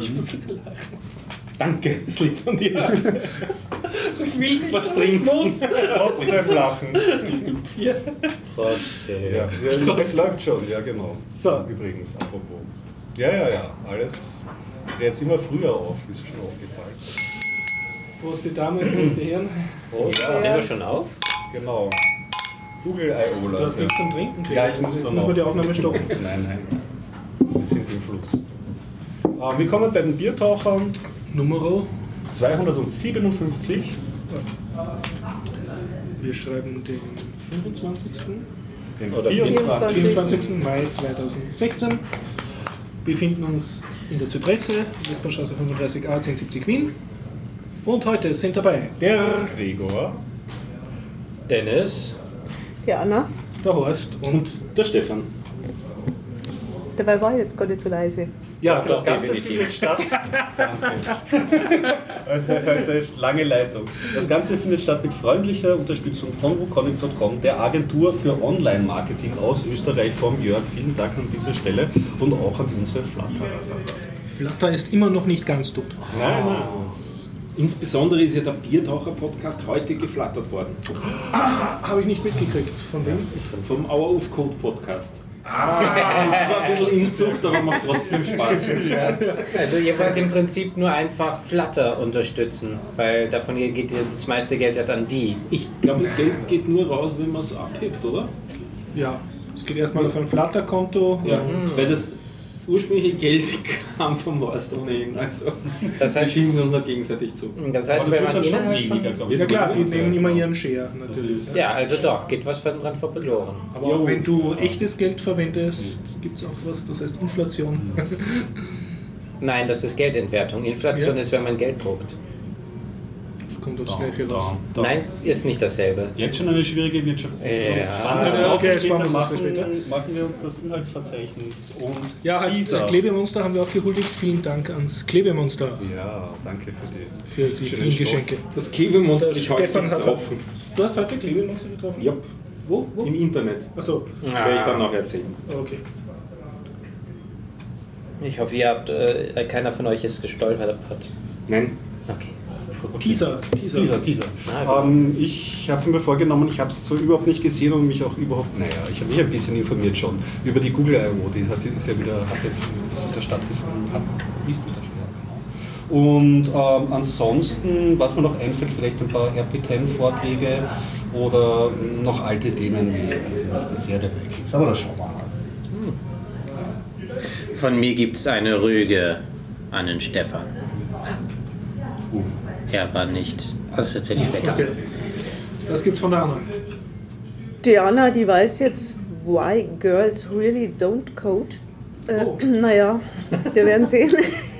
Ich musste lachen. Danke, es liegt von dir. Ich will nicht. Was trinkst du? Trotzdem lachen. Bier. Ja, es läuft schon, ja genau. So. Übrigens, apropos. Ja, alles. Jetzt immer früher auf, ist schon aufgefallen. Prost die Damen, Prost die Herren. Prost. Ja, nehmen wir schon auf? Genau. Google.io, Leute. Du hast nichts zum Trinken gekriegt. Ja, ich muss jetzt müssen wir die Aufnahme stoppen. Nein. Wir sind im Fluss. Wir kommen bei den Biertauchern. Numero 257. Wir schreiben den 25. Oder 24. Mai 2016. Befinden uns in der Zypresse, Westbahnstraße 35a, 1070 Wien. Und heute sind dabei der Gregor, Dennis, der Anna, der Horst und der Stefan. Dabei war ich jetzt gar nicht so leise. Ja, das Ganze findet statt. Heute ist lange Leitung. Das Ganze findet statt mit freundlicher Unterstützung von wukonic.com, der Agentur für Online-Marketing aus Österreich vom Jörg. Vielen Dank an dieser Stelle und auch an unsere Flatterer. Flatter ist immer noch nicht ganz tot. Nein. Insbesondere ist ja der Biertaucher-Podcast heute geflattert worden. Habe ich nicht mitgekriegt. Von wem? Vom Our-Off-Code-Podcast. Das war ein bisschen Inzucht, aber macht trotzdem Spaß. Ja. Also ihr wollt im Prinzip nur einfach Flutter unterstützen, weil davon geht das meiste Geld ja dann die. Ich glaube, das Geld geht nur raus, wenn man es abhebt, oder? Ja, es geht erstmal auf ein Flutter-Konto. Ja. Weil das ursprüngliche Geld kam vom Horst ohnehin. Also das heißt, wir schieben uns halt gegenseitig zu. Das heißt, wenn man schon weniger kommt. Ja klar, die nehmen immer ihren Share natürlich. Ja, also doch, geht was dran verloren. Aber auch wenn du echtes Geld verwendest, gibt es auch was, das heißt Inflation. Nein, das ist Geldentwertung. Inflation ist, wenn man Geld druckt. Kommt aufs Gleiche raus. Nein, ist nicht dasselbe. Jetzt schon eine schwierige Wirtschaftssituation. Machen wir das Inhaltsverzeichnis. Und ja, als Klebemonster haben wir auch gehuldigt. Vielen Dank ans Klebemonster. Ja, danke für die vielen Geschenke. Das Klebemonster habe ich heute getroffen. Du hast heute Klebemonster getroffen? Ja. Wo? Im Internet. Achso. Werde ich dann noch erzählen. Okay. Ich hoffe, ihr habt, keiner von euch ist gestolpert. Nein. Okay. Teaser. Ich habe mir vorgenommen, ich habe es zwar überhaupt nicht gesehen und mich auch überhaupt, ich habe mich ein bisschen informiert schon über die Google.io, die ist ja wieder stattgefunden. Und ansonsten, was mir noch einfällt, vielleicht ein paar RP10-Vorträge oder noch alte Themen, wie das Jahr der Vikings, aber das schauen wir mal. Von mir gibt es eine Rüge an den Stefan. Er war nicht. Das ist tatsächlich weg. Okay. Was gibt's von der Anna? Die Anna, die weiß jetzt, why girls really don't code. Naja, wir werden sehen.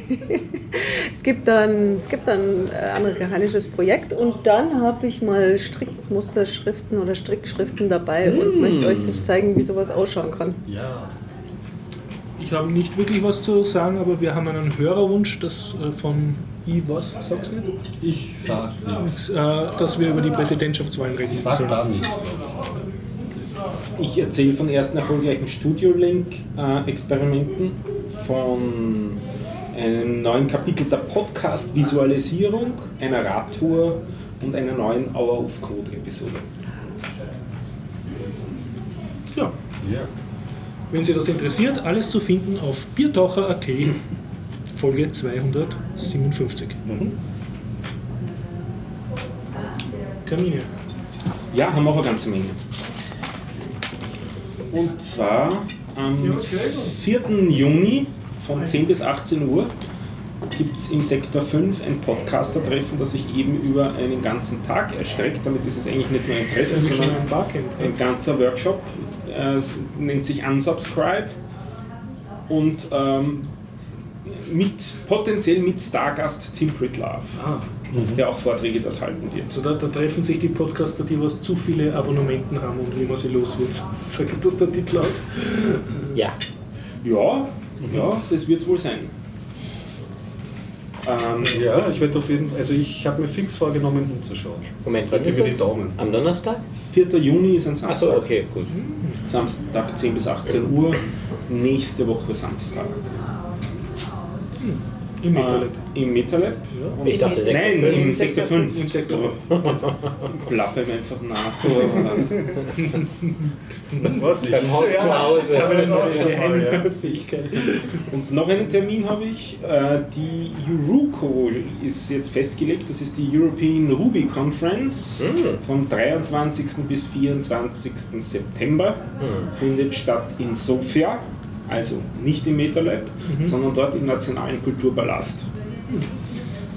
Es gibt dann ein amerikanisches Projekt und dann habe ich mal Strickmusterschriften oder Strickschriften dabei und möchte euch das zeigen, wie sowas ausschauen kann. Ja. Ich habe nicht wirklich was zu sagen, aber wir haben einen Hörerwunsch, das von was sagst du nicht? Ich sag nichts. Dass wir über die Präsidentschaftswahlen reden. Ich sag da nichts, glaube ich. Ich erzähle von ersten erfolgreichen Studio-Link-Experimenten, von einem neuen Kapitel der Podcast-Visualisierung, einer Radtour und einer neuen Hour-of-Code-Episode. Ja. Wenn Sie das interessiert, alles zu finden auf biertaucher.at, Folge 257. Termine. Ja, haben wir auch eine ganze Menge. Und zwar am 4. Juni von 10 bis 18 Uhr gibt es im Sektor 5 ein Podcaster-Treffen, das sich eben über einen ganzen Tag erstreckt. Damit ist es eigentlich nicht nur ein Treffen, sondern ein ganzer Workshop. Es nennt sich Unsubscribe und mit Stargast Tim Pritlove, der auch Vorträge dort halten wird. Also da treffen sich die Podcaster, die was zu viele Abonnementen haben und wie man sie los wird. Sagt das der Titel aus? Ja. Ja, das wird es wohl sein. Ich werde auf jeden Fall, also ich habe mir fix vorgenommen, umzuschauen. Moment, wann ist das? Am Donnerstag? 4. Juni ist ein Samstag. Achso, okay, gut. Samstag 10 bis 18 Uhr, nächste Woche Samstag. Im MetaLab. Im MetaLab? Ja. Ich dachte Sektor 5. Nein, im Sektor 5. Im Sektor 5. Blappe ihm einfach nach. Was ich? Beim Haus zu Hause. Ich habe eine Fähigkeit. Und noch einen Termin habe ich. Die EURUCO ist jetzt festgelegt. Das ist die European Ruby Conference. Vom 23. bis 24. September. Findet statt in Sofia. Also nicht im MetaLab, sondern dort im Nationalen Kulturpalast.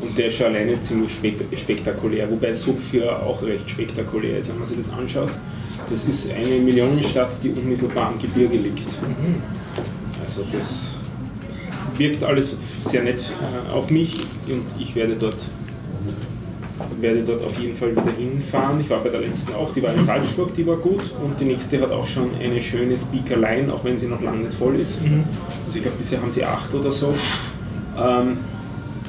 Und der ist ja alleine ziemlich spektakulär, wobei Sofia auch recht spektakulär ist, wenn man sich das anschaut. Das ist eine Millionenstadt, die unmittelbar am Gebirge liegt. Also das wirkt alles sehr nett auf mich und ich werde dort auf jeden Fall wieder hinfahren. Ich war bei der letzten auch, die war in Salzburg, die war gut. Und die nächste hat auch schon eine schöne Speaker-Line, auch wenn sie noch lange nicht voll ist. Also ich glaube, bisher haben sie 8 oder so.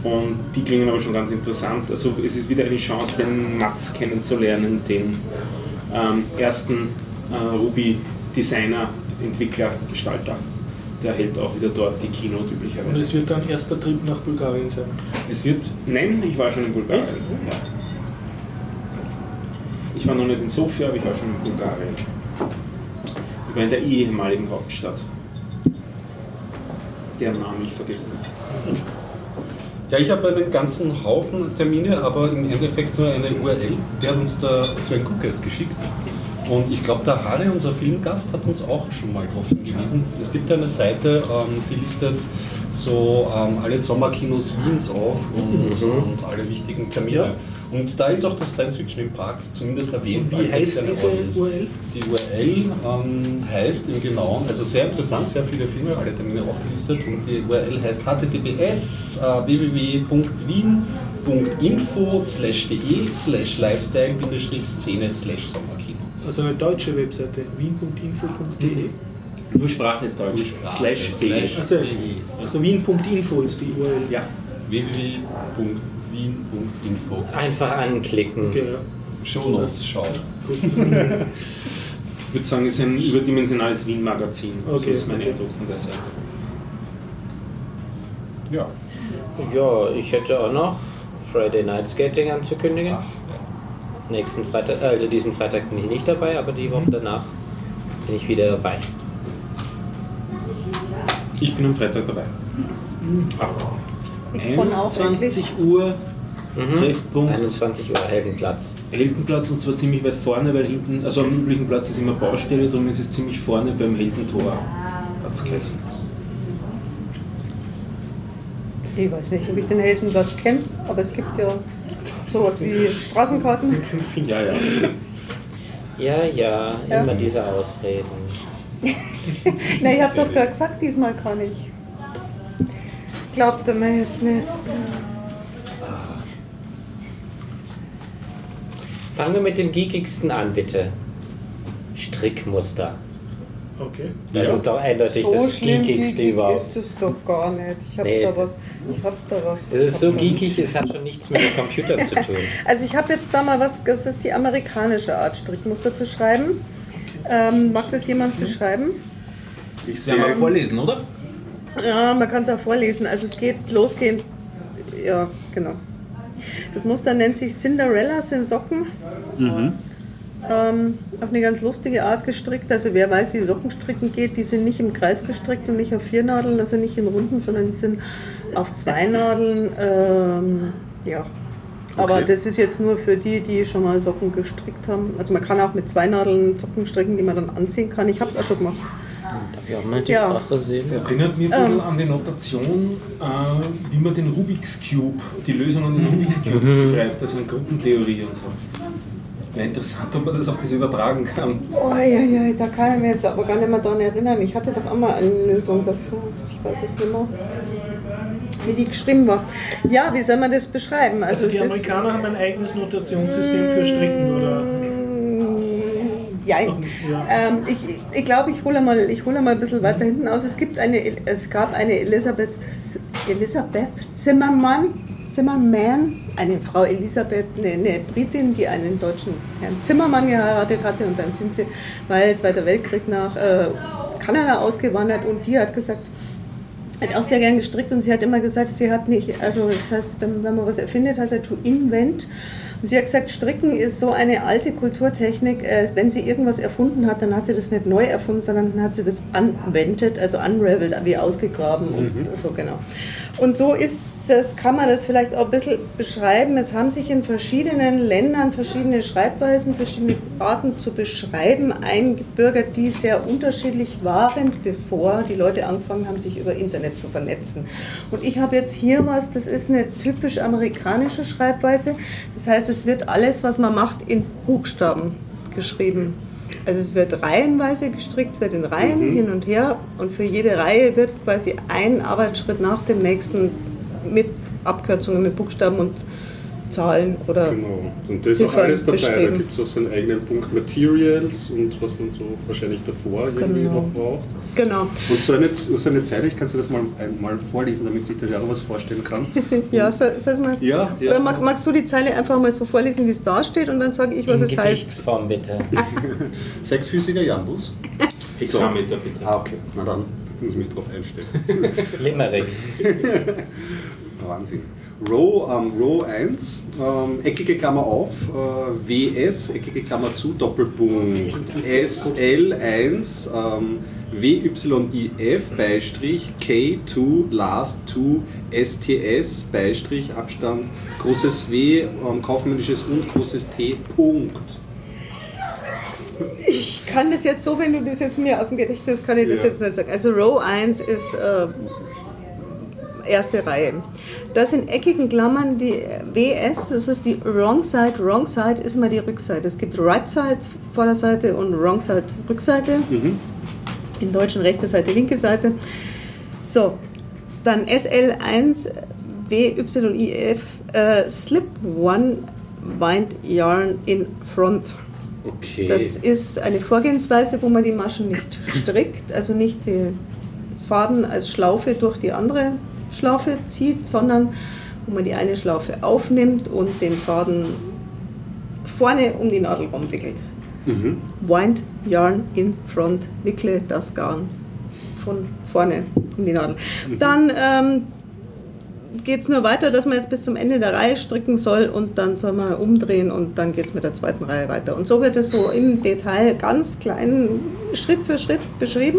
Und die klingen aber schon ganz interessant. Also es ist wieder eine Chance, den Mats kennenzulernen, den ersten Ruby-Designer, Entwickler, Gestalter. Der hält auch wieder dort die Keynote üblicherweise. Und es wird dann erster Trip nach Bulgarien sein? Nein, ich war schon in Bulgarien. Ja. Ich war noch nicht in Sofia, aber ich war schon in Bulgarien. Ich war in der ehemaligen Hauptstadt. Deren Namen ich vergessen habe. Ja, ich habe einen ganzen Haufen Termine, aber im Endeffekt nur eine URL, der uns der Sven Kukes geschickt. Und ich glaube, der Harry, unser Filmgast, hat uns auch schon mal drauf hingewiesen. Es gibt eine Seite, die listet so alle Sommerkinos Wiens auf und alle wichtigen Termine. Ja. Und da ist auch das Science Fiction im Park zumindest erwähnt. Und wie heißt diese URL? Die URL heißt im Genauen, also sehr interessant, sehr viele Filme, alle Termine aufgelistet. Und die URL heißt https://www.wien.info/de/lifestyle-szene/sommerkino. Also eine deutsche Webseite, wien.info.de. Nur Sprache ist deutsch. /de. Also wien.info ist die URL. Ja. www.wien.info. Einfach anklicken. Okay, ja. Shownotes schauen. Ich würde sagen, es ist ein überdimensionales Wien-Magazin. Okay. So ist mein Eindruck von der Seite. Ja. Ja, ich hätte auch noch Friday Night Skating anzukündigen. Nächsten Freitag, also diesen Freitag bin ich nicht dabei, aber die Woche danach bin ich wieder dabei. Ich bin am Freitag dabei. Ich 21 Uhr, Treffpunkt. 21 Uhr, Heldenplatz. Heldenplatz, und zwar ziemlich weit vorne, weil hinten, also am üblichen Platz ist immer Baustelle, darum ist es ziemlich vorne beim Heldentor, hat es geheißen. Ich weiß nicht, ob ich den Heldenplatz kenne, aber es gibt ja sowas wie Straßenkarten. Ja, immer diese Ausreden. Nein, ich habe doch gerade gesagt, diesmal kann ich. Glaubt er mir jetzt nicht. Fangen wir mit dem geekigsten an, bitte. Strickmuster. Okay. Das ist doch eindeutig so das Geekigste überhaupt. Ist es doch gar nicht. Ich hab da was. Es ist so geekig, es hat schon nichts mit dem Computer zu tun. Also ich habe jetzt da mal was, das ist die amerikanische Art, Strickmuster zu schreiben. Mag das jemand beschreiben? Ich soll mal vorlesen, oder? Ja, man kann es auch vorlesen. Also es geht losgehend. Ja, genau. Das Muster nennt sich Cinderellas in Socken. Auf eine ganz lustige Art gestrickt, also wer weiß, wie Sockenstricken geht, die sind nicht im Kreis gestrickt und nicht auf 4 Nadeln, also nicht in Runden, sondern die sind auf 2 Nadeln, ja. Okay. Aber das ist jetzt nur für die, die schon mal Socken gestrickt haben, also man kann auch mit 2 Nadeln Socken stricken, die man dann anziehen kann, ich habe es auch schon gemacht. Darf ich auch mal die Sprache sehen? Das erinnert mich ein bisschen an die Notation, wie man den Rubik's Cube, die Lösung an den Rubik's Cube schreibt, also in Gruppentheorie und so. Wäre interessant, ob man das auf das übertragen kann. Oh ja, da kann ich mich jetzt aber gar nicht mehr daran erinnern. Ich hatte doch auch mal eine Lösung dafür. Ich weiß es nicht mehr, wie die geschrieben war. Ja, wie soll man das beschreiben? Also die Amerikaner haben ein eigenes Notationssystem für Stricken, oder? Ja, ich glaube, ich hole mal ein bisschen weiter hinten aus. Es gab eine Elisabeth Zimmermann, eine Frau Elisabeth, eine Britin, die einen deutschen Herrn Zimmermann geheiratet hatte, und dann sind sie weil Zweiter Weltkrieg nach Kanada ausgewandert, und die hat gesagt, hat auch sehr gern gestrickt und sie hat immer gesagt, sie hat nicht, also das heißt, wenn man was erfindet, heißt er to invent. Und sie hat gesagt, Stricken ist so eine alte Kulturtechnik, wenn sie irgendwas erfunden hat, dann hat sie das nicht neu erfunden, sondern dann hat sie das anwendet, also unraveled, wie ausgegraben und so, genau. Und so ist das, kann man das vielleicht auch ein bisschen beschreiben. Es haben sich in verschiedenen Ländern verschiedene Schreibweisen, verschiedene Arten zu beschreiben eingebürgert, die sehr unterschiedlich waren, bevor die Leute angefangen haben, sich über Internet zu vernetzen. Und ich habe jetzt hier was, das ist eine typisch amerikanische Schreibweise. Das heißt, es wird alles, was man macht, in Buchstaben geschrieben. Also es wird reihenweise gestrickt, wird in Reihen hin und her, und für jede Reihe wird quasi ein Arbeitsschritt nach dem nächsten mit Abkürzungen, mit Buchstaben und Zahlen oder genau. Und das ist auch alles dabei, da gibt es auch so einen eigenen Punkt Materials und was man so wahrscheinlich davor irgendwie noch braucht. Genau. Und so eine Zeile, ich kann dir das mal vorlesen, damit sich der Hörer was vorstellen kann. Ja, sag's mal. Ja. Oder magst du die Zeile einfach mal so vorlesen, wie es da steht, und dann sage ich, was es heißt? In Gedichtsform bitte. Sechsfüßiger Jambus. Hexameter bitte. Ah, okay. Na dann, ich muss mich drauf einstellen. Limerick. Wahnsinn. Row 1, eckige Klammer auf, WS, eckige Klammer zu, Doppelpunkt, SL1, WYIF, Beistrich, K2, Last 2, STS, Beistrich, Abstand, großes W, kaufmännisches und großes T, Punkt. Ich kann das jetzt so, wenn du das jetzt mir aus dem Gedächtnis, kann ich das jetzt nicht sagen. Also Row 1 ist... erste Reihe. Das sind eckigen Klammern die WS, das ist die Wrong Side. Wrong Side ist mal die Rückseite. Es gibt Right Side, Vorderseite, und Wrong Side, Rückseite. Im Deutschen rechte Seite, linke Seite. So, dann SL1 WYIF Slip One Wind Yarn in Front. Okay. Das ist eine Vorgehensweise, wo man die Maschen nicht strickt, also nicht die Faden als Schlaufe durch die andere Schlaufe zieht, sondern wo man die eine Schlaufe aufnimmt und den Faden vorne um die Nadel rumwickelt. Wind Yarn in Front, wickle das Garn von vorne um die Nadel. Dann geht es nur weiter, dass man jetzt bis zum Ende der Reihe stricken soll, und dann soll man umdrehen und dann geht es mit der zweiten Reihe weiter. Und so wird es so im Detail ganz klein Schritt für Schritt beschrieben.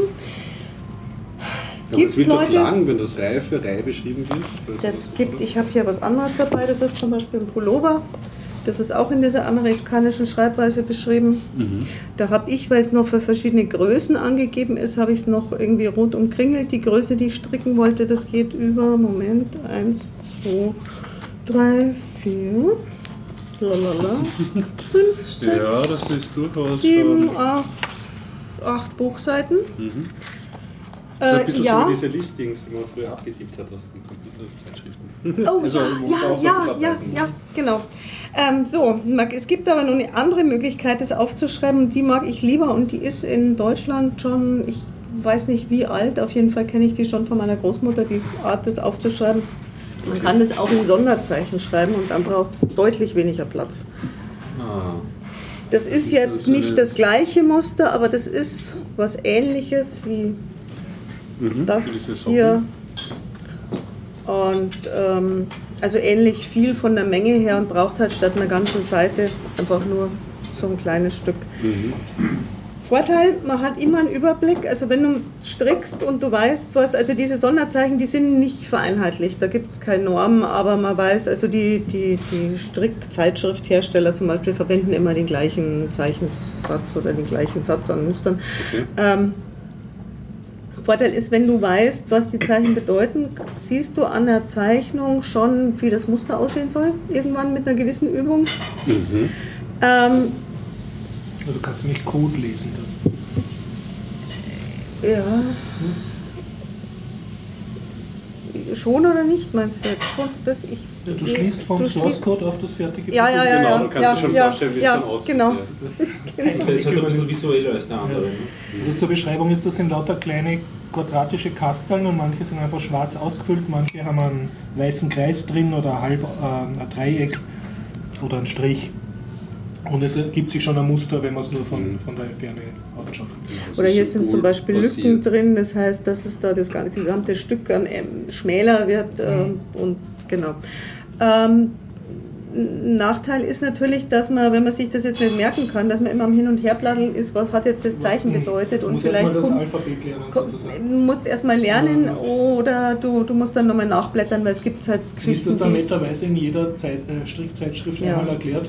Aber es wird doch lang, wenn das Reihe für Reihe beschrieben wird. Ich habe hier was anderes dabei, das ist zum Beispiel ein Pullover. Das ist auch in dieser amerikanischen Schreibweise beschrieben. Da habe ich, weil es noch für verschiedene Größen angegeben ist, habe ich es noch irgendwie rot umkringelt. Die Größe, die ich stricken wollte, das geht über, 1, 2, 3, 4... 5, 6, ja, das ist durchaus 7, 8 Buchseiten. So ein bisschen so wie diese Listings, die man früher abgetippt hat aus den Computerzeitschriften. Oh, also, genau. Es gibt aber noch eine andere Möglichkeit, das aufzuschreiben, und die mag ich lieber, und die ist in Deutschland schon, ich weiß nicht wie alt, auf jeden Fall kenne ich die schon von meiner Großmutter, die Art, das aufzuschreiben. Man kann das auch in Sonderzeichen schreiben, und dann braucht es deutlich weniger Platz. Das ist jetzt nicht das gleiche Muster, aber das ist was Ähnliches wie... das hier, und also ähnlich viel von der Menge her, und braucht halt statt einer ganzen Seite einfach nur so ein kleines Stück. Vorteil, man hat immer einen Überblick, also wenn du strickst und du weißt was, also diese Sonderzeichen, die sind nicht vereinheitlicht, da gibt es keine Normen, aber man weiß, also die Strickzeitschrifthersteller zum Beispiel verwenden immer den gleichen Zeichensatz oder den gleichen Satz an Mustern. Vorteil ist, wenn du weißt, was die Zeichen bedeuten, siehst du an der Zeichnung schon, wie das Muster aussehen soll, irgendwann mit einer gewissen Übung. Also kannst du nicht Code lesen dann? Ja. Schon oder nicht, meinst du jetzt schon? Dass ich, ja, du schließt vom Source Code auf das fertige Produkt. Genau, dann kannst du schon vorstellen, wie es dann aussieht. Das ist halt ein bisschen visueller als der andere. Also zur Beschreibung ist, das sind lauter kleine quadratische Kasteln, und manche sind einfach schwarz ausgefüllt, manche haben einen weißen Kreis drin oder ein Dreieck oder einen Strich. Und es ergibt sich schon ein Muster, wenn man es nur von der Ferne anschaut. Oder hier sind zum Beispiel Lücken drin, das heißt, dass es da das gesamte Stück an schmäler wird und genau. Nachteil ist natürlich, dass man, wenn man sich das jetzt nicht merken kann, dass man immer am Hin- und Herbladdeln ist, was hat jetzt das Zeichen bedeutet. Und muss vielleicht erstmal das Alphabet lernen, sozusagen. Du musst erstmal lernen oder du musst dann nochmal nachblättern, weil es gibt halt Geschichten. Ist das dann netterweise in jeder Strickzeitschrift nochmal erklärt?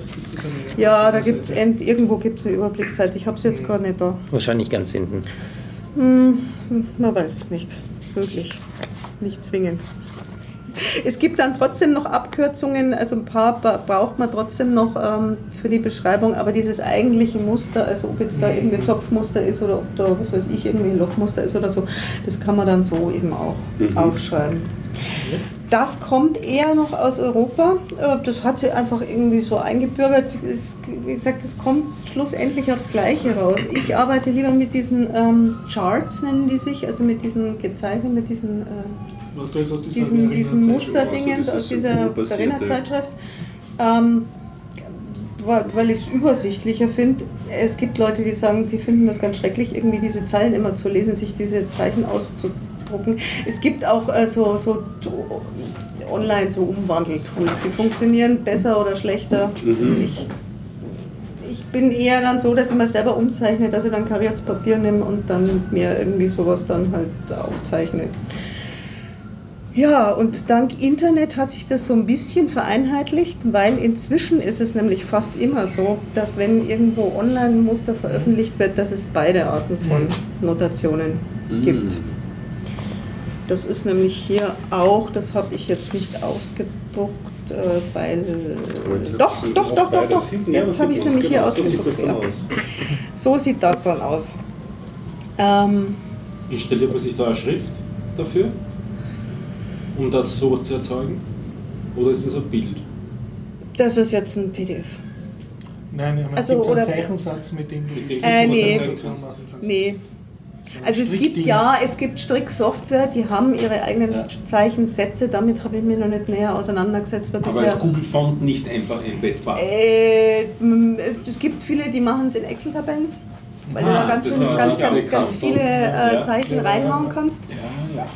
Ja, da gibt es irgendwo gibt's eine Überblicksseite. Ich habe es jetzt gar nicht da. Wahrscheinlich ganz hinten. Man weiß es nicht. Wirklich. Nicht zwingend. Es gibt dann trotzdem noch Abkürzungen, also ein paar braucht man trotzdem noch für die Beschreibung, aber dieses eigentliche Muster, also ob jetzt da irgendwie ein Zopfmuster ist oder ob da, was weiß ich, irgendwie ein Lockmuster ist oder so, das kann man dann so eben auch aufschreiben. Das kommt eher noch aus Europa, das hat sie einfach irgendwie so eingebürgert, wie gesagt, das kommt schlussendlich aufs Gleiche raus. Ich arbeite lieber mit diesen Charts, nennen die sich, also mit diesen Gezeichneten, mit diesen... Was du jetzt aus diesen Musterdingen aus dieser Berliner-Zeitschrift, weil ich es übersichtlicher finde. Es gibt Leute, die sagen, sie finden das ganz schrecklich, irgendwie diese Zeilen immer zu lesen, sich diese Zeichen auszudrucken. Es gibt auch online so Umwandeltools, die funktionieren besser oder schlechter. Ich bin eher dann so, dass ich mir selber umzeichne, dass ich dann kariertes Papier nehme und dann mir irgendwie sowas dann halt aufzeichne. Ja, und dank Internet hat sich das so ein bisschen vereinheitlicht, weil inzwischen ist es nämlich fast immer so, dass wenn irgendwo online Muster veröffentlicht wird, dass es beide Arten von Notationen gibt. Das ist nämlich hier auch, das habe ich jetzt nicht ausgedruckt, weil... Doch, jetzt habe ich es nämlich hier ausgedruckt. So sieht das dann aus. Installiert man sich da eine Schrift dafür? Um das sowas zu erzeugen? Oder ist das ein Bild? Das ist jetzt ein PDF. Nein, es gibt so einen Zeichensatz, mit dem du nee. Also es gibt Stricksoftware, die haben ihre eigenen Zeichensätze, damit habe ich mich noch nicht näher auseinandergesetzt. Aber als Google Font nicht einfach embeddbar? Es gibt viele, die machen es in Excel-Tabellen, weil du da ganz viele Zeichen reinhauen kannst. Ja.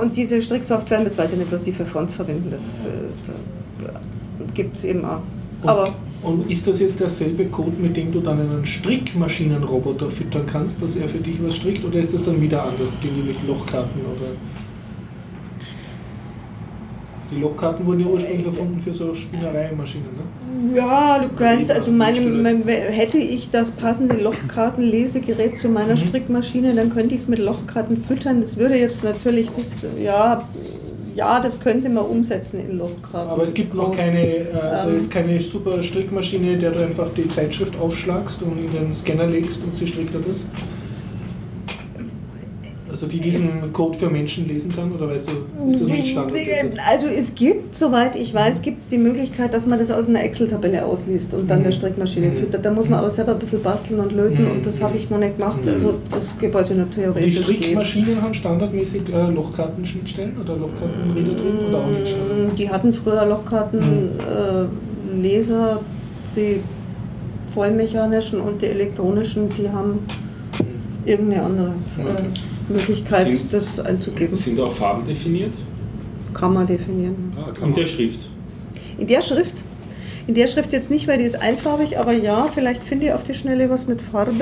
Und diese Stricksoftware, das weiß ich nicht, bloß die für Fonts verwenden, das gibt es eben auch. Und ist das jetzt derselbe Code, mit dem du dann einen Strickmaschinenroboter füttern kannst, dass er für dich was strickt, oder ist das dann wieder anders? Gehen die mit Lochkarten oder? Die Lochkarten wurden ja ursprünglich erfunden für so Spinnereimaschinen, ne? Ja, du kannst, also hätte ich das passende Lochkartenlesegerät zu meiner Strickmaschine, dann könnte ich es mit Lochkarten füttern. Das würde jetzt natürlich, das könnte man umsetzen in Lochkarten. Aber es gibt noch keine super Strickmaschine, der du einfach die Zeitschrift aufschlagst und in den Scanner legst und sie strickt dir das? Also die diesen Code für Menschen lesen kann, oder weißt du, ist das nicht Standard? Also es gibt, soweit ich weiß, gibt es die Möglichkeit, dass man das aus einer Excel-Tabelle ausliest und dann der Strickmaschine füttert. Da muss man aber selber ein bisschen basteln und löten und das habe ich noch nicht gemacht. Also das gibt also nur theoretisch. Die Strickmaschinen haben standardmäßig Lochkartenschnittstellen oder Lochkartenräder drin oder auch nicht? Die hatten früher Lochkartenleser, die vollmechanischen und die elektronischen, die haben irgendeine andere Möglichkeit, das einzugeben. Sind da auch Farben definiert? Kann man definieren. Der Schrift? In der Schrift jetzt nicht, weil die ist einfarbig, aber ja, vielleicht finde ich auf die Schnelle was mit Farben.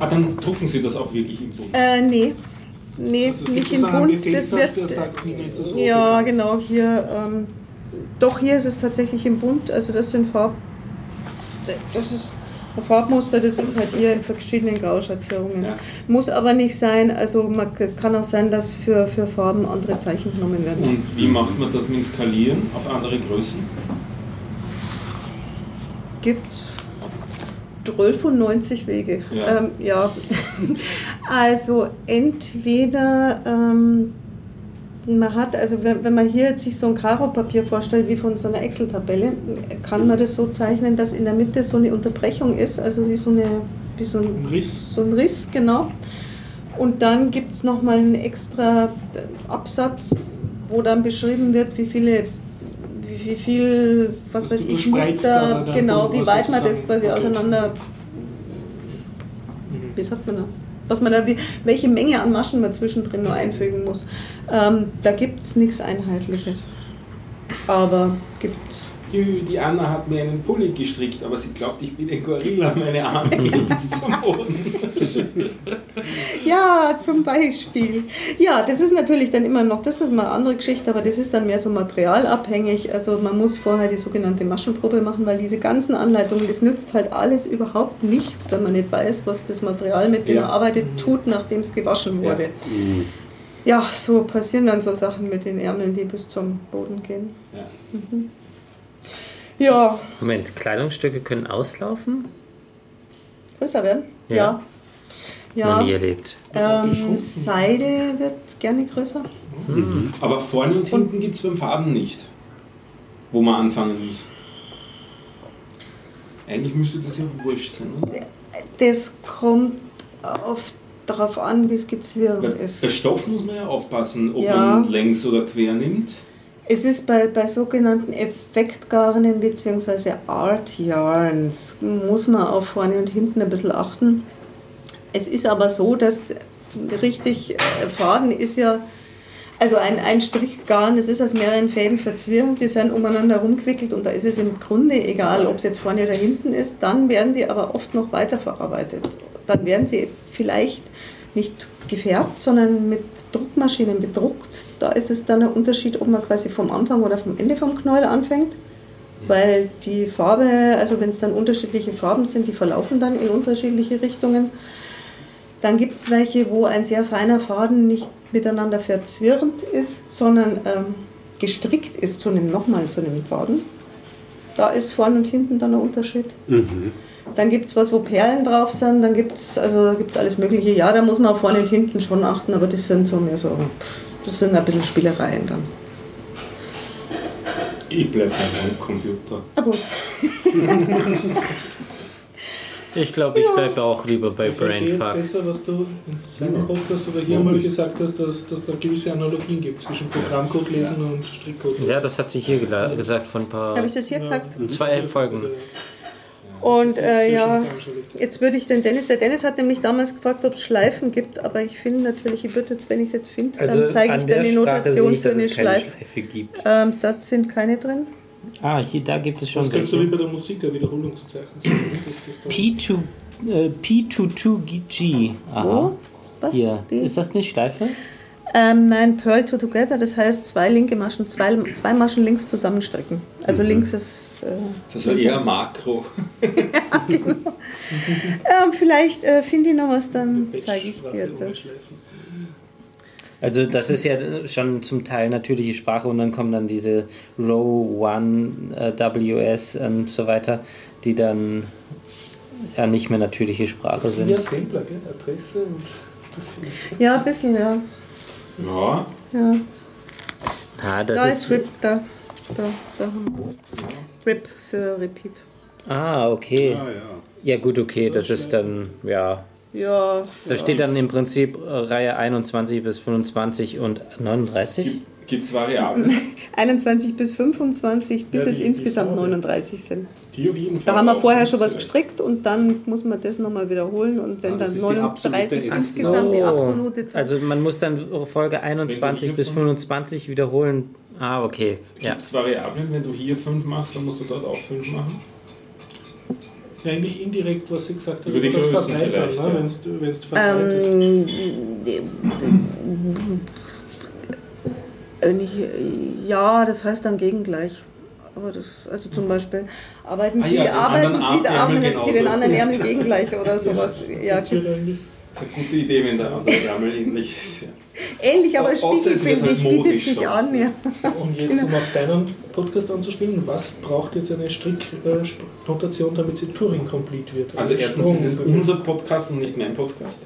Dann drucken Sie das auch wirklich im Bund? Nee, also nicht im Bund. Das wird, der sagt, das ja, genau, hier. Doch, hier ist es tatsächlich im Bund, also das sind Farben. Das ist... Farbmuster, das ist halt hier in verschiedenen Grauschattierungen. Ja. Muss aber nicht sein, also es kann auch sein, dass für Farben andere Zeichen genommen werden. Und wie macht man das mit Skalieren auf andere Größen? Gibt's 1290 Wege. Ja. Also entweder... Man hat, also wenn man hier jetzt sich so ein Karo-Papier vorstellt, wie von so einer Excel-Tabelle, kann man das so zeichnen, dass in der Mitte so eine Unterbrechung ist, also wie so ein Riss. So ein Riss, genau. Und dann gibt es nochmal einen extra Absatz, wo dann beschrieben wird, wie viele wie viel, was weiß ich, Muster, genau, wie weit man das quasi auseinander, wie sagt man da? Was man da, welche Menge an Maschen man zwischendrin nur einfügen muss. Da gibt es nichts Einheitliches. Aber gibt's. Die Anna hat mir einen Pulli gestrickt, aber sie glaubt, ich bin ein Gorilla, meine Arme gehen bis zum Boden. Ja, zum Beispiel. Ja, das ist natürlich dann immer noch, das ist mal eine andere Geschichte, aber das ist dann mehr so materialabhängig. Also man muss vorher die sogenannte Maschenprobe machen, weil diese ganzen Anleitungen, das nützt halt alles überhaupt nichts, wenn man nicht weiß, was das Material, mit dem man arbeitet, tut, nachdem es gewaschen wurde. Ja, so passieren dann so Sachen mit den Ärmeln, die bis zum Boden gehen. Ja. Mhm. Ja. Moment, Kleidungsstücke können auslaufen? Größer werden? Ja. Noch nie erlebt. Seide wird gerne größer. Mhm. Aber vorne und hinten gibt es beim Farben nicht, wo man anfangen muss. Eigentlich müsste das ja wurscht sein, oder? Das kommt darauf an, wie es gezwirrt ist. Bei Stoff muss man ja aufpassen, ob man längs oder quer nimmt. Es ist bei sogenannten Effektgarnen bzw. Art Yarns, muss man auf vorne und hinten ein bisschen achten. Es ist aber so, dass richtig Faden ist ja, also ein Strickgarn, das ist aus mehreren Fäden verzwirnt, die sind umeinander rumgewickelt und da ist es im Grunde egal, ob es jetzt vorne oder hinten ist, dann werden die aber oft noch weiterverarbeitet. Dann werden sie vielleicht nicht gefärbt, sondern mit Druckmaschinen bedruckt. Da ist es dann ein Unterschied, ob man quasi vom Anfang oder vom Ende vom Knäuel anfängt, weil die Farbe, also wenn es dann unterschiedliche Farben sind, die verlaufen dann in unterschiedliche Richtungen. Dann gibt es welche, wo ein sehr feiner Faden nicht miteinander verzwirnt ist, sondern gestrickt ist zu einem Faden. Da ist vorne und hinten dann ein Unterschied. Mhm. Dann gibt es was, wo Perlen drauf sind, dann gibt's alles Mögliche. Ja, da muss man auch vorne und hinten schon achten, aber das sind so mehr so, das sind ein bisschen Spielereien dann. Ich bleib bei meinem Computer. Abus. Ich glaube, ich bleibe auch lieber bei Brainfuck. Es besser, was du in seinem Podcast oder hier mal gesagt hast, dass da gewisse Analogien gibt zwischen Programmcode lesen und Strickcode lesen. Ja, das hat sie hier gesagt von ein paar. Habe ich das hier gesagt? 2 Folgen. Und jetzt würde ich den Dennis, der Dennis hat nämlich damals gefragt, ob es Schleifen gibt, aber ich finde natürlich, ich würde jetzt, wenn ich es jetzt finde, also dann zeige ich dir eine Notation für eine Schleife gibt. Da sind keine drin. Ah, da gibt es schon. Das gibt so wie bei der Musik, der Wiederholungszeichen. P22G. Aha. Was? Hier. Ist das eine Schleife? Nein, Pearl Two Together, das heißt 2 linke Maschen, 2 Maschen links zusammenstrecken. Also links ist... das ist ja eher Makro. Ja, genau. Vielleicht finde ich noch was, dann zeige ich dir das. Also das ist ja schon zum Teil natürliche Sprache und dann kommen dann diese Row 1 WS und so weiter, die dann ja nicht mehr natürliche Sprache sind. Ja, simpler, gell? Adresse und... Ja, ein bisschen, ja. Ja. Ja. Ah, da ist RIP, da haben wir RIP für Repeat. Ah, okay. Ah, ja. Ja gut, okay, das ist dann, ja. Da steht dann im Prinzip Reihe 21 bis 25 und 39. Gibt es Variablen? 21 bis 25, bis es insgesamt 39 sind. Da haben wir vorher schon was gestrickt und dann muss man das nochmal wiederholen und wenn dann 39 insgesamt die absolute Zahl. Also man muss dann Folge 21 bis 25 wiederholen. Ah, okay. Gibt es Variablen, wenn du hier 5 machst, dann musst du dort auch 5 machen? Ja, eigentlich indirekt, was ich gesagt habe, über das Verteilt, ne? Wenn es verteilt ist. Ja, das heißt dann gegengleich. Aber das, also zum Beispiel, arbeiten Sie jetzt hier den anderen Ärmel gegengleich oder sowas. Ja, gibt's. Das ist eine gute Idee, wenn der andere Ärmel ähnlich ist. Ähnlich, aber spiegelbildlich bietet sich an. Ja. Und jetzt, um auf deinen Podcast anzuspielen, was braucht jetzt eine Stricknotation, damit sie Turing complete wird? Also erstens ist es unser Podcast und nicht mein Podcast.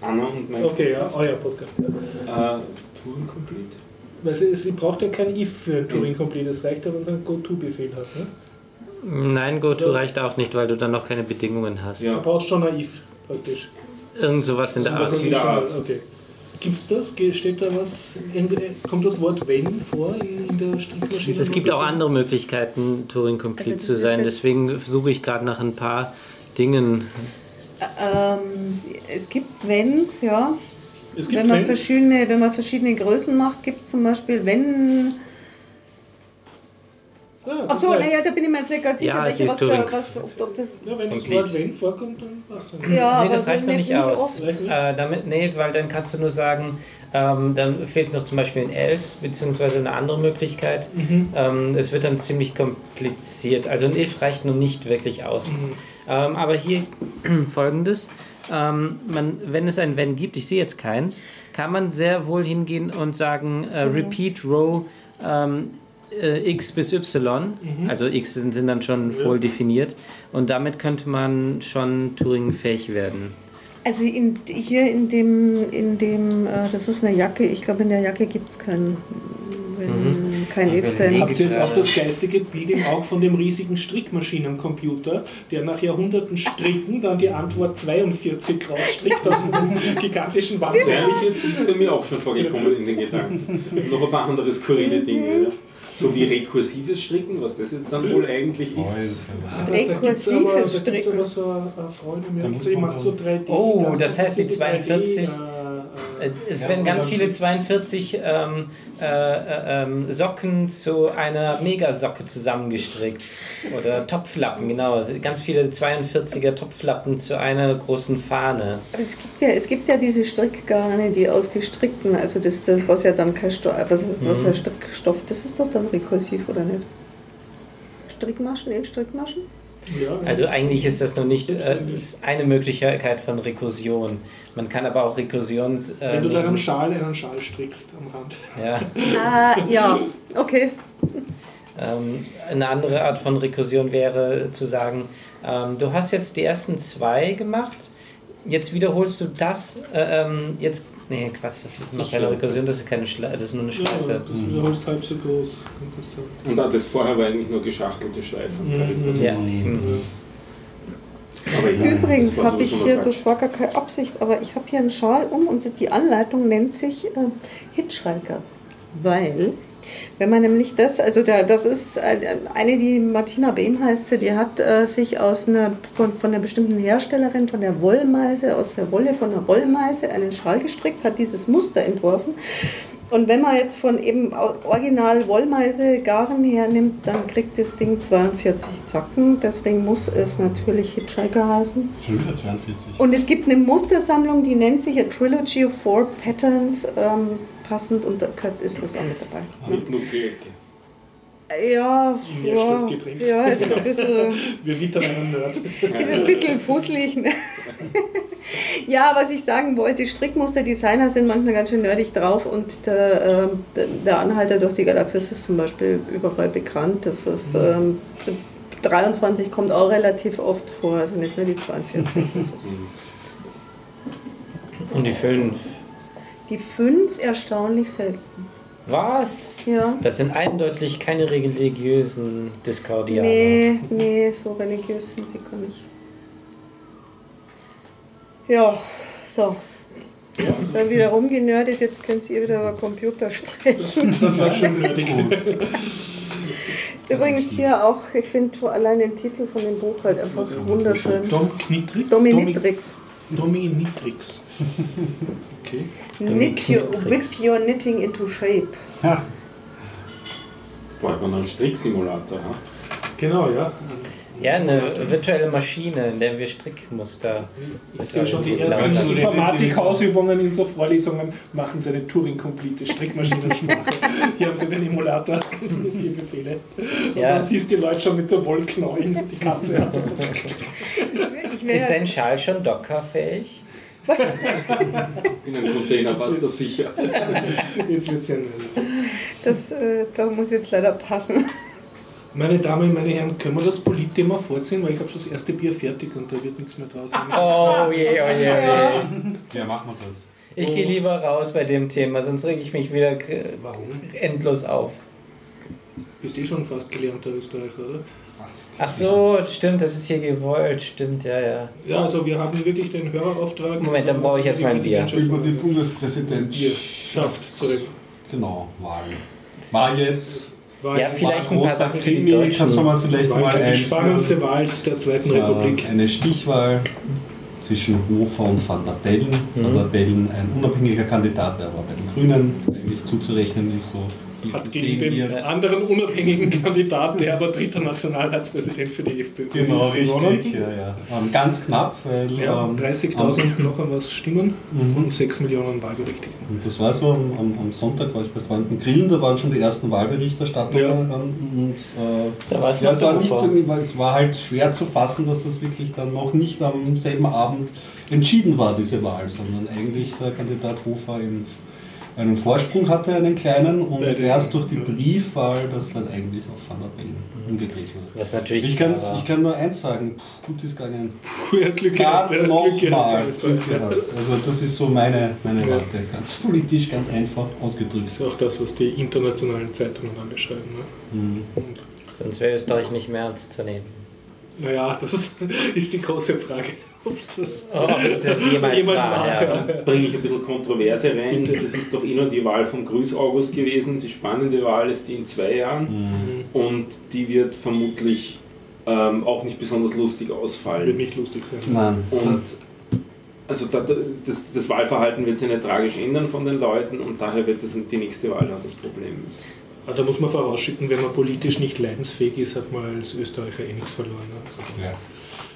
Anna und mein Podcast. Euer Podcast. Turing complete. Weil sie braucht ja kein if für ein Turing Complete, das reicht ja, wenn man einen Go-To-Befehl hat, ne? Nein, Go-To reicht auch nicht, weil du dann noch keine Bedingungen hast. Ja. Du brauchst schon ein if, praktisch. Irgend sowas in der Art. Okay. Gibt's das? Steht da was? Kommt das Wort wenn vor in der Strickmaschine? Es gibt auch andere Möglichkeiten, Turing Complete zu sein. Deswegen suche ich gerade nach ein paar Dingen. Es gibt Wenns, ja. Es gibt wenn man verschiedene Größen macht, gibt es zum Beispiel wenn. Ja, achso, naja, da bin ich mir jetzt nicht ganz sicher, ja, welche ob das. Ja, wenn das Wort wenn vorkommt, dann passt es nicht. Ja, nee, das reicht noch nicht aus. Weil dann kannst du nur sagen, dann fehlt noch zum Beispiel ein else, beziehungsweise eine andere Möglichkeit. Es wird dann ziemlich kompliziert. Also ein if reicht noch nicht wirklich aus. Aber hier folgendes. Wenn es ein wenn gibt, ich sehe jetzt keins, kann man sehr wohl hingehen und sagen, repeat row x bis y, also x sind dann schon voll definiert, und damit könnte man schon Turing-fähig werden. Also das ist eine Jacke, ich glaube in der Jacke gibt es kein if. Habt ihr jetzt auch das geistige Bild im Auge von dem riesigen Strickmaschinencomputer, der nach Jahrhunderten Stricken dann die Antwort 42 rausstrickt aus einem gigantischen Wahnsinn? Das ist bei mir auch schon vorgekommen in den Gedanken. Noch ein paar andere skurrile Dinge. So wie rekursives Stricken, was das jetzt dann wohl eigentlich ist. Rekursives Stricken. Da so eine Freundin, die macht so 3D. Oh, das heißt die 42... Es werden ganz viele 42 Socken zu einer Megasocke zusammengestrickt. Oder Topflappen, genau. Ganz viele 42er Topflappen zu einer großen Fahne. Aber es gibt ja diese Strickgarne, die aus gestrickten, also das was ja dann kein Strickstoff, das ist doch dann rekursiv, oder nicht? Strickmaschen in Strickmaschen? Ja, also eigentlich ist das noch nicht ist eine Möglichkeit von Rekursion. Man kann aber auch Rekursions... wenn du dann einen Schal strickst am Rand. Ja, ja, okay. Eine andere Art von Rekursion wäre zu sagen, du hast jetzt die ersten zwei gemacht, jetzt wiederholst du das, jetzt... Nee, Quatsch, das ist noch keine Rekursion, das ist nur eine Schleife. Ja, das wiederholst halb so groß. Und das vorher war eigentlich nur geschachtelte Schleifen. Aber übrigens habe ich hier, das war gar keine Absicht, aber ich habe hier einen Schal um und die Anleitung nennt sich Hitchhiker. Weil, wenn man nämlich das ist eine, die Martina Behm heißt sie, die hat sich von einer bestimmten Herstellerin, aus der Wolle von der Wollmeise einen Schal gestrickt, hat dieses Muster entworfen. Und wenn man jetzt von eben original Wollmeise-Garn hernimmt, dann kriegt das Ding 42 Zacken. Deswegen muss es natürlich Hitchhiker heißen. Schon wieder 42. Und es gibt eine Mustersammlung, die nennt sich A Trilogy of 4 Patterns. Passend, und da ist das auch mit dabei. Ja, ist ein bisschen... Wir wittern einen Nerd. Ist ein bisschen fusselig. Ne? Ja, was ich sagen wollte, Strickmuster-Designer sind manchmal ganz schön nerdig drauf, und der Anhalter durch die Galaxis ist zum Beispiel überall bekannt. Das ist 23 kommt auch relativ oft vor, also nicht nur die 42. Und die 5. Die 5 erstaunlich selten. Was? Ja. Das sind eindeutig keine religiösen Diskordianer. Nee, so religiös sind sie gar nicht. Ja, so. Jetzt sind wir wieder rumgenördet, jetzt könnt ihr wieder über Computer sprechen. Das war schon richtig gut. Übrigens hier auch, ich finde schon allein den Titel von dem Buch halt einfach wunderschön. Dominitrix. Okay. Whip your knitting into shape. Ja. Jetzt braucht man noch einen Stricksimulator. Ja? Genau, ja. Ja, eine virtuelle Maschine, in der wir Strickmuster... Ich sehe schon die ersten Informatik-Hausübungen in so Vorlesungen, machen sie eine Turing-komplette Strickmaschinensprache. Hier haben sie den Emulator, 4 Befehle. Und dann siehst du die Leute schon mit so Wollknäueln, die Katze hat das. Ist dein Schal schon dockerfähig? Was? In einem Container passt das sicher. Jetzt wird's ja nicht. Da muss jetzt leider passen. Meine Damen, meine Herren, können wir das Politthema vorziehen? Weil ich habe schon das erste Bier fertig und da wird nichts mehr draus. Oh je. Ja, machen wir das. Ich gehe lieber raus bei dem Thema, sonst reg ich mich wieder endlos auf. Bist eh schon fast gelernter Österreicher, oder? fast. Ach so, ja. Stimmt, das ist hier gewollt, stimmt, ja, ja. Ja, also wir haben wirklich den Hörerauftrag. Moment, dann brauche ich erstmal ein Bier. Über die Bundespräsidentschaft zurück. Genau, Wagen. War jetzt. Ja, vielleicht ein paar Sachen für die Deutschen. Die spannendste Wahl der Zweiten Republik. Eine Stichwahl zwischen Hofer und Van der Bellen. Van der Bellen, ein unabhängiger Kandidat, der aber bei den Grünen eigentlich zuzurechnen ist. So hat gegen den anderen unabhängigen Kandidaten, der aber dritter Nationalratspräsident für die FPÖ ist. Genau, richtig. Ja, ja. Ganz knapp. Weil, ja, 30.000 noch etwas Stimmen von 6 Millionen Wahlberechtigten. Und das war so am Sonntag, war ich bei Freunden grillen, da waren schon die ersten Wahlberichterstattungen. Ja. Und, da weiß man es war halt schwer zu fassen, dass das wirklich dann noch nicht am selben Abend entschieden war, diese Wahl, sondern eigentlich der Kandidat Hofer im einen Vorsprung hatte, einen kleinen, und erst durch die Briefwahl, das dann eigentlich auf Van der Bellen umgedreht wurde. Ich kann nur eins sagen, gut ist gegangen. Ja, Glück gehabt. Also das ist so meine Warte, ganz politisch, ganz einfach ausgedrückt. Das ist auch das, was die internationalen Zeitungen anschreiben. Ne? Mhm. Sonst wäre Österreich nicht mehr ernst zu nehmen. Naja, das ist die große Frage. Ob das jemals war. Ja. Bringe ich ein bisschen Kontroverse rein. Das ist doch eh nur die Wahl von Grüß August gewesen. Die spannende Wahl ist die in 2 Jahren. Und die wird vermutlich auch nicht besonders lustig ausfallen. Wird nicht lustig sein. Nein. Und also das Wahlverhalten wird sich nicht tragisch ändern von den Leuten, und daher wird das die nächste Wahl dann das Problem. Aber da muss man vorausschicken, wenn man politisch nicht leidensfähig ist, hat man als Österreicher eh nichts verloren. Also. Ja.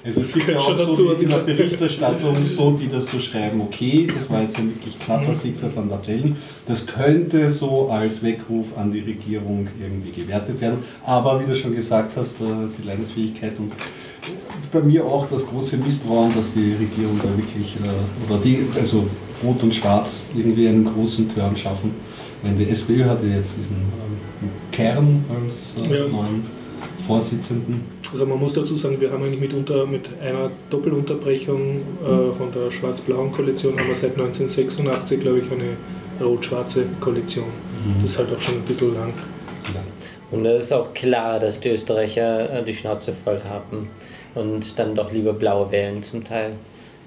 Also es gibt ja auch so in der Berichterstattung so, die das so schreiben, okay, das war jetzt ein wirklich knapper Sieg für Van der Bellen, das könnte so als Weckruf an die Regierung irgendwie gewertet werden, aber wie du schon gesagt hast, die Leidensfähigkeit und bei mir auch das große Misstrauen, dass die Regierung da wirklich, also Rot und Schwarz irgendwie einen großen Turn schaffen, wenn die SPÖ hatte jetzt diesen Kern als neuen Vorsitzenden. Also man muss dazu sagen, wir haben eigentlich mit einer Doppelunterbrechung von der schwarz-blauen Koalition haben wir seit 1986, glaube ich, eine rot-schwarze Koalition. Das ist halt auch schon ein bisschen lang. Ja. Und da ist auch klar, dass die Österreicher die Schnauze voll haben und dann doch lieber blau wählen zum Teil,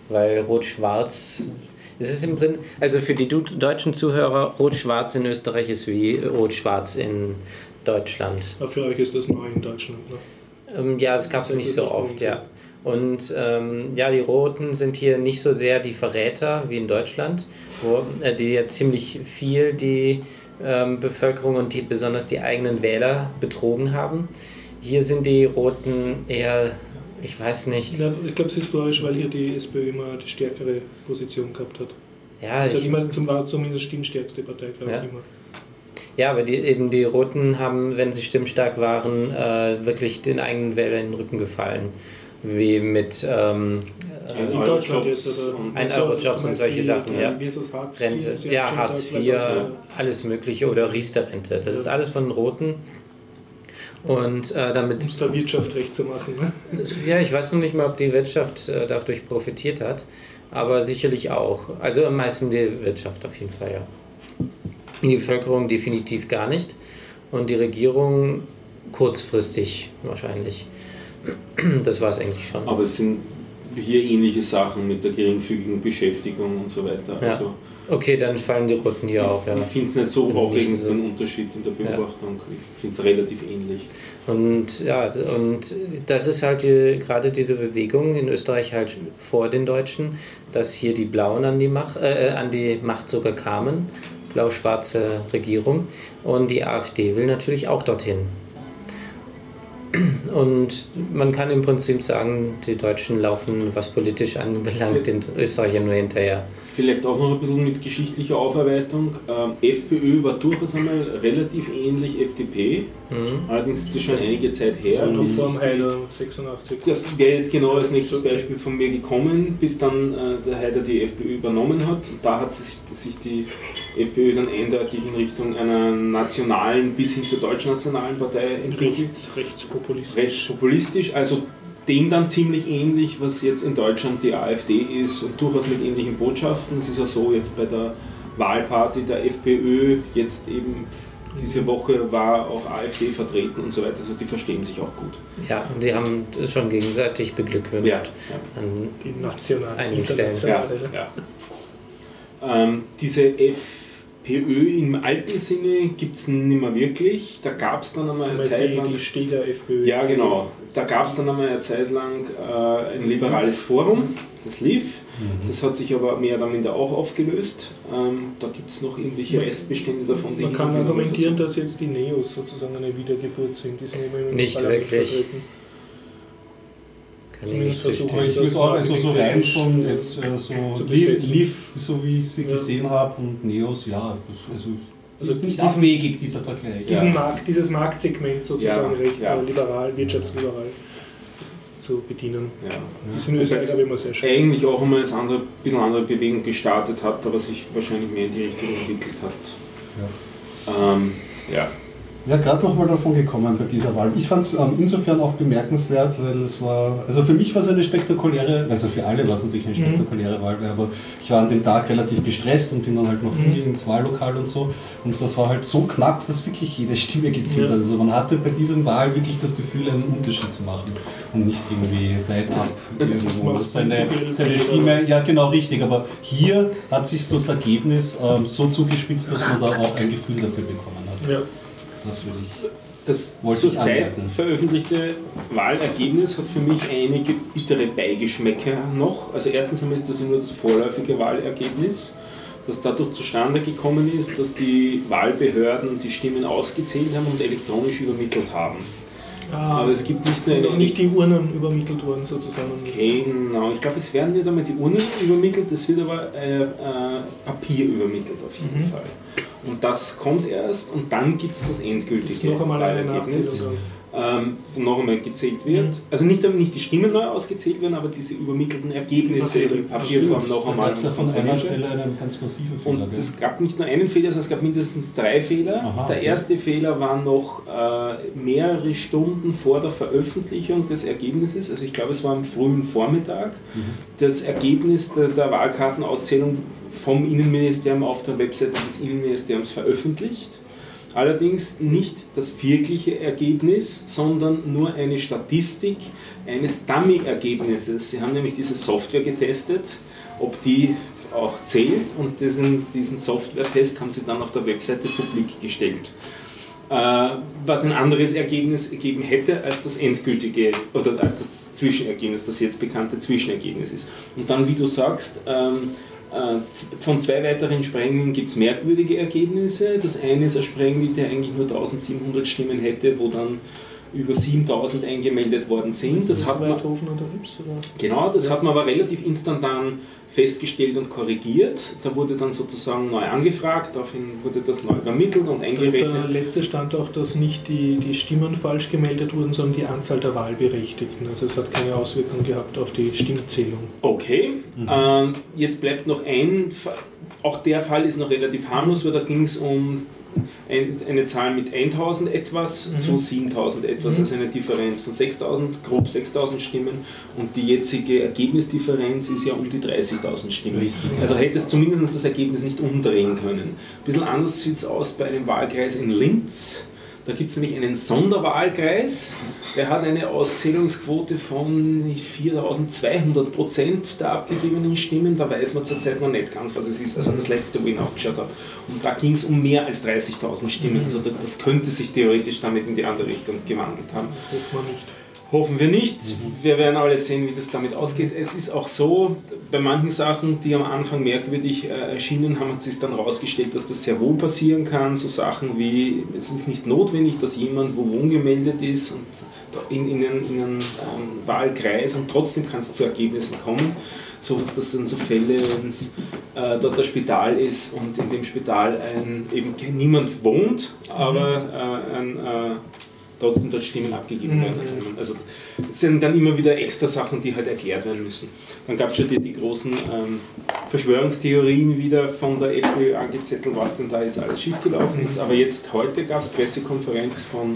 weil rot-schwarz... Es ist im Prinzip, also für die deutschen Zuhörer, rot-schwarz in Österreich ist wie rot-schwarz in Deutschland. Aber für euch ist das neu in Deutschland, ne? Ja, das gab es nicht so oft, ja. Und die Roten sind hier nicht so sehr die Verräter wie in Deutschland, wo die ja ziemlich viel die Bevölkerung und besonders die eigenen Wähler betrogen haben. Hier sind die Roten eher, ich weiß nicht. Ich glaube, es ist historisch, weil hier die SPÖ immer die stärkere Position gehabt hat. Ja, also war zumindest stimmstärkste Partei, glaube ich, immer. Ja, aber die Roten haben, wenn sie stimmstark waren, wirklich den eigenen Wählern in den Rücken gefallen. Wie mit Euro-Jobs und solche Sachen. Rente, Hartz IV, alles mögliche oder Riester-Rente. Das ist alles von den Roten. Und damit. Um es der Wirtschaft recht zu machen, ne? Ja, ich weiß noch nicht mal, ob die Wirtschaft dadurch profitiert hat, aber sicherlich auch. Also am meisten die Wirtschaft auf jeden Fall, ja. Die Bevölkerung definitiv gar nicht und die Regierung kurzfristig wahrscheinlich. Das war es eigentlich schon. Aber es sind hier ähnliche Sachen mit der geringfügigen Beschäftigung und so weiter. Ja. Also okay, dann fallen die Roten hier auf. Ja. Ich finde es nicht so aufregend, den Unterschied in der Beobachtung. Ja. Ich finde es relativ ähnlich. Und das ist halt gerade diese Bewegung in Österreich halt vor den Deutschen, dass hier die Blauen an die Macht sogar kamen. Blau-schwarze Regierung, und die AfD will natürlich auch dorthin. Und man kann im Prinzip sagen, die Deutschen laufen, was politisch anbelangt, den Österreichern nur hinterher. Vielleicht auch noch ein bisschen mit geschichtlicher Aufarbeitung. FPÖ war durchaus einmal relativ ähnlich FDP, allerdings ist das schon einige Zeit her. Bis 86. Das wäre jetzt genau als nächstes Beispiel von mir gekommen, bis dann der Haider die FPÖ übernommen hat. Und da hat sich die FPÖ dann eindeutig in Richtung einer nationalen bis hin zur deutschnationalen Partei entwickelt. Rechtspopulistisch, also dem dann ziemlich ähnlich, was jetzt in Deutschland die AfD ist, und durchaus mit ähnlichen Botschaften. Es ist ja so, jetzt bei der Wahlparty der FPÖ, jetzt eben Diese Woche war auch AfD vertreten und so weiter, also die verstehen sich auch gut. Ja, und die haben schon gegenseitig beglückwünscht an die einigen Stellen. Diese FPÖ im alten Sinne gibt es nicht mehr wirklich. Da gab es dann einmal eine Zeit lang... Die Stieler FPÖ. Ja, genau. Da gab es dann einmal eine Zeit lang ein liberales Forum, das lief. Das hat sich aber mehr oder minder auch aufgelöst. Da gibt es noch irgendwelche Restbestände davon. Man kann argumentieren, dass jetzt die Neos sozusagen eine Wiedergeburt sind. Die sind immer nicht wirklich. Kann ich nicht versuchen. Also so rein schon jetzt so lief, so wie ich sie gesehen habe, und Neos, ja. Also ist nicht abwegig, dieser Vergleich. Dieses Marktsegment sozusagen liberal, wirtschaftsliberal zu bedienen. Ja. Ist in Österreich aber immer sehr schön. Eigentlich auch immer ein bisschen andere Bewegung gestartet hat, aber sich wahrscheinlich mehr in die Richtung entwickelt hat. Ja, gerade nochmal davon gekommen bei dieser Wahl. Ich fand es insofern auch bemerkenswert, weil es war, also für mich war es eine spektakuläre, also für alle war es natürlich eine spektakuläre Wahl, aber ich war an dem Tag relativ gestresst und bin dann halt noch ins Wahllokal und so, und das war halt so knapp, dass wirklich jede Stimme gezählt hat. Also man hatte bei diesem Wahl wirklich das Gefühl, einen Unterschied zu machen und nicht irgendwie weit ab irgendwo seine Stimme, ja genau richtig, aber hier hat sich das Ergebnis so zugespitzt, dass man da auch ein Gefühl dafür bekommen hat. Ja. Das zurzeit veröffentlichte Wahlergebnis hat für mich einige bittere Beigeschmäcker noch. Also erstens einmal ist das nur das vorläufige Wahlergebnis, das dadurch zustande gekommen ist, dass die Wahlbehörden die Stimmen ausgezählt haben und elektronisch übermittelt haben. Aber es gibt nicht nur nicht die Urnen übermittelt worden sozusagen. Genau, ich glaube, es werden nicht einmal die Urnen übermittelt, es wird aber Papier übermittelt auf jeden Fall. Und das kommt erst und dann gibt es das endgültige Wahlergebnis. Noch einmal gezählt wird. Also nicht die Stimmen neu ausgezählt werden, aber diese übermittelten Ergebnisse in Papierform noch einmal. Da von einer Stelle einen ganz massiven Fehler. Und es gab nicht nur einen Fehler, sondern es gab mindestens 3 Fehler. Der erste Fehler war noch mehrere Stunden vor der Veröffentlichung des Ergebnisses, also ich glaube es war am frühen Vormittag, das Ergebnis der Wahlkartenauszählung vom Innenministerium auf der Webseite des Innenministeriums veröffentlicht. Allerdings nicht das wirkliche Ergebnis, sondern nur eine Statistik eines Dummy-Ergebnisses. Sie haben nämlich diese Software getestet, ob die auch zählt, und diesen Software-Test haben sie dann auf der Webseite publik gestellt. Was ein anderes Ergebnis gegeben hätte als das endgültige oder als das Zwischenergebnis, das jetzt bekannte Zwischenergebnis ist. Und dann, wie du sagst, von 2 weiteren Sprengungen gibt es merkwürdige Ergebnisse. Das eine ist ein Sprengel, der eigentlich nur 1700 Stimmen hätte, wo dann über 7000 eingemeldet worden sind. Das hat man, genau, das hat man aber relativ instantan festgestellt und korrigiert. Da wurde dann sozusagen neu angefragt, daraufhin wurde das neu übermittelt und eingerechnet. Da ist der letzte Stand auch, dass nicht die Stimmen falsch gemeldet wurden, sondern die Anzahl der Wahlberechtigten. Also es hat keine Auswirkung gehabt auf die Stimmzählung. Okay, jetzt bleibt noch ein Fall. Auch der Fall ist noch relativ harmlos, weil da ging es um eine Zahl mit 1000 etwas zu 7000 etwas, also eine Differenz von 6000, grob 6000 Stimmen, und die jetzige Ergebnisdifferenz ist ja um die 30.000 Stimmen. Richtig, also hätte es zumindest das Ergebnis nicht umdrehen können. Ein bisschen anders sieht es aus bei einem Wahlkreis in Linz. Da gibt es nämlich einen Sonderwahlkreis, der hat eine Auszählungsquote von 4.200% der abgegebenen Stimmen. Da weiß man zurzeit noch nicht ganz, was es ist. Also das letzte, wo ich nachgeschaut habe. Und da ging es um mehr als 30.000 Stimmen. Also das könnte sich theoretisch damit in die andere Richtung gewandelt haben. Hoffen wir nicht. Hoffen wir nicht. Wir werden alles sehen, wie das damit ausgeht. Es ist auch so, bei manchen Sachen, die am Anfang merkwürdig erschienen, haben sie es dann rausgestellt, dass das sehr wohl passieren kann. So Sachen wie, es ist nicht notwendig, dass jemand wo wohngemeldet ist und in einen Wahlkreis, und trotzdem kann es zu Ergebnissen kommen. So, das sind so Fälle, wenn es dort ein Spital ist und in dem Spital eben niemand wohnt, aber trotzdem dort Stimmen abgegeben werden können. Also es sind dann immer wieder extra Sachen, die halt erklärt werden müssen. Dann gab es schon die großen Verschwörungstheorien wieder von der FPÖ angezettelt, was denn da jetzt alles schiefgelaufen ist. Aber jetzt heute gab es Pressekonferenz von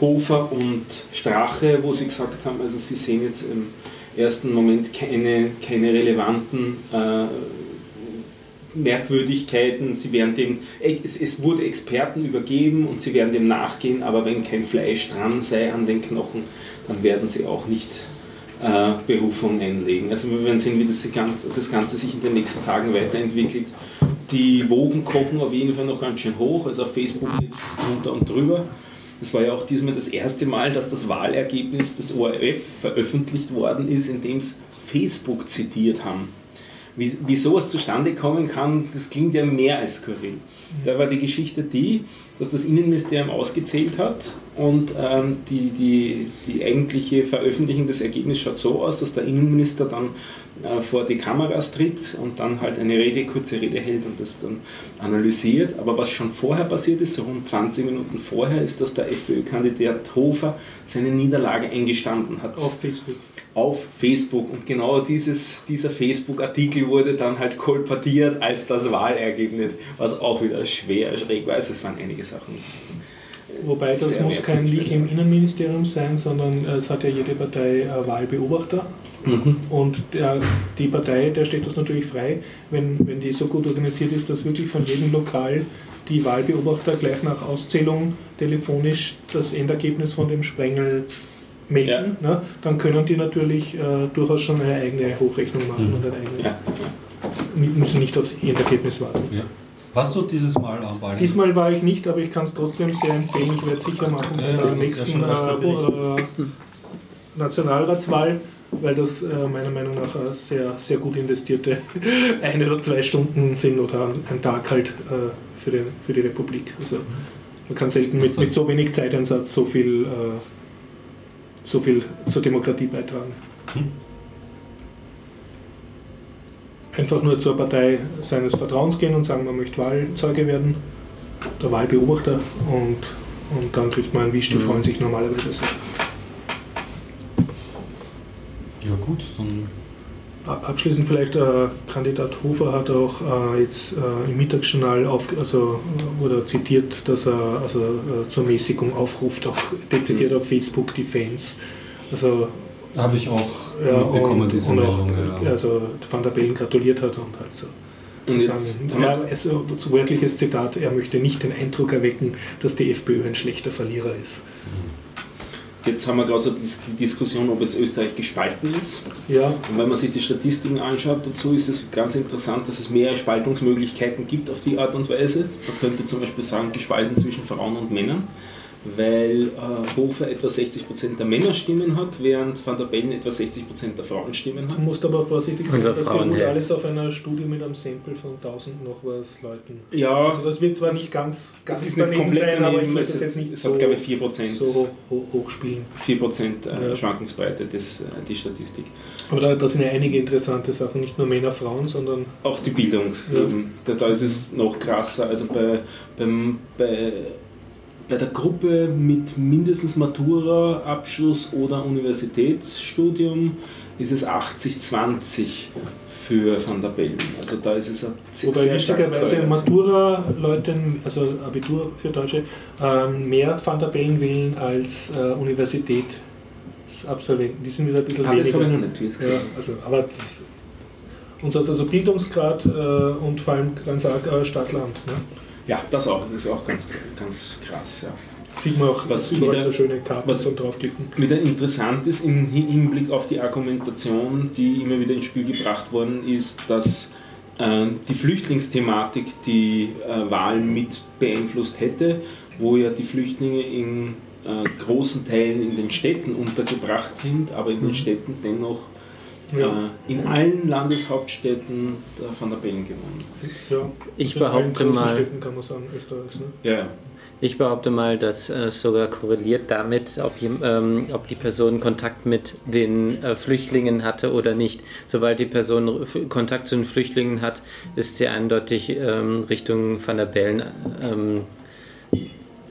Hofer und Strache, wo sie gesagt haben, also sie sehen jetzt im ersten Moment keine relevanten Merkwürdigkeiten, sie werden dem, es wurde Experten übergeben und sie werden dem nachgehen, aber wenn kein Fleisch dran sei an den Knochen, dann werden sie auch nicht Berufung einlegen. Also wir werden sehen, wie das Ganze sich in den nächsten Tagen weiterentwickelt. Die Wogen kochen auf jeden Fall noch ganz schön hoch, also auf Facebook jetzt drunter und drüber. Es war ja auch diesmal das erste Mal, dass das Wahlergebnis des ORF veröffentlicht worden ist, indem es Facebook zitiert haben. Wie sowas zustande kommen kann, das klingt ja mehr als skurril. Da war die Geschichte die, dass das Innenministerium ausgezählt hat und die eigentliche Veröffentlichung des Ergebnisses schaut so aus, dass der Innenminister dann vor die Kameras tritt und dann halt eine kurze Rede hält und das dann analysiert. Aber was schon vorher passiert ist, so rund 20 Minuten vorher, ist, dass der FPÖ-Kandidat Hofer seine Niederlage eingestanden hat. Auf Facebook. Und genau dieser Facebook-Artikel wurde dann halt kolportiert als das Wahlergebnis, was auch wieder schwer schräg war. Es waren einige Sachen. Wobei, das muss kein Leak im Innenministerium sein, sondern es hat ja jede Partei Wahlbeobachter. Mhm. Und die Partei, der steht das natürlich frei, wenn die so gut organisiert ist, dass wirklich von jedem Lokal die Wahlbeobachter gleich nach Auszählung telefonisch das Endergebnis von dem Sprengel melden, ja. Ne? Dann können die natürlich durchaus schon eine eigene Hochrechnung machen, mhm, und eine eigene, ja, müssen nicht aufs Endergebnis warten. Ja. Warst du dieses Mal am Wahlgang? Diesmal war ich nicht, aber ich kann es trotzdem sehr empfehlen. Ich werde es sicher machen bei der nächsten Nationalratswahl, weil das meiner Meinung nach sehr, sehr gut investierte 1 oder 2 Stunden sind oder ein Tag halt für die Republik. Also man kann selten mit so wenig Zeiteinsatz so viel zur Demokratie beitragen. Einfach nur zur Partei seines Vertrauens gehen und sagen, man möchte Wahlzeuge werden, der Wahlbeobachter, und dann kriegt man einen Wisch, die freuen sich normalerweise so. Ja gut, dann... Abschließend vielleicht, Kandidat Hofer hat auch jetzt im Mittagsjournal wurde zitiert, dass er zur Mäßigung aufruft, auch dezidiert auf Facebook die Fans. Also habe ich auch mitbekommen, diese Meldung. Ja. Also Van der Bellen gratuliert hat und halt so. Und sagen, ja, wörtliches Zitat, er möchte nicht den Eindruck erwecken, dass die FPÖ ein schlechter Verlierer ist. Jetzt haben wir gerade so die Diskussion, ob jetzt Österreich gespalten ist. Ja. Und wenn man sich die Statistiken anschaut dazu, ist es ganz interessant, dass es mehrere Spaltungsmöglichkeiten gibt auf die Art und Weise. Man könnte zum Beispiel sagen, gespalten zwischen Frauen und Männern, weil Hofer etwa 60% der Männerstimmen hat, während Van der Bellen etwa 60% der Frauenstimmen hat. Du musst aber vorsichtig sein, das beruht alles auf einer Studie mit einem Sample von 1000 noch was Leuten. Ja. Also das wird zwar nicht ganz daneben sein, aber ich möchte das jetzt nicht so, hat, glaube ich, 4% so hochspielen. 4% ja. Schwankungsbreite, die Statistik. Aber da sind ja einige interessante Sachen, nicht nur Männer, Frauen, sondern... Auch die Bildung. Ja. Da ist es noch krasser, also bei der Gruppe mit mindestens Matura-Abschluss oder Universitätsstudium ist es 80-20 für Van der Bellen. Also da ist es wobei witzigerweise Matura-Leute, also Abitur für Deutsche, mehr Van der Bellen wählen als Universitätsabsolventen. Die sind wieder ein bisschen weniger. Das habe ich noch nicht gelesen. Ja, also Bildungsgrad und vor allem ganz Stadt-Land. Ne? Ja, das ist auch ganz, ganz krass. Ja. Sieht man auch, was wieder so schöne Karten, was zum Draufklicken. Wieder interessant ist im Hinblick auf die Argumentation, die immer wieder ins Spiel gebracht worden ist, dass die Flüchtlingsthematik die Wahl mit beeinflusst hätte, wo ja die Flüchtlinge in großen Teilen in den Städten untergebracht sind, aber in den Städten dennoch. Ja. In allen Landeshauptstädten Van der Bellen gewonnen. Ja. Ich behaupte mal, dass sogar korreliert damit, ob die Person Kontakt mit den Flüchtlingen hatte oder nicht. Sobald die Person Kontakt zu den Flüchtlingen hat, ist sie eindeutig Richtung Van der Bellen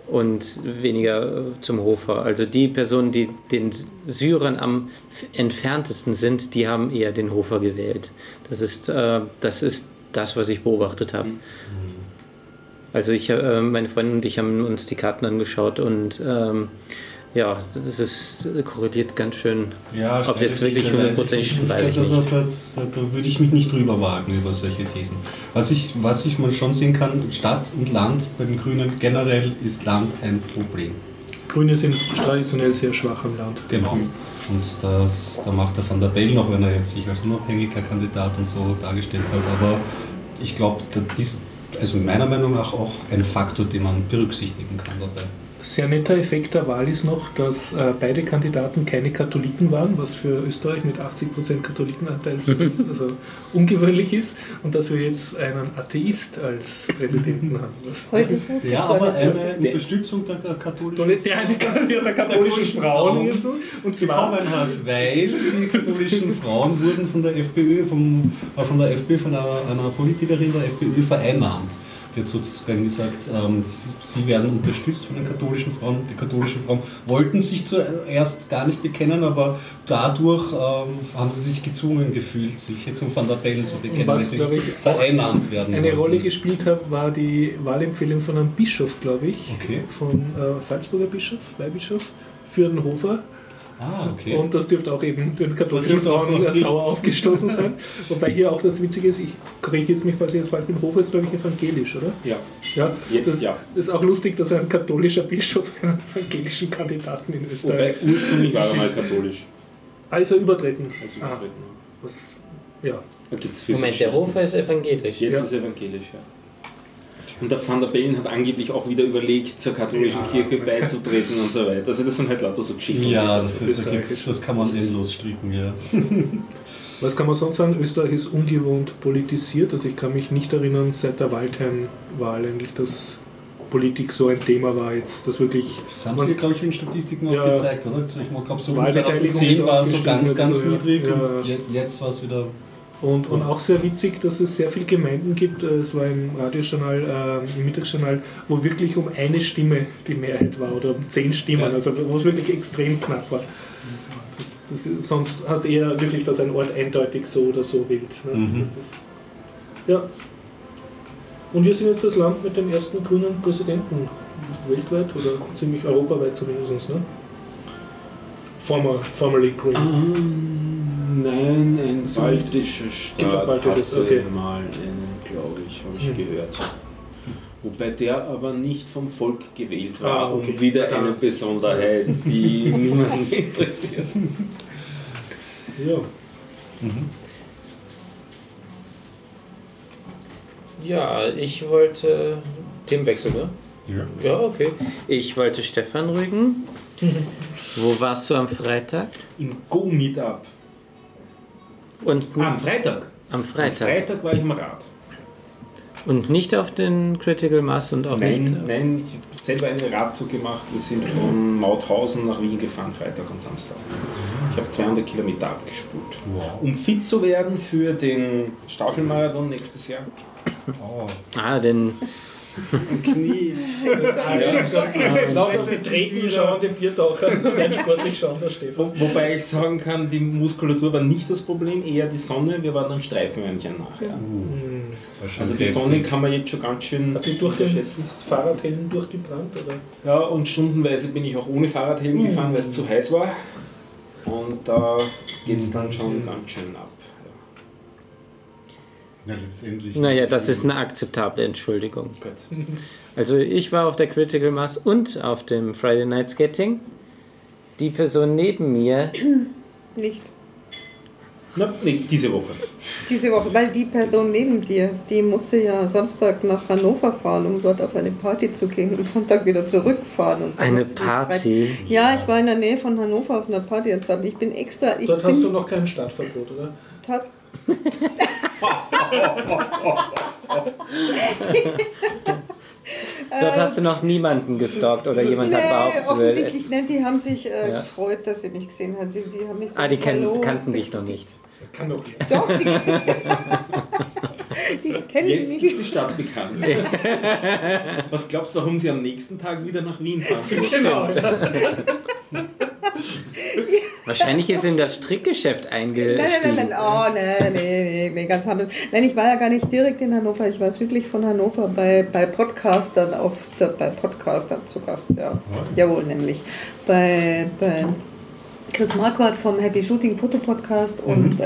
und weniger zum Hofer. Also die Personen, die den Syrern am entferntesten sind, die haben eher den Hofer gewählt. Das ist das, was ich beobachtet habe. Also meine Freundin und ich haben uns die Karten angeschaut und Ja, das ist, korreliert ganz schön, ja, ob es jetzt wirklich 100% stimmt, weiß ich nicht. Da würde ich mich nicht drüber wagen, über solche Thesen. Was ich mal schon sehen kann, Stadt und Land, bei den Grünen generell ist Land ein Problem. Grüne sind traditionell sehr schwach am Land. Genau. Und da macht der Van der Bellen, auch wenn er jetzt sich als unabhängiger Kandidat und so dargestellt hat, aber ich glaube, das ist also meiner Meinung nach auch ein Faktor, den man berücksichtigen kann dabei. Sehr netter Effekt der Wahl ist noch, dass beide Kandidaten keine Katholiken waren, was für Österreich mit 80% Katholikenanteil also ungewöhnlich ist, und dass wir jetzt einen Atheist als Präsidenten haben. Ja, aber eine Unterstützung der katholischen, der katholischen Frauen und so. Und zwar bekommen hat, weil die katholischen Frauen wurden von der FPÖ, von einer Politikerin der FPÖ vereinnahmt. Wird sozusagen gesagt, sie werden unterstützt von den katholischen Frauen. Die katholischen Frauen wollten sich zuerst gar nicht bekennen, aber dadurch haben sie sich gezwungen gefühlt, sich zum Van der Bellen zu bekennen, weil sie vereinnahmt werden. Eine Rolle gespielt hat, war die Wahlempfehlung von einem Bischof, glaube ich, okay. Von Salzburger Bischof, Weihbischof, Fürdenhofer. Ah, okay. Und das dürfte auch eben den katholischen Frauen sauer aufgestoßen sein. Wobei hier auch das Witzige ist, ich korrigiere jetzt mich, falls ich jetzt falsch bin, Hofer ist, glaube ich, evangelisch, oder? Ja. Ist auch lustig, dass ein katholischer Bischof einen evangelischen Kandidaten in Österreich... Wobei ursprünglich war er mal katholisch. Also übertreten. Das, ja. Moment, der Hofer ist evangelisch? Jetzt ist evangelisch, ja. Und der Van der Bellen hat angeblich auch wieder überlegt, zur katholischen Kirche beizutreten und so weiter. Also das sind halt lauter so Geschichten. Ja, das kann man endlos stricken, ja. Was kann man sonst sagen? Österreich ist ungewohnt politisiert. Also ich kann mich nicht erinnern, seit der Waldheim-Wahl eigentlich, dass Politik so ein Thema war jetzt, das wirklich... Das haben Sie, glaube ich, in Statistiken auch gezeigt, oder? Ich glaube, so 2010 war es so ganz niedrig und jetzt war es wieder... Und auch sehr witzig, dass es sehr viele Gemeinden gibt, es war im Radiojournal, im Mittagsjournal, wo wirklich um eine Stimme die Mehrheit war oder um 10 Stimmen, also wo es wirklich extrem knapp war. Sonst hast du eher wirklich, dass ein Ort eindeutig so oder so wählt. Ne? Mhm. Ja. Und wir sind jetzt das Land mit den ersten grünen Präsidenten weltweit oder ziemlich europaweit zumindest, ne? Formerly green. Nein, ein baltischer Staat hatte mal einen, glaube ich, habe ich gehört. Wobei der aber nicht vom Volk gewählt war und wieder eine Besonderheit, die niemanden interessiert. Ja. Mhm. Ja, ich wollte... Themenwechsel, ne? Ja, okay. Ich wollte Stefan rügen. Wo warst du am Freitag? Im Go-Meetup. Am Freitag. Am Freitag war ich am Rad. Und nicht auf den Critical Mass und auch Nein, ich habe selber eine Radtour gemacht. Wir sind von Mauthausen nach Wien gefahren, Freitag und Samstag. Ich habe 200 Kilometer abgespult. Wow. Um fit zu werden für den Staffelmarathon nächstes Jahr. Oh. Den... Knie. Lauter getreten schauen die Biertaucher, werden sportlich schauen, der Stefan. Wobei ich sagen kann, die Muskulatur war nicht das Problem, eher die Sonne, wir waren am Streifenhörnchen nachher. Ja. Also die Sonne kann man jetzt schon ganz schön... Hat die durch das Fahrradhelm durchgebrannt, oder? Ja, und stundenweise bin ich auch ohne Fahrradhelm gefahren, weil es zu heiß war. Und da geht es dann schon ganz schön ab. Ja, letztendlich. Naja, das ist eine akzeptable Entschuldigung. Gut. Also ich war auf der Critical Mass und auf dem Friday Night Skating. Die Person neben mir... Nicht. Na, nicht diese Woche. Diese Woche, weil die Person neben dir, die musste ja Samstag nach Hannover fahren, um dort auf eine Party zu gehen und Sonntag wieder zurückfahren. Eine Party? Ja, ich war in der Nähe von Hannover auf einer Party. Ich bin extra... Dort hast du noch kein Startverbot, oder? Dort hast du noch niemanden gestalkt oder jemand hat behauptet. Offensichtlich nicht, die haben sich gefreut, dass sie mich gesehen hat. Die haben mich so kannten dich noch nicht. Kann doch nicht. Doch, die kennen mich. Jetzt ist die Stadt bekannt. Was glaubst du, warum sie am nächsten Tag wieder nach Wien fahren? Genau. Wahrscheinlich ist in das Strickgeschäft eingestiegen. Nein, ganz anders. Nein, ich war ja gar nicht direkt in Hannover, ich war südlich von Hannover bei Podcastern zu Gast, ja. Oh. Jawohl, nämlich bei Chris Marquardt vom Happy Shooting Fotopodcast und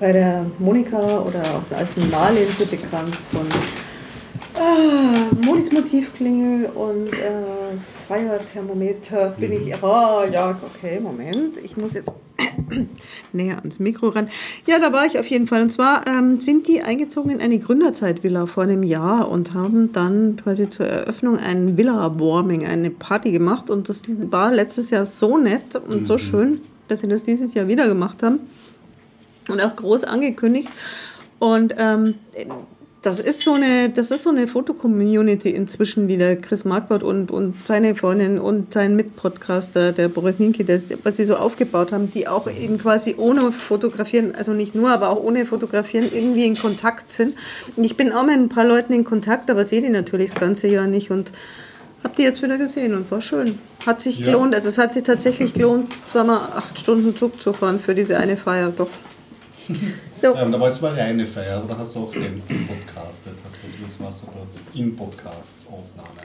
bei der Monika oder auch als Nahlinse bekannt von Monis Motivklingel und Feierthermometer bin ich. Ich muss jetzt näher ans Mikro ran. Ja, da war ich auf jeden Fall. Und zwar sind die eingezogen in eine Gründerzeitvilla vor einem Jahr und haben dann quasi zur Eröffnung ein Villa-Warming, eine Party gemacht. Und das war letztes Jahr so nett und so schön, dass sie das dieses Jahr wieder gemacht haben. Und auch groß angekündigt. Und Das ist so eine Fotocommunity inzwischen, die der Chris Marquardt und seine Freundin und sein Mitpodcaster, der Boris Ninke, was sie so aufgebaut haben, die auch eben quasi ohne Fotografieren, also nicht nur, aber auch ohne Fotografieren irgendwie in Kontakt sind. Und ich bin auch mit ein paar Leuten in Kontakt, aber sehe die natürlich das ganze Jahr nicht und habe die jetzt wieder gesehen und war schön. Hat sich gelohnt, also es hat sich tatsächlich gelohnt, zweimal 8 Stunden Zug zu fahren für diese eine Feier, doch. So. Ja, aber da war es mal reine Feier, oder hast du auch den Podcast? Hast du da in Podcasts Aufnahmen?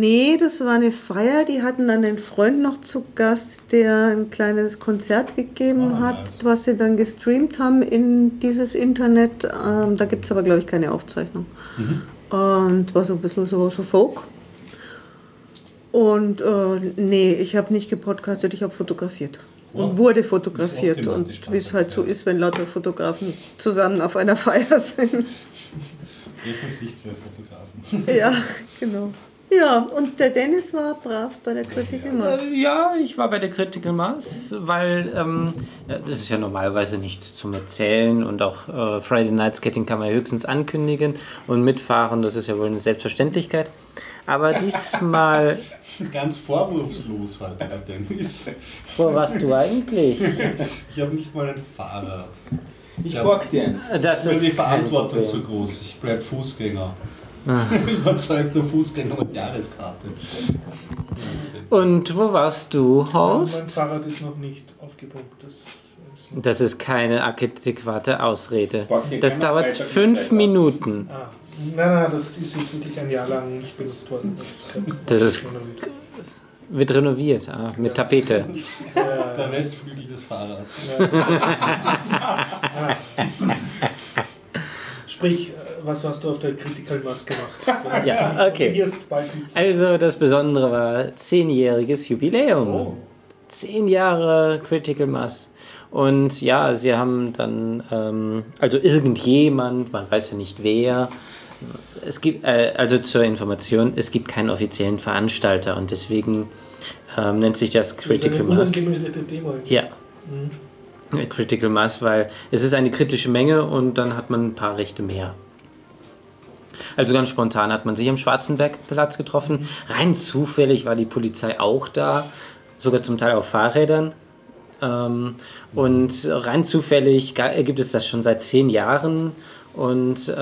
Nee, das war eine Feier, die hatten dann einen Freund noch zu Gast, der ein kleines Konzert gegeben hat, nice. Was sie dann gestreamt haben in dieses Internet. Da gibt es aber, glaube ich, keine Aufzeichnung. Und war so ein bisschen so Folk. Und nee, ich habe nicht gepodcastet, ich habe fotografiert. Und wurde fotografiert und wie es halt so ist, wenn lauter Fotografen zusammen auf einer Feier sind. Jedenfalls nicht 2 Fotografen. Ja, genau. Ja, und der Dennis war brav bei der Critical Mass. Ja, ich war bei der Critical Mass, weil das ist ja normalerweise nichts zum Erzählen und auch Friday Night Skating kann man höchstens ankündigen und mitfahren, das ist ja wohl eine Selbstverständlichkeit. Aber diesmal... Ganz vorwurfslos halt, der Dennis. Wo warst du eigentlich? Ich habe nicht mal ein Fahrrad. Ich borg dir eins. Das ist die Verantwortung zu groß. Ich bleib Fußgänger. Überzeugter Fußgänger mit Jahreskarte. Und wo warst du, Horst? Ja, mein Fahrrad ist noch nicht aufgepumpt. Das ist keine adäquate Ausrede. Das dauert 5 Minuten. Ah. Nein, das ist jetzt wirklich ein Jahr lang nicht benutzt worden. Das wird renoviert, mit Tapete. Der Westflügel des Fahrrads. Sprich, was hast du auf der Critical Mass gemacht? Ja, okay. Also das Besondere war 10-jähriges Jubiläum. Oh. 10 Jahre Critical Mass. Und ja, sie haben dann, also irgendjemand, man weiß ja nicht wer, es gibt, also zur Information, es gibt keinen offiziellen Veranstalter und deswegen nennt sich das Critical Mass. Ja. Critical Mass, weil es ist eine kritische Menge und dann hat man ein paar Rechte mehr. Also ganz spontan hat man sich am Schwarzenbergplatz getroffen. Rein zufällig war die Polizei auch da, sogar zum Teil auf Fahrrädern. Und rein zufällig gibt es das schon seit 10 Jahren und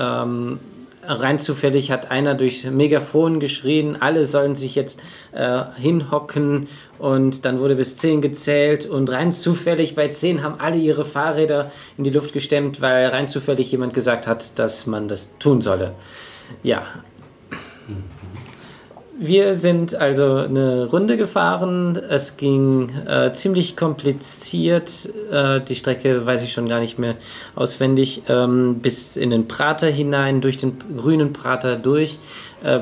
rein zufällig hat einer durchs Megafon geschrien, alle sollen sich jetzt hinhocken und dann wurde bis 10 gezählt und rein zufällig bei 10 haben alle ihre Fahrräder in die Luft gestemmt, weil rein zufällig jemand gesagt hat, dass man das tun solle. Ja. Wir sind also eine Runde gefahren, es ging ziemlich kompliziert, die Strecke weiß ich schon gar nicht mehr auswendig, bis in den Prater hinein, durch den grünen Prater durch,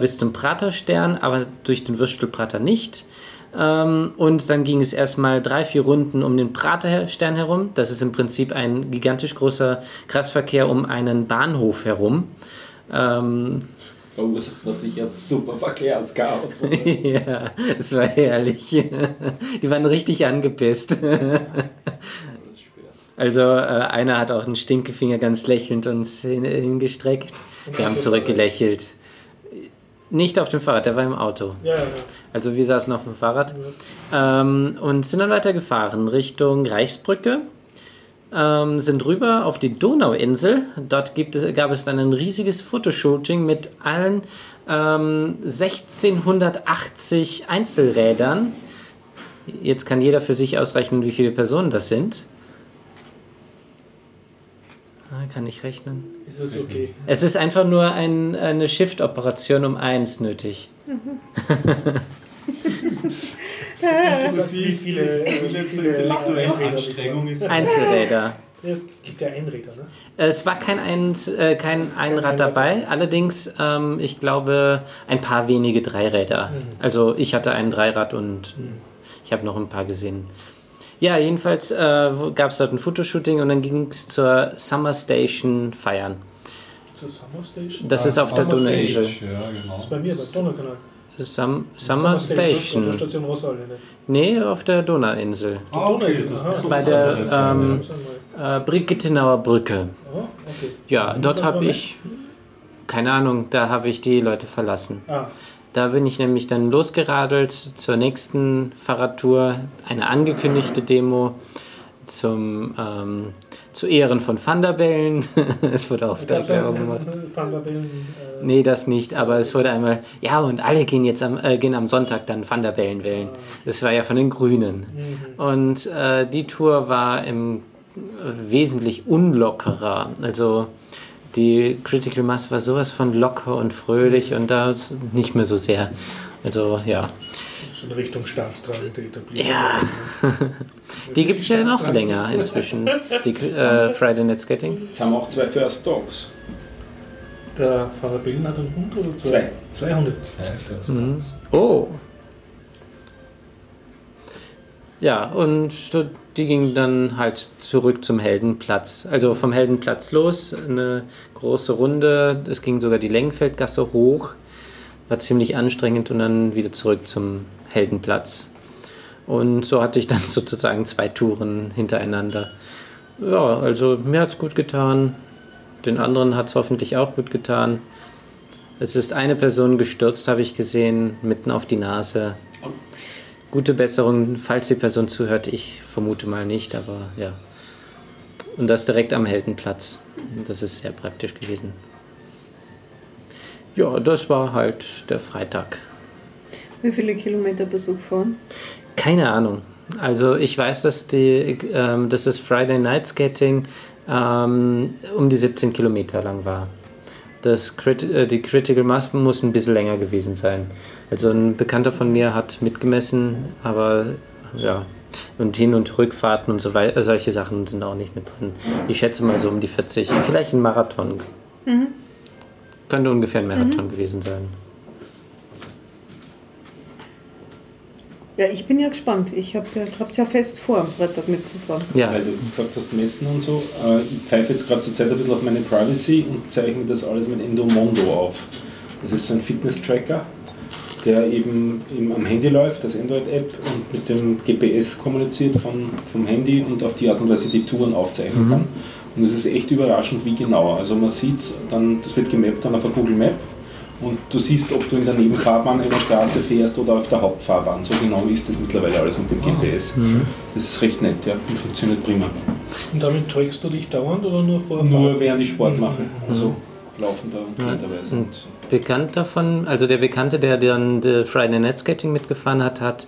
bis zum Praterstern, aber durch den Würstelprater nicht. Und dann ging es erstmal 3-4 Runden um den Praterstern herum, das ist im Prinzip ein gigantisch großer Kreisverkehr um einen Bahnhof herum. Verursacht das sicher super Verkehrschaos. Ja, es war herrlich. Die waren richtig angepisst. Also einer hat auch einen Stinkefinger ganz lächelnd uns hingestreckt. Wir haben zurückgelächelt. Nicht auf dem Fahrrad, der war im Auto. Ja. Also wir saßen auf dem Fahrrad und sind dann weitergefahren Richtung Reichsbrücke. Sind rüber auf die Donauinsel. Dort gab es dann ein riesiges Fotoshooting mit allen 1680 Einzelrädern, Jetzt kann jeder für sich ausrechnen, wie viele Personen das sind. Kann nicht rechnen. Ist es okay? Es ist einfach nur eine Shift-Operation um 1 nötig. Mhm. Das ist wie viele Anstrengung ist. Einzelräder. Es gibt ja Einräder, ne? Es war kein Einrad dabei, allerdings, ich glaube, ein paar wenige Dreiräder. Mhm. Also ich hatte ein Dreirad und ich habe noch ein paar gesehen. Ja, jedenfalls gab es dort ein Fotoshooting und dann ging es zur Summer Station feiern. Zur Summer Station? Das ist auf der Donauinsel. Ja, genau. Das ist bei mir, das Donaukanal. Summer Station. Nee, auf der Donauinsel. Ah, okay. Bei der Brigittenauer Brücke. Oh, okay. Ja, dort habe ich, keine Ahnung, da habe ich die Leute verlassen. Ah. Da bin ich nämlich dann losgeradelt zur nächsten Fahrradtour, eine angekündigte Demo zu Ehren von Vanderbellen. Es wurde auch da Werbung gemacht. Nee, das nicht, aber es wurde einmal, ja, und alle gehen jetzt am Sonntag dann Vanderbellen wählen. Das war ja von den Grünen. Und die Tour war im wesentlich unlockerer, also die Critical Mass war sowas von locker und fröhlich und da nicht mehr so sehr. Also, ja. Schon Richtung Staatsdrang etabliert. Ja. Die gibt es ja noch länger inzwischen, die Friday Night Skating. Jetzt haben wir auch 2 First Dogs. Der Fahrer Bilden hat einen Hund oder 2? 2 Hunde. 2 First Dogs. Oh. Ja, und die gingen dann halt zurück zum Heldenplatz. Also vom Heldenplatz los, eine große Runde. Es ging sogar die Lengfeldgasse hoch. War ziemlich anstrengend und dann wieder zurück zum Heldenplatz. Und so hatte ich dann sozusagen 2 Touren hintereinander. Ja, also mir hat es gut getan. Den anderen hat es hoffentlich auch gut getan. Es ist eine Person gestürzt, habe ich gesehen, mitten auf die Nase. Gute Besserung, falls die Person zuhört, ich vermute mal nicht, aber ja. Und das direkt am Heldenplatz. Das ist sehr praktisch gewesen. Ja, das war halt der Freitag. Wie viele Kilometer bist du gefahren? Keine Ahnung. Also ich weiß, dass dass das Friday Night Skating um die 17 Kilometer lang war. Die Critical Mass muss ein bisschen länger gewesen sein. Also ein Bekannter von mir hat mitgemessen, aber ja, und Hin- und Rückfahrten und so weiter, solche Sachen sind auch nicht mit drin. Ich schätze mal so um die 40, vielleicht ein Marathon. Mhm. Könnte ungefähr ein Marathon gewesen sein. Ja, ich bin ja gespannt. Ich habe es ja fest vor, am Freitag mitzufahren. Ja. Weil du gesagt hast, messen und so. Ich pfeife jetzt gerade zur Zeit ein bisschen auf meine Privacy und zeichne das alles mit Endomondo auf. Das ist so ein Fitness-Tracker, der eben am Handy läuft, das Android-App, und mit dem GPS kommuniziert vom Handy und auf die Art und Weise die Touren aufzeichnen kann. Und es ist echt überraschend, wie genau. Also man sieht es, das wird gemappt dann auf der Google Map. Und du siehst, ob du in der Nebenfahrbahn einer Straße fährst oder auf der Hauptfahrbahn. So genau ist das mittlerweile alles mit dem GPS. Das ist recht nett, ja, und funktioniert prima. Und damit trägst du dich dauernd oder nur vorher? Nur während ich Sport mache, also laufender und blinderweise. Bekannt davon, also der Bekannte, der dann Friday Night Skating mitgefahren hat, hat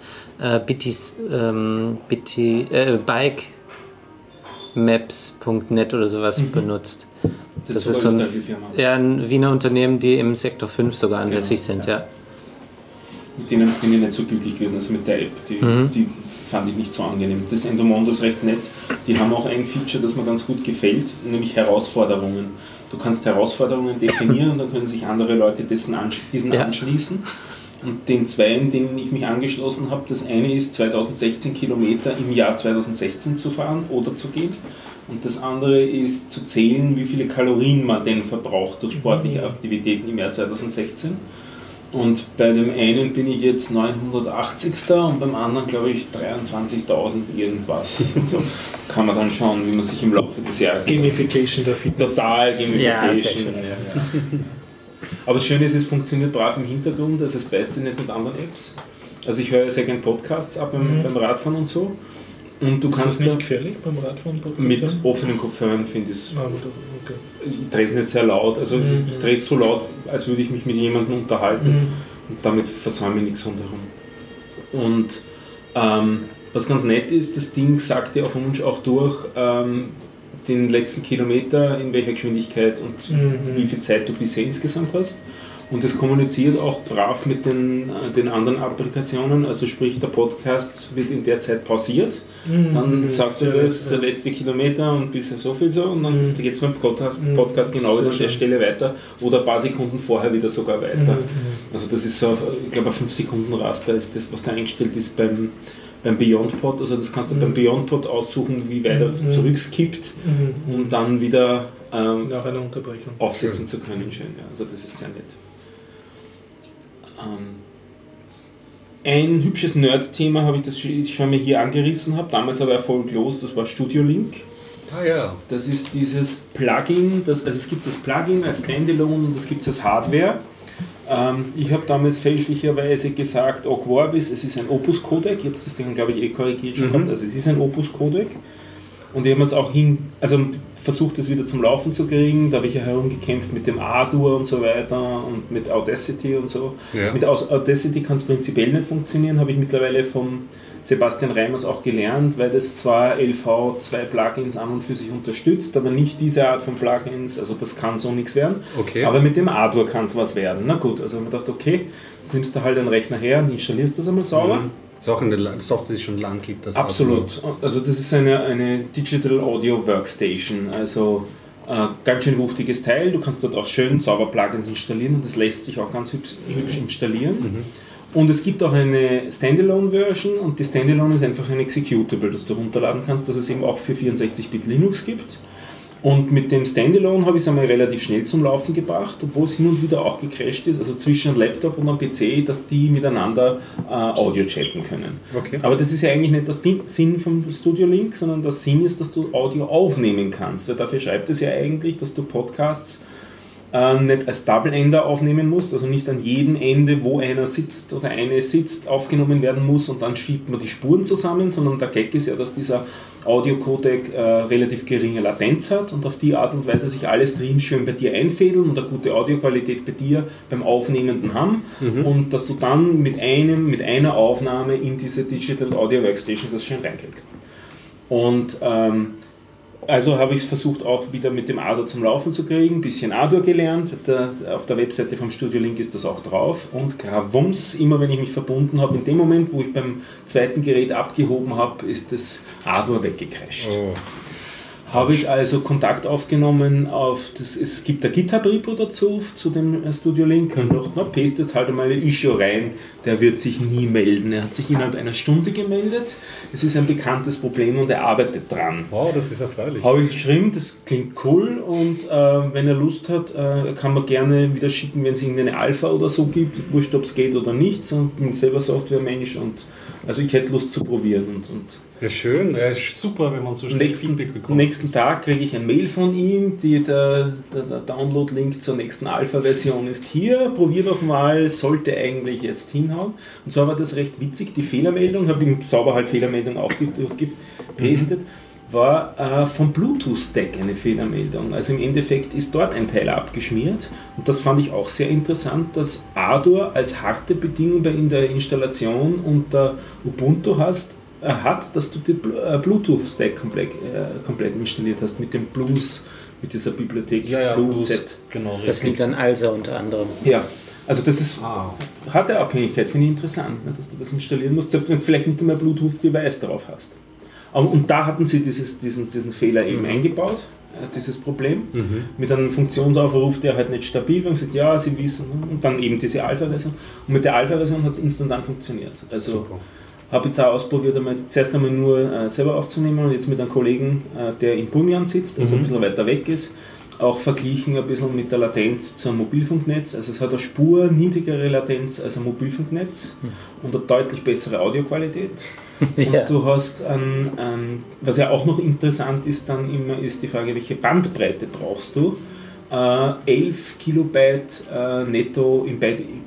bikemaps.net oder sowas benutzt. Das ist so ein Wiener Unternehmen, die im Sektor 5 sogar ansässig sind, ja. Mit denen bin ich nicht so glücklich gewesen, also mit der App, die fand ich nicht so angenehm. Das Endomondo ist recht nett, die haben auch ein Feature, das mir ganz gut gefällt, nämlich Herausforderungen. Du kannst Herausforderungen definieren und dann können sich andere Leute diesen anschließen. Und den 2, denen ich mich angeschlossen habe, das eine ist 2016 Kilometer im Jahr 2016 zu fahren oder zu gehen. Und das andere ist zu zählen, wie viele Kalorien man denn verbraucht durch sportliche Aktivitäten im Jahr 2016. Und bei dem einen bin ich jetzt 980. und beim anderen glaube ich 23.000 irgendwas. So kann man dann schauen, wie man sich im Laufe des Jahres... Gamification der Fitness. Total Gamification. Ja, ja. Aber das Schöne ist, es funktioniert brav im Hintergrund, also es beißt sich nicht mit anderen Apps. Also ich höre sehr gerne Podcasts ab beim Radfahren und so. Und du kannst ist das nicht gefährlich beim Radfahren? Mit offenen Kopfhörern finde ich es. Okay. Ich drehe es nicht sehr laut. Also ich drehe es so laut, als würde ich mich mit jemandem unterhalten. Und damit versäume ich nichts rundherum. Und Was ganz nett ist, das Ding sagt ja auf Wunsch auch durch den letzten Kilometer, in welcher Geschwindigkeit und wie viel Zeit du bisher insgesamt hast. Und das kommuniziert auch brav mit den anderen Applikationen, also sprich der Podcast wird in der Zeit pausiert, dann sagst du das, der letzte Kilometer und bisher so viel so und dann geht es beim Podcast genau wieder an der Stelle weiter oder ein paar Sekunden vorher wieder sogar weiter. Also das ist so, ich glaube ein 5-Sekunden-Raster ist das, was da eingestellt ist beim BeyondPod, also das kannst du beim BeyondPod aussuchen, wie weit er zurückskippt, um dann wieder nach einer Unterbrechung aufsetzen zu können. Schön, ja. Also das ist sehr nett. Ein hübsches Nerd-Thema habe ich das schon mal hier angerissen, damals aber erfolglos, das war Studio Link. Ah ja. Das ist dieses Plugin, es gibt das Plugin als Standalone und es gibt als Hardware. Ich habe damals fälschlicherweise gesagt, Quorbis, es ist ein Opus-Codec, jetzt ist das Ding, glaube ich, korrigiert schon gehabt, also es ist ein Opus-Codec. Und ich habe es auch versucht, das wieder zum Laufen zu kriegen. Da habe ich ja herumgekämpft mit dem Ardour und so weiter und mit Audacity und so. Ja. Mit Audacity kann es prinzipiell nicht funktionieren, habe ich mittlerweile vom Sebastian Reimers auch gelernt, weil das zwar LV2-Plugins an und für sich unterstützt, aber nicht diese Art von Plugins, also das kann so nichts werden. Okay. Aber mit dem Ardour kann es was werden. Na gut, also man dachte, okay, jetzt nimmst du halt einen Rechner her und installierst das einmal sauber. Mhm. Das ist auch eine Software, die es schon lange gibt. Das absolut. Also das ist eine Digital Audio Workstation. Also ganz schön wuchtiges Teil. Du kannst dort auch schön sauber Plugins installieren und das lässt sich auch ganz hübsch installieren. Und es gibt auch eine Standalone-Version und die Standalone ist einfach ein Executable, das du runterladen kannst, das es eben auch für 64-Bit Linux gibt. Und mit dem Standalone habe ich es einmal relativ schnell zum Laufen gebracht, obwohl es hin und wieder auch gecrasht ist, also zwischen einem Laptop und einem PC, dass die miteinander Audio chatten können. Okay. Aber das ist ja eigentlich nicht das Sinn vom Studio Link, sondern der Sinn ist, dass du Audio aufnehmen kannst. Weil dafür schreibt es ja eigentlich, dass du Podcasts nicht als Double-Ender aufnehmen musst, also nicht an jedem Ende, wo einer sitzt oder eine sitzt, aufgenommen werden muss und dann schiebt man die Spuren zusammen, sondern der Gag ist ja, dass dieser Audio-Codec relativ geringe Latenz hat und auf die Art und Weise sich alle Streams schön bei dir einfädeln und eine gute Audioqualität bei dir beim Aufnehmenden haben und dass du dann mit einer Aufnahme in diese Digital Audio Workstation das schön reinkriegst. Und also habe ich es versucht, auch wieder mit dem Ardour zum Laufen zu kriegen, ein bisschen Ardour gelernt, auf der Webseite vom Studio Link ist das auch drauf und Krawums, immer wenn ich mich verbunden habe, in dem Moment, wo ich beim zweiten Gerät abgehoben habe, ist das Ardour weggecrasht. Oh. Habe ich also Kontakt aufgenommen, es gibt ein GitHub-Repo dazu, zu dem Studio Link und dachte, paste jetzt halt einmal ein Issue rein, der wird sich nie melden. Er hat sich innerhalb einer Stunde gemeldet, es ist ein bekanntes Problem und er arbeitet dran. Wow, das ist erfreulich. Habe ich geschrieben, das klingt cool und wenn er Lust hat, kann man gerne wieder schicken, wenn es irgendeine Alpha oder so gibt, wurscht, ob es geht oder nicht, und ich bin selber Softwaremensch und also ich hätte Lust zu probieren und ja, schön. Ja, ist super, wenn man so schnell Feedback bekommt. Am nächsten Tag kriege ich ein Mail von ihm, der Download-Link zur nächsten Alpha-Version ist hier. Probier doch mal, sollte eigentlich jetzt hinhauen. Und zwar war das recht witzig, die Fehlermeldung, habe ihm sauber halt Fehlermeldung aufgepastet, war vom Bluetooth-Stack eine Fehlermeldung. Also im Endeffekt ist dort ein Teil abgeschmiert und das fand ich auch sehr interessant, dass Ardour als harte Bedingung in der Installation unter Ubuntu dass du den Bluetooth-Stack komplett installiert hast mit dem Blues, mit dieser Bibliothek BlueZ. Genau, das liegt an ALSA unter anderem. Ja, also das ist harte Abhängigkeit, finde ich interessant, ne, dass du das installieren musst, selbst wenn du vielleicht nicht mehr Bluetooth-Device drauf hast. Und da hatten sie diesen Fehler eben eingebaut, dieses Problem, mit einem Funktionsaufruf, der halt nicht stabil war und sagt, ja, sie wissen, und dann eben diese Alpha-Version. Und mit der Alpha-Version hat es instantan funktioniert. Also super. Habe jetzt auch ausprobiert, zuerst einmal nur selber aufzunehmen und jetzt mit einem Kollegen, der in Burgenland sitzt, also ein bisschen weiter weg ist, auch verglichen ein bisschen mit der Latenz zum Mobilfunknetz. Also es hat eine Spur niedrigere Latenz als ein Mobilfunknetz und eine deutlich bessere Audioqualität. Ja. Und du hast was ja auch noch interessant ist, dann immer ist die Frage, welche Bandbreite brauchst du? 11 Kilobyte netto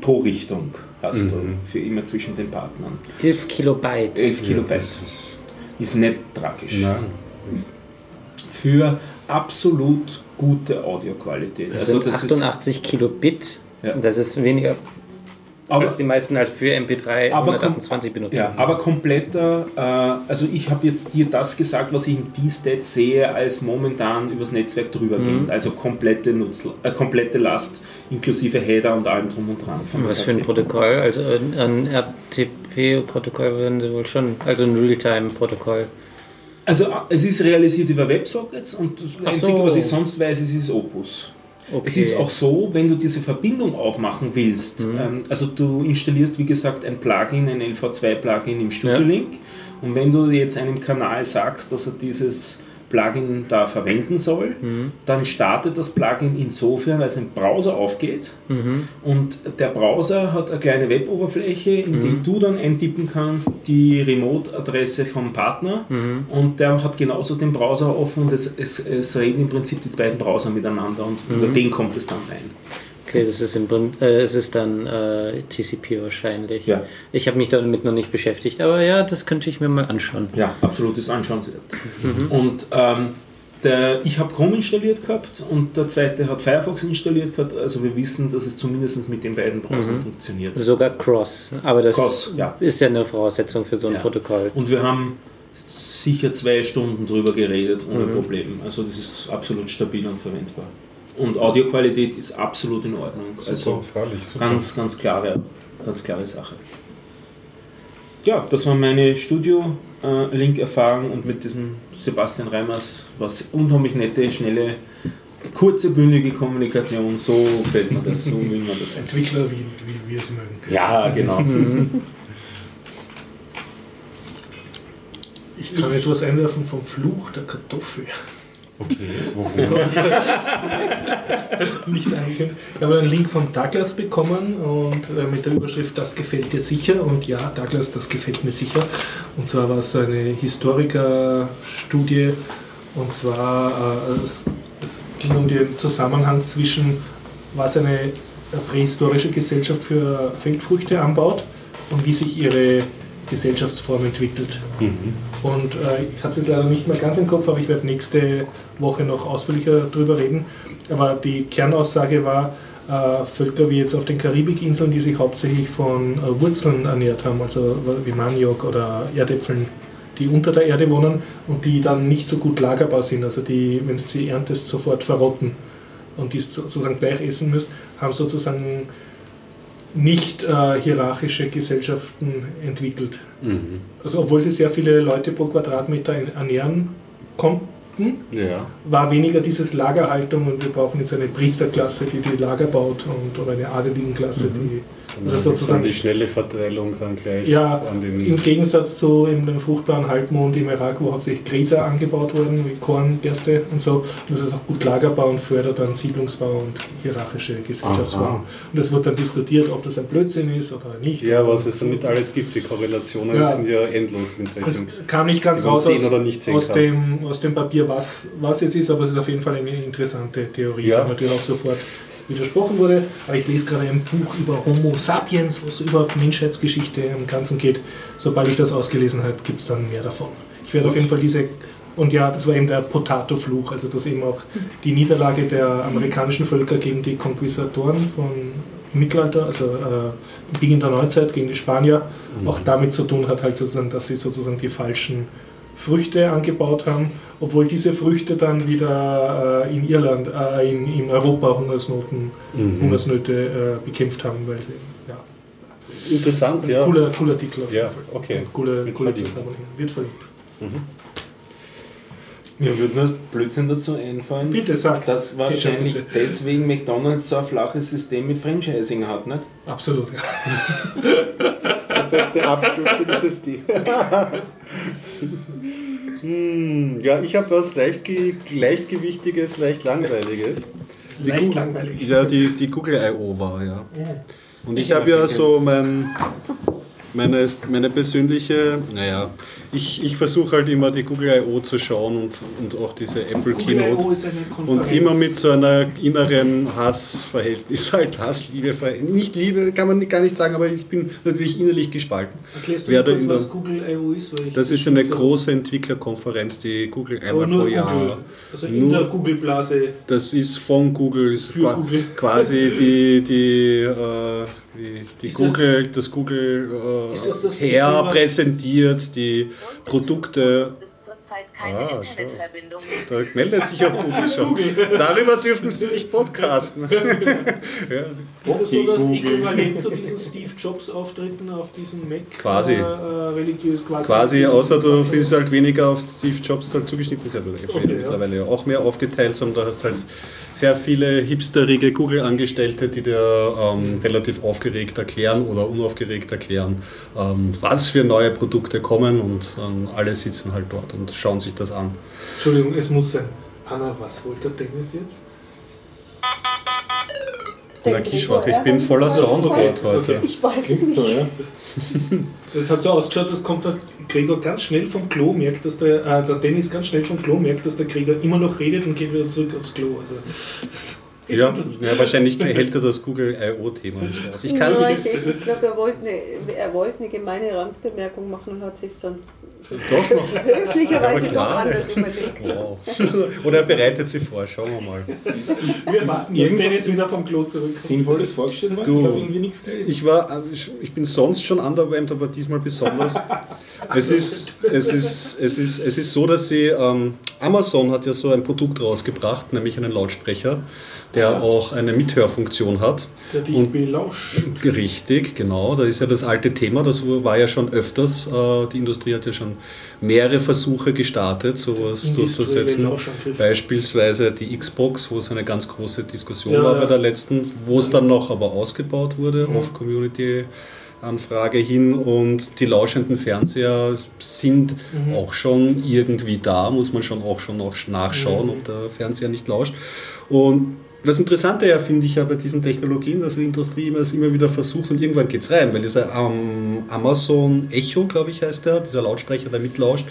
pro Richtung. Hast du für immer zwischen den Partnern. 11 Kilobyte. 11 Kilobyte. Ist nicht tragisch. Nein. Für absolut gute Audioqualität. Das sind 88 Kilobit. Ja. Das ist weniger als die meisten als für MP3 128 benutzen. Ja, aber kompletter, also ich habe jetzt dir das gesagt, was ich im D-Stat sehe, als momentan übers Netzwerk drübergehend. Also komplette Last, inklusive Header und allem drum und dran. Was für ein Protokoll? Also ein RTP-Protokoll würden sie wohl schon, also ein Realtime-Protokoll. Also es ist realisiert über WebSockets und das Einzige, was ich sonst weiß, ist Opus. Okay. Es ist auch so, wenn du diese Verbindung auch machen willst, also du installierst wie gesagt ein Plugin, ein LV2-Plugin im StudioLink und wenn du jetzt einem Kanal sagst, dass er dieses Plugin da verwenden soll, dann startet das Plugin insofern, weil es ein Browser aufgeht und der Browser hat eine kleine Web-Oberfläche, in die du dann eintippen kannst, die Remote-Adresse vom Partner und der hat genauso den Browser offen und es reden im Prinzip die beiden Browser miteinander und über den kommt es dann rein. Okay, das ist es ist dann TCP wahrscheinlich. Ja. Ich habe mich damit noch nicht beschäftigt, aber ja, das könnte ich mir mal anschauen. Ja, absolutes Anschauenswert. Und ich habe Chrome installiert gehabt und der zweite hat Firefox installiert gehabt, also wir wissen, dass es zumindest mit den beiden Browsern funktioniert. Sogar Cross, aber das ist ja eine Voraussetzung für so ein Protokoll. Und wir haben sicher 2 Stunden drüber geredet, ohne Probleme. Also das ist absolut stabil und verwendbar. Und Audioqualität ist absolut in Ordnung. Super, also freilich, super. Ganz klare Sache. Ja, das war meine Studio-Link-Erfahrung und mit diesem Sebastian Reimers war es unheimlich nette, schnelle, kurze, bündige Kommunikation. So fällt man das, so will man das. Entwickler, wie wir es mögen. Ja, genau. Ich kann etwas einwerfen vom Fluch der Kartoffel. Okay, warum? Nicht eigentlich. Ich habe einen Link von Douglas bekommen und mit der Überschrift "Das gefällt dir sicher" und ja, Douglas, das gefällt mir sicher. Und zwar war es eine Historikerstudie und zwar es ging um den Zusammenhang zwischen, was eine prähistorische Gesellschaft für Feldfrüchte anbaut und wie sich ihre Gesellschaftsform entwickelt. Und ich habe es jetzt leider nicht mehr ganz im Kopf, aber ich werde nächste Woche noch ausführlicher drüber reden. Aber die Kernaussage war, Völker wie jetzt auf den Karibikinseln, die sich hauptsächlich von Wurzeln ernährt haben, also wie Maniok oder Erdäpfeln, die unter der Erde wohnen und die dann nicht so gut lagerbar sind, also die, wenn du sie erntest, sofort verrotten und die sozusagen gleich essen müssen, haben sozusagen nicht hierarchische Gesellschaften entwickelt. Also obwohl sie sehr viele Leute pro Quadratmeter ernähren konnten, war weniger dieses Lagerhaltung und wir brauchen jetzt eine Priesterklasse, die Lager baut oder eine Adeligenklasse, die also sozusagen die schnelle Verteilung dann gleich an den... Im Gegensatz zu eben dem fruchtbaren Halbmond im Irak, wo hauptsächlich Gräser angebaut wurden, wie Korn, Gerste und so. Und das ist auch gut Lagerbau und fördert dann Siedlungsbau und hierarchische Gesellschaftsformen. Und das wird dann diskutiert, ob das ein Blödsinn ist oder nicht. Ja, was es damit alles gibt, die Korrelationen sind ja endlos. Es kam nicht ganz raus aus dem Papier, was jetzt ist, aber es ist auf jeden Fall eine interessante Theorie, die natürlich auch sofort widersprochen wurde, aber ich lese gerade ein Buch über Homo sapiens, wo es über Menschheitsgeschichte im Ganzen geht. Sobald ich das ausgelesen habe, gibt es dann mehr davon. Ich werde auf jeden Fall das war eben der Potato-Fluch, also das eben auch die Niederlage der amerikanischen Völker gegen die Konquistadoren von Mittelalter, also Beginn der Neuzeit gegen die Spanier, auch damit zu tun hat, halt sozusagen, dass sie sozusagen die falschen Früchte angebaut haben, obwohl diese Früchte dann wieder in Irland, in Europa Hungersnöte bekämpft haben. Weil sie, interessant, ja. Cooler Titel auf jeden Fall. Okay. Coole Zusammenhänge. Wird verlinkt. Mir würde nur Blödsinn dazu einfallen. Bitte sag. Dass wahrscheinlich deswegen McDonald's so ein flaches System mit Franchising hat, nicht? Absolut, ja. Perfekte Abschluss für das System. Ja, ich habe was leichtgewichtiges, leicht langweiliges. Die Google I.O. war, ja. Und ich habe ja so mein meine persönliche, naja, ich versuche halt immer die Google I.O. zu schauen und auch diese Apple Keynote und immer mit so einer inneren Hassverhältnis, halt Hassliebe, nicht Liebe kann man gar nicht sagen, aber ich bin natürlich innerlich gespalten. Erklärst du kurz, was Google I.O. ist? Das ist eine große Entwicklerkonferenz, die Google einmal pro Jahr. Also in der Google-Blase. Das ist von Google, ist quasi die Google, das Google her präsentiert, die Produkte. Es ist zurzeit keine Internetverbindung. Da meldet sich auch Google schon. Darüber dürfen Sie nicht podcasten. Ja. Ist das so das Äquivalent zu diesen Steve Jobs-Auftritten auf diesem Mac? Quasi. Religiös, quasi, außer du bist halt weniger auf Steve Jobs halt zugeschnitten, ist ja mittlerweile auch mehr aufgeteilt, sondern du hast halt sehr viele hipsterige Google-Angestellte, die dir relativ aufgeregt erklären oder unaufgeregt erklären, was für neue Produkte kommen, und alle sitzen halt dort und schauen sich das an. Entschuldigung, es muss sein. Anna, was wollte der Dennis jetzt? Energieschwach, ich bin voller Soundboard heute. Ich weiß nicht. So, ja? Das hat so ausgeschaut, das kommt der Gregor ganz schnell vom Klo, merkt, dass der Dennis ganz schnell vom Klo merkt, dass der Gregor immer noch redet und geht wieder zurück aufs Klo. Also, ja, wahrscheinlich hält er das Google I.O.-Thema nicht aus. Ich glaube, er wollte eine gemeine Randbemerkung machen und hat sich dann doch noch höflicherweise doch anders überlegt. Wow. Oder er bereitet sie vor, schauen wir mal. Wir warten jetzt wieder vom Klo zurück. Sinnvolles vorgestellt worden? Ich habe irgendwie nichts gelesen. Ich bin sonst schon underwhelmed, aber diesmal besonders. Es ist so, dass sie Amazon hat ja so ein Produkt rausgebracht, nämlich einen Lautsprecher, der auch eine Mithörfunktion hat. Der dich belauscht. Richtig, genau. Da ist ja das alte Thema, das war ja schon öfters, die Industrie hat ja schon mehrere Versuche gestartet, sowas durchzusetzen. Beispielsweise die Xbox, wo es eine ganz große Diskussion war bei der letzten, wo es dann noch aber ausgebaut wurde auf Community-Anfrage hin, und die lauschenden Fernseher sind auch schon irgendwie da, muss man schon auch schon noch nachschauen, ob der Fernseher nicht lauscht. Und das Interessante ja, finde ich ja bei diesen Technologien, dass die Industrie immer wieder versucht und irgendwann geht es rein, weil dieser Amazon Echo, glaube ich, heißt der, dieser Lautsprecher, der mitlauscht,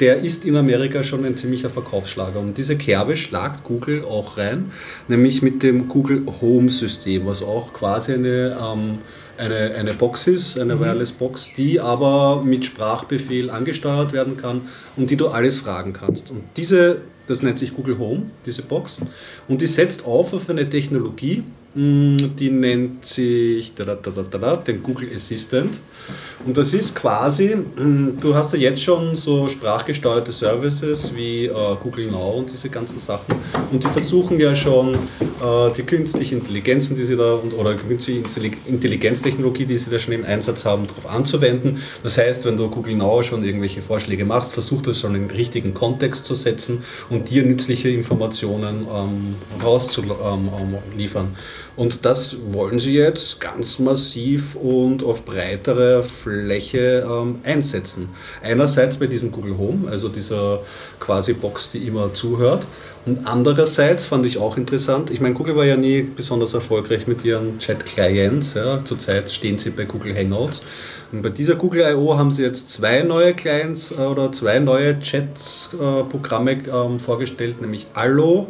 der ist in Amerika schon ein ziemlicher Verkaufsschlager. Und diese Kerbe schlagt Google auch rein, nämlich mit dem Google Home System, was auch quasi eine Box ist, eine Wireless-Box, die aber mit Sprachbefehl angesteuert werden kann und die du alles fragen kannst. Und das nennt sich Google Home, diese Box, und die setzt auf eine Technologie, die nennt sich den Google Assistant, und das ist quasi, du hast ja jetzt schon so sprachgesteuerte Services wie Google Now und diese ganzen Sachen, und die versuchen ja schon die künstlichen Intelligenzen, die sie da oder künstliche Intelligenztechnologie, die sie da schon im Einsatz haben, darauf anzuwenden. Das heißt, wenn du Google Now schon irgendwelche Vorschläge machst, versuch das schon in den richtigen Kontext zu setzen und dir nützliche Informationen rauszuliefern. Und das wollen sie jetzt ganz massiv und auf breitere Fläche einsetzen. Einerseits bei diesem Google Home, also dieser quasi Box, die immer zuhört. Und andererseits fand ich auch interessant, ich meine, Google war ja nie besonders erfolgreich mit ihren Chat-Clients. Ja. Zurzeit stehen sie bei Google Hangouts. Und bei dieser Google I.O. haben sie jetzt zwei neue Clients oder zwei neue Chat-Programme vorgestellt, nämlich Allo.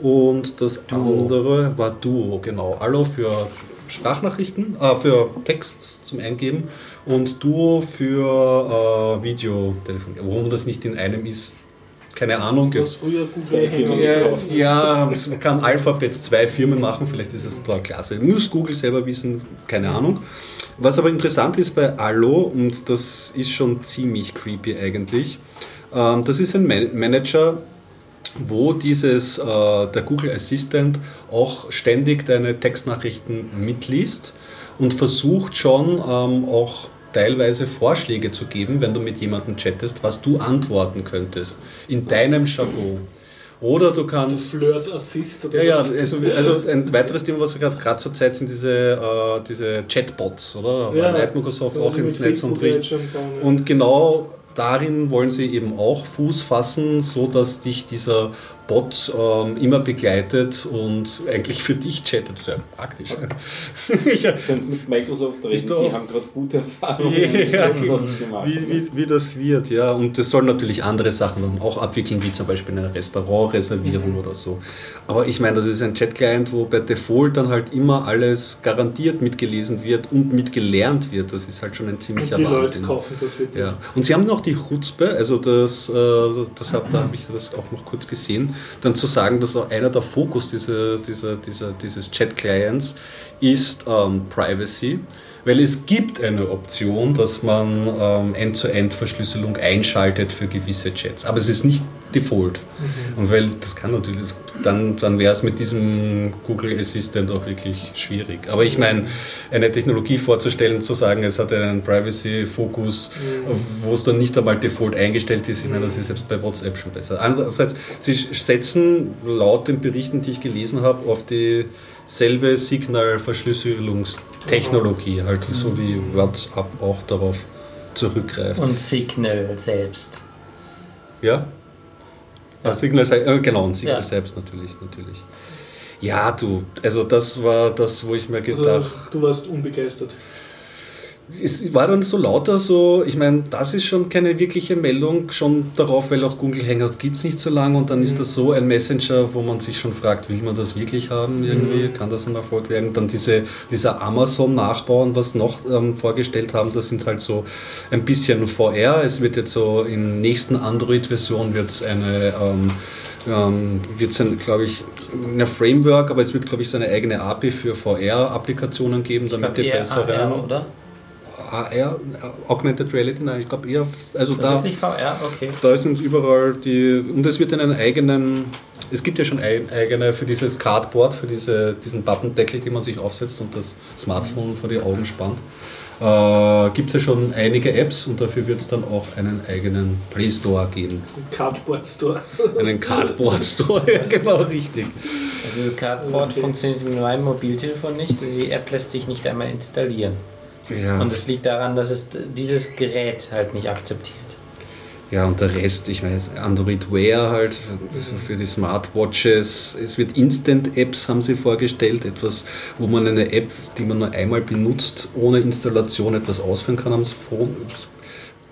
Und das andere war Duo, genau. Allo für Sprachnachrichten, für Text zum Eingeben und Duo für Videotelefon. Warum das nicht in einem ist, keine Ahnung. Du hast früher Google Firmen gekauft. Ja, es kann Alphabet 2 Firmen machen, vielleicht ist das total klasse. Muss Google selber wissen, keine Ahnung. Was aber interessant ist bei Allo, und das ist schon ziemlich creepy eigentlich, das ist ein Manager, wo der Google Assistant auch ständig deine Textnachrichten mitliest und versucht schon auch teilweise Vorschläge zu geben, wenn du mit jemandem chattest, was du antworten könntest in deinem Jargon. Oder du kannst... Flirt Assist oder was? Ja, also ein weiteres Thema, was gerade zur Zeit sind, diese Chatbots, oder? Ja, leitet Microsoft auch ins Netz und richtet. Und genau... Darin wollen sie eben auch Fuß fassen, so dass dich dieser Bots immer begleitet und eigentlich für dich chattet, so arktisch. Ja. Sonst mit Microsoft reden, die haben gerade gute Erfahrungen mit Bots gemacht. Wie das wird, ja. Und das soll natürlich andere Sachen auch abwickeln, wie zum Beispiel eine Restaurantreservierung oder so. Aber ich meine, das ist ein Chat-Client, wo bei Default dann halt immer alles garantiert mitgelesen wird und mitgelernt wird. Das ist halt schon ein ziemlicher und die Wahnsinn. Leute kaufen das wirklich. Ja. Und sie haben noch die Chutzpe, also da habe ich das auch noch kurz gesehen, dann zu sagen, dass auch einer der Fokus dieses Chat-Clients ist Privacy, weil es gibt eine Option, dass man End-zu-End-Verschlüsselung einschaltet für gewisse Chats, aber es ist nicht Default. Mhm. Und weil das kann natürlich, dann wäre es mit diesem Google Assistant auch wirklich schwierig. Aber ich meine, eine Technologie vorzustellen, zu sagen, es hat einen Privacy-Fokus, wo es dann nicht einmal Default eingestellt ist, ich meine, das ist selbst bei WhatsApp schon besser. Andererseits, sie setzen laut den Berichten, die ich gelesen habe, auf dieselbe Signal-Verschlüsselungstechnologie, halt so wie WhatsApp auch darauf zurückgreift. Und Signal selbst. Ja? Ja. Signal selbst natürlich. Ja, du, also das war das, wo ich mir gedacht habe. Also, du warst unbegeistert. Es war dann so lauter so, ich meine, das ist schon keine wirkliche Meldung, schon darauf, weil auch Google Hangouts gibt es nicht so lange und dann ist das so ein Messenger, wo man sich schon fragt, will man das wirklich haben irgendwie, kann das ein Erfolg werden? Dann dieser Amazon-Nachbau und was noch vorgestellt haben, das sind halt so ein bisschen VR, es wird jetzt so in nächsten Android-Version wird es eine Framework, aber es wird glaube ich so eine eigene API für VR-Applikationen geben, damit die bessere... AR, oder? AR, Augmented Reality, nein, ich glaube eher, also da, VR? Okay. Da sind überall die, und es wird einen eigenen, es gibt ja schon eigene für dieses Cardboard, für diesen Pappendeckel, den man sich aufsetzt und das Smartphone vor die Augen spannt, gibt es ja schon einige Apps und dafür wird es dann auch einen eigenen Play Store geben. Einen Cardboard Store, ja genau, richtig. Also das Cardboard funktioniert mit meinem Mobiltelefon nicht, also die App lässt sich nicht einmal installieren. Ja. Und es liegt daran, dass es dieses Gerät halt nicht akzeptiert. Ja, und der Rest, ich weiß, Android Wear halt, also für die Smartwatches, es wird Instant-Apps, haben sie vorgestellt, etwas, wo man eine App, die man nur einmal benutzt, ohne Installation etwas ausführen kann am Phone.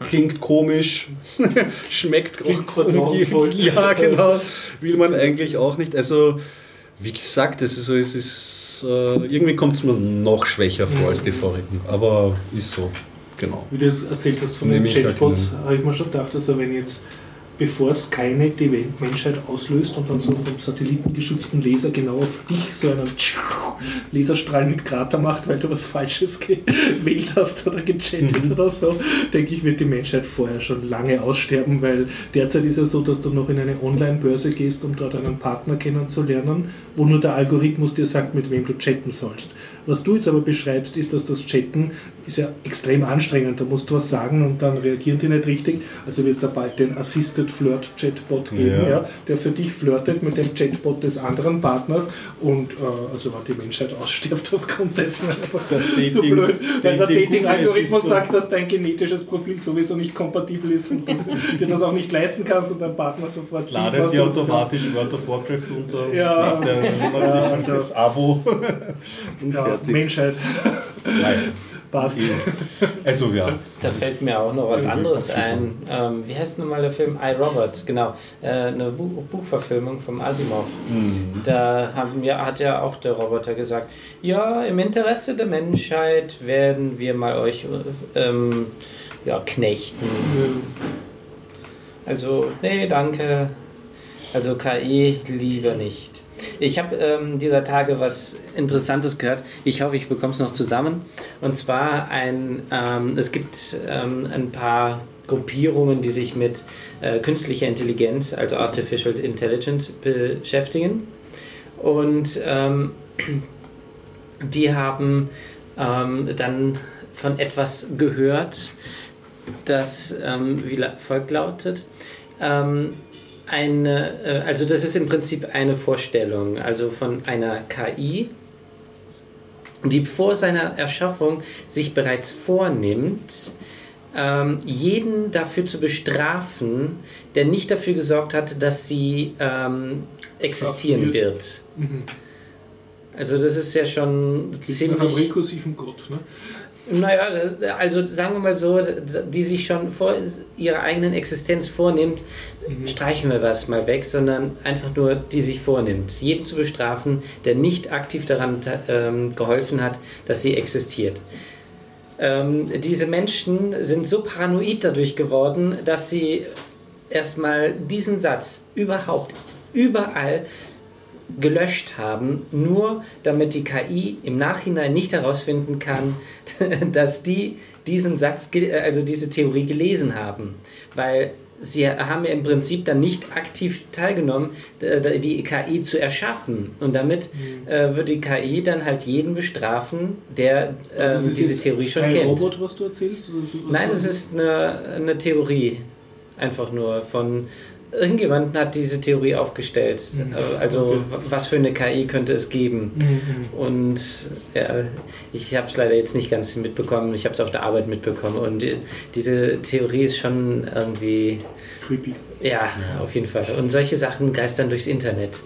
Klingt komisch, schmeckt klingt vertrauensvoll. Ja, genau, will man eigentlich auch nicht. Also, wie gesagt, irgendwie kommt es mir noch schwächer vor als die vorigen, aber ist so, genau. Wie du es erzählt hast von den Chatbots, habe ich mir schon gedacht, also wenn jetzt, bevor Skynet die Menschheit auslöst und dann so vom satellitengeschützten Laser genau auf dich so einen Laserstrahl mit Krater macht, weil du was Falsches gewählt hast oder gechattet oder so, denke ich, wird die Menschheit vorher schon lange aussterben, weil derzeit ist ja so, dass du noch in eine Online-Börse gehst, um dort einen Partner kennenzulernen, wo nur der Algorithmus dir sagt, mit wem du chatten sollst. Was du jetzt aber beschreibst, ist, dass das Chatten ist ja extrem anstrengend. Da musst du was sagen und dann reagieren die nicht richtig. Also wird es da bald den Assisted Flirt Chatbot geben, der für dich flirtet mit dem Chatbot des anderen Partners und also wenn die Menschheit ausstirbt aufgrund dessen einfach so blöd, weil der Dating-Algorithmus sagt, dass dein genetisches Profil sowieso nicht kompatibel ist und du dir das auch nicht leisten kannst und dein Partner sofort sieht, was du ladet dir automatisch World of Warcraft unter und macht das Abo. Ja, Menschheit. Nein. Passt. Also ja. Da fällt mir auch noch was anderes ein. Wie heißt nun mal der Film? I, Robot, genau. Eine Buchverfilmung vom Asimov. Mhm. Da hat ja auch der Roboter gesagt, ja, im Interesse der Menschheit werden wir mal euch knechten. Mhm. Also, nee, danke. Also KI lieber nicht. Ich habe dieser Tage was Interessantes gehört. Ich hoffe, ich bekomme es noch zusammen. Und zwar es gibt ein paar Gruppierungen, die sich mit künstlicher Intelligenz, also Artificial Intelligence, beschäftigen. Und die haben dann von etwas gehört, das wie folgt lautet. Also das ist im Prinzip eine Vorstellung, also von einer KI, die vor seiner Erschaffung sich bereits vornimmt, jeden dafür zu bestrafen, der nicht dafür gesorgt hat, dass sie existieren wird. Mhm. Also das ist ja schon ziemlich... Einen rekursiven Gott, ne? Naja, also sagen wir mal so, die sich schon vor ihrer eigenen Existenz vornimmt, streichen wir was mal weg, sondern einfach nur, die sich vornimmt. Jeden zu bestrafen, der nicht aktiv daran geholfen hat, dass sie existiert. Diese Menschen sind so paranoid dadurch geworden, dass sie erstmal diesen Satz überhaupt überall gelöscht haben, nur damit die KI im Nachhinein nicht herausfinden kann, dass die diesen Satz, also diese Theorie gelesen haben. Weil sie haben ja im Prinzip dann nicht aktiv teilgenommen, die KI zu erschaffen. Und damit wird die KI dann halt jeden bestrafen, der diese Theorie schon kennt. Ist das ein Robot, was du erzählst? Nein, das ist eine Theorie. Einfach nur von... Irgendjemand hat diese Theorie aufgestellt. Also, was für eine KI könnte es geben? Und ja, ich habe es leider jetzt nicht ganz mitbekommen. Ich habe es auf der Arbeit mitbekommen. Und diese Theorie ist schon irgendwie... Creepy. Ja, auf jeden Fall. Und solche Sachen geistern durchs Internet.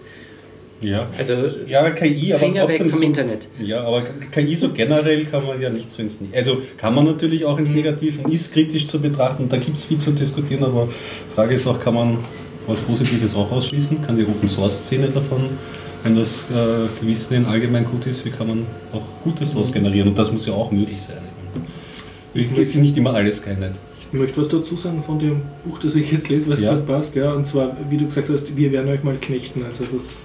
Ja, also ja, KI, aber Finger weg vom Internet. Ja, aber KI so generell kann man ja nicht so ins Negative. Also kann man natürlich auch ins Negative, ist kritisch zu betrachten, da gibt es viel zu diskutieren, aber die Frage ist auch, kann man was Positives auch ausschließen? Kann die Open-Source-Szene davon, wenn das Gewissen allgemein gut ist, wie kann man auch Gutes daraus generieren? Und das muss ja auch möglich sein. Ich lese nicht immer alles Skynet. Ich möchte was dazu sagen von dem Buch, das ich jetzt lese, weil es gerade passt. Ja, und zwar, wie du gesagt hast, wir werden euch mal knechten. Also das...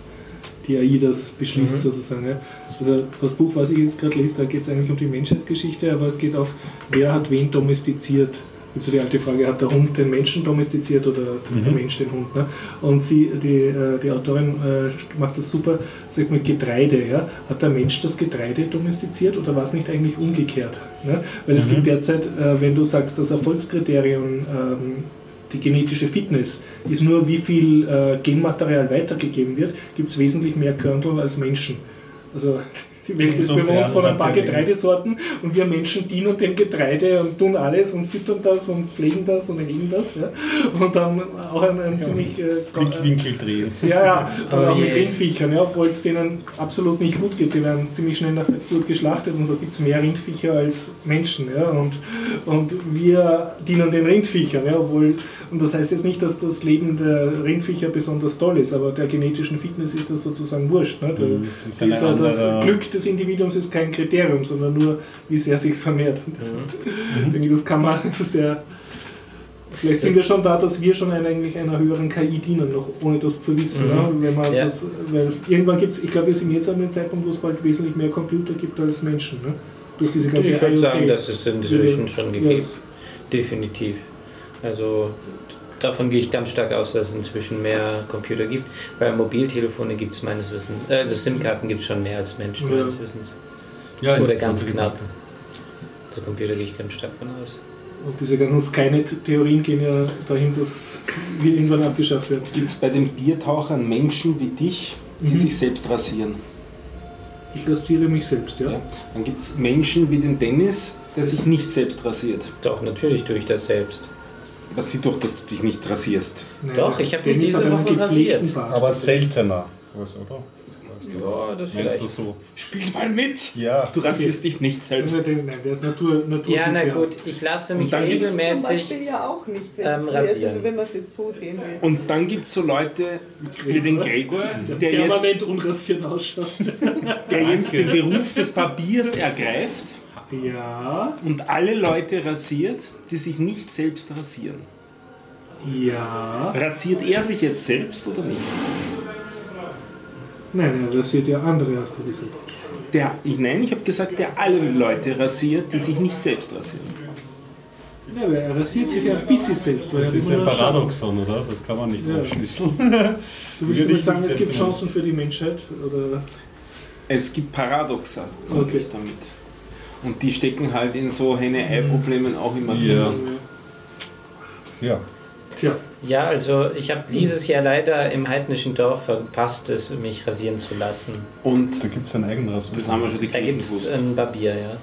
die AI das beschließt sozusagen. Ja. Also das Buch, was ich jetzt gerade lese, da geht es eigentlich um die Menschheitsgeschichte, aber es geht auch, wer hat wen domestiziert. Also die alte Frage, hat der Hund den Menschen domestiziert oder der Mensch den Hund? Ne? Und die Autorin macht das super, sagt mit Getreide. Ja? Hat der Mensch das Getreide domestiziert oder war es nicht eigentlich umgekehrt? Ne? Weil es gibt derzeit, wenn du sagst, das Erfolgskriterium, die genetische Fitness ist nur, wie viel Genmaterial weitergegeben wird, gibt es wesentlich mehr Körnl als Menschen. Also die Welt ist bewohnt von ein paar Getreidesorten und wir Menschen dienen dem Getreide und tun alles und füttern das und pflegen das und erleben das. Ja. Und dann auch ein ziemlich... Blickwinkel drehen. Ja, aber auch mit Rindviechern, ja, obwohl es denen absolut nicht gut geht. Die werden ziemlich schnell nach Blut geschlachtet und so gibt es mehr Rindviecher als Menschen. Ja. Und wir dienen den Rindviechern. Ja, obwohl, und das heißt jetzt nicht, dass das Leben der Rindviecher besonders toll ist, aber der genetischen Fitness ist das sozusagen wurscht. Ne? Das Glück des Individuums ist kein Kriterium, sondern nur, wie sehr sich vermehrt. Ich denke, das kann man sehr... Vielleicht sind wir schon da, dass wir schon eigentlich einer höheren KI dienen, noch ohne das zu wissen. Ne? Wenn man das, weil irgendwann gibt es, ich glaube, wir sind jetzt an dem Zeitpunkt, wo es bald wesentlich mehr Computer gibt als Menschen. Ne? Durch diese ganze Ich würde sagen, dass es inzwischen schon gegeben ist. Definitiv. Also davon gehe ich ganz stark aus, dass es inzwischen mehr Computer gibt, weil Mobiltelefone gibt es meines Wissens, also SIM-Karten gibt es schon mehr als Menschen meines Wissens. Ja, oder ganz knapp. Also Computer gehe ich ganz stark von aus. Und diese ganzen Skynet-Theorien gehen ja dahin, dass wir irgendwann abgeschafft werden. Gibt es bei den Biertauchern Menschen wie dich, die sich selbst rasieren? Ich rasiere mich selbst, ja. Dann gibt es Menschen wie den Dennis, der sich nicht selbst rasiert. Doch, natürlich tue ich das selbst. Man sieht doch, dass du dich nicht rasierst. Nein, doch, ich habe mich diese Woche rasiert. Aber seltener. Was, oder? Ja, das vielleicht. Du so. Spiel mal mit! Ja. Du rasierst dich nicht selbst. Nein, der ist Natur. Ja, na gut, ich lasse mich regelmäßig zum ja auch nicht, rasieren. Also, wenn man es jetzt so sehen will. Und dann gibt es so Leute wie den Gregor, der permanent unrasiert ausschaut. Der jetzt den Beruf des Barbiers ergreift. Ja. Und alle Leute rasiert, die sich nicht selbst rasieren. Ja. Rasiert er sich jetzt selbst oder nicht? Nein, er rasiert ja andere, hast du gesagt. Nein, ich habe gesagt, der alle Leute rasiert, die sich nicht selbst rasieren. Ja, aber er rasiert sich ja ein bisschen selbst. Das ist ein Paradoxon, oder? Das kann man nicht aufschlüsseln. Du willst nicht sagen, es gibt Chancen für die Menschheit? Oder? Es gibt Paradoxa, sage ich damit. Und die stecken halt in so Henne-Ei-Problemen auch immer drin. Ja, also ich habe dieses Jahr leider im heidnischen Dorf verpasst, es mich rasieren zu lassen. Und da gibt es einen eigenen Rasierer. Das haben wir schon die Da gibt es einen Barbier, ja.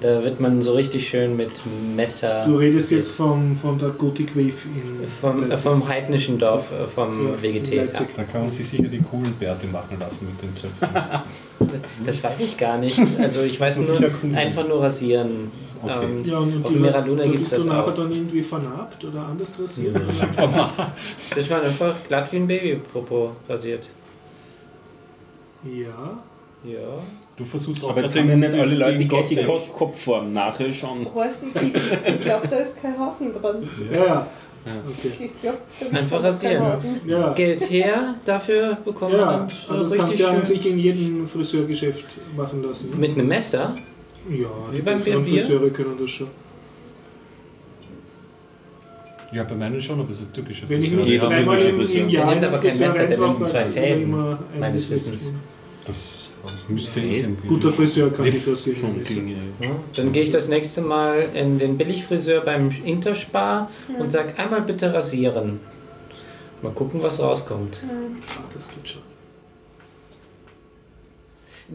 Da wird man so richtig schön mit Messer... Du redest jetzt von der Gothic Wave in... Vom heidnischen Dorf, vom WGT. Ja. Da kann man sich sicher die coolen Bärte machen lassen mit den Zöpfen. Das weiß ich gar nicht. Also ich weiß nur, einfach nur rasieren. Okay. Und ja, und auf Mera Luna gibt es das auch. Bist du nachher dann irgendwie vernarbt oder anders rasiert? Das war einfach glatt wie ein Babypopo rasiert. Ja. Ja. Du versuchst auch, dass wir nicht alle Leute die gleiche Kopfform nachher schon. Weißt du, ich glaube, da ist kein Haken dran. Ja. Okay. Ich glaub, einfach rasieren. Ja. Geld her, dafür bekommen wir dann richtig schön. Das kannst du an sich in jedem Friseurgeschäft machen lassen. Ne? Mit einem Messer? Ja, wie beim Friseure können das schon. Ja, bei meinen schon, aber so türkische Friseure. Jeder türkische Friseur. Der nimmt aber kein Messer, der nimmt zwei Fäden, meines Wissens. Das müsste ich ein guter Friseur kann ich das hier schon kriegen. Dann gehe ich das nächste Mal in den Billigfriseur beim Interspar und sage einmal bitte rasieren. Mal gucken, was rauskommt. Ah, das geht schon.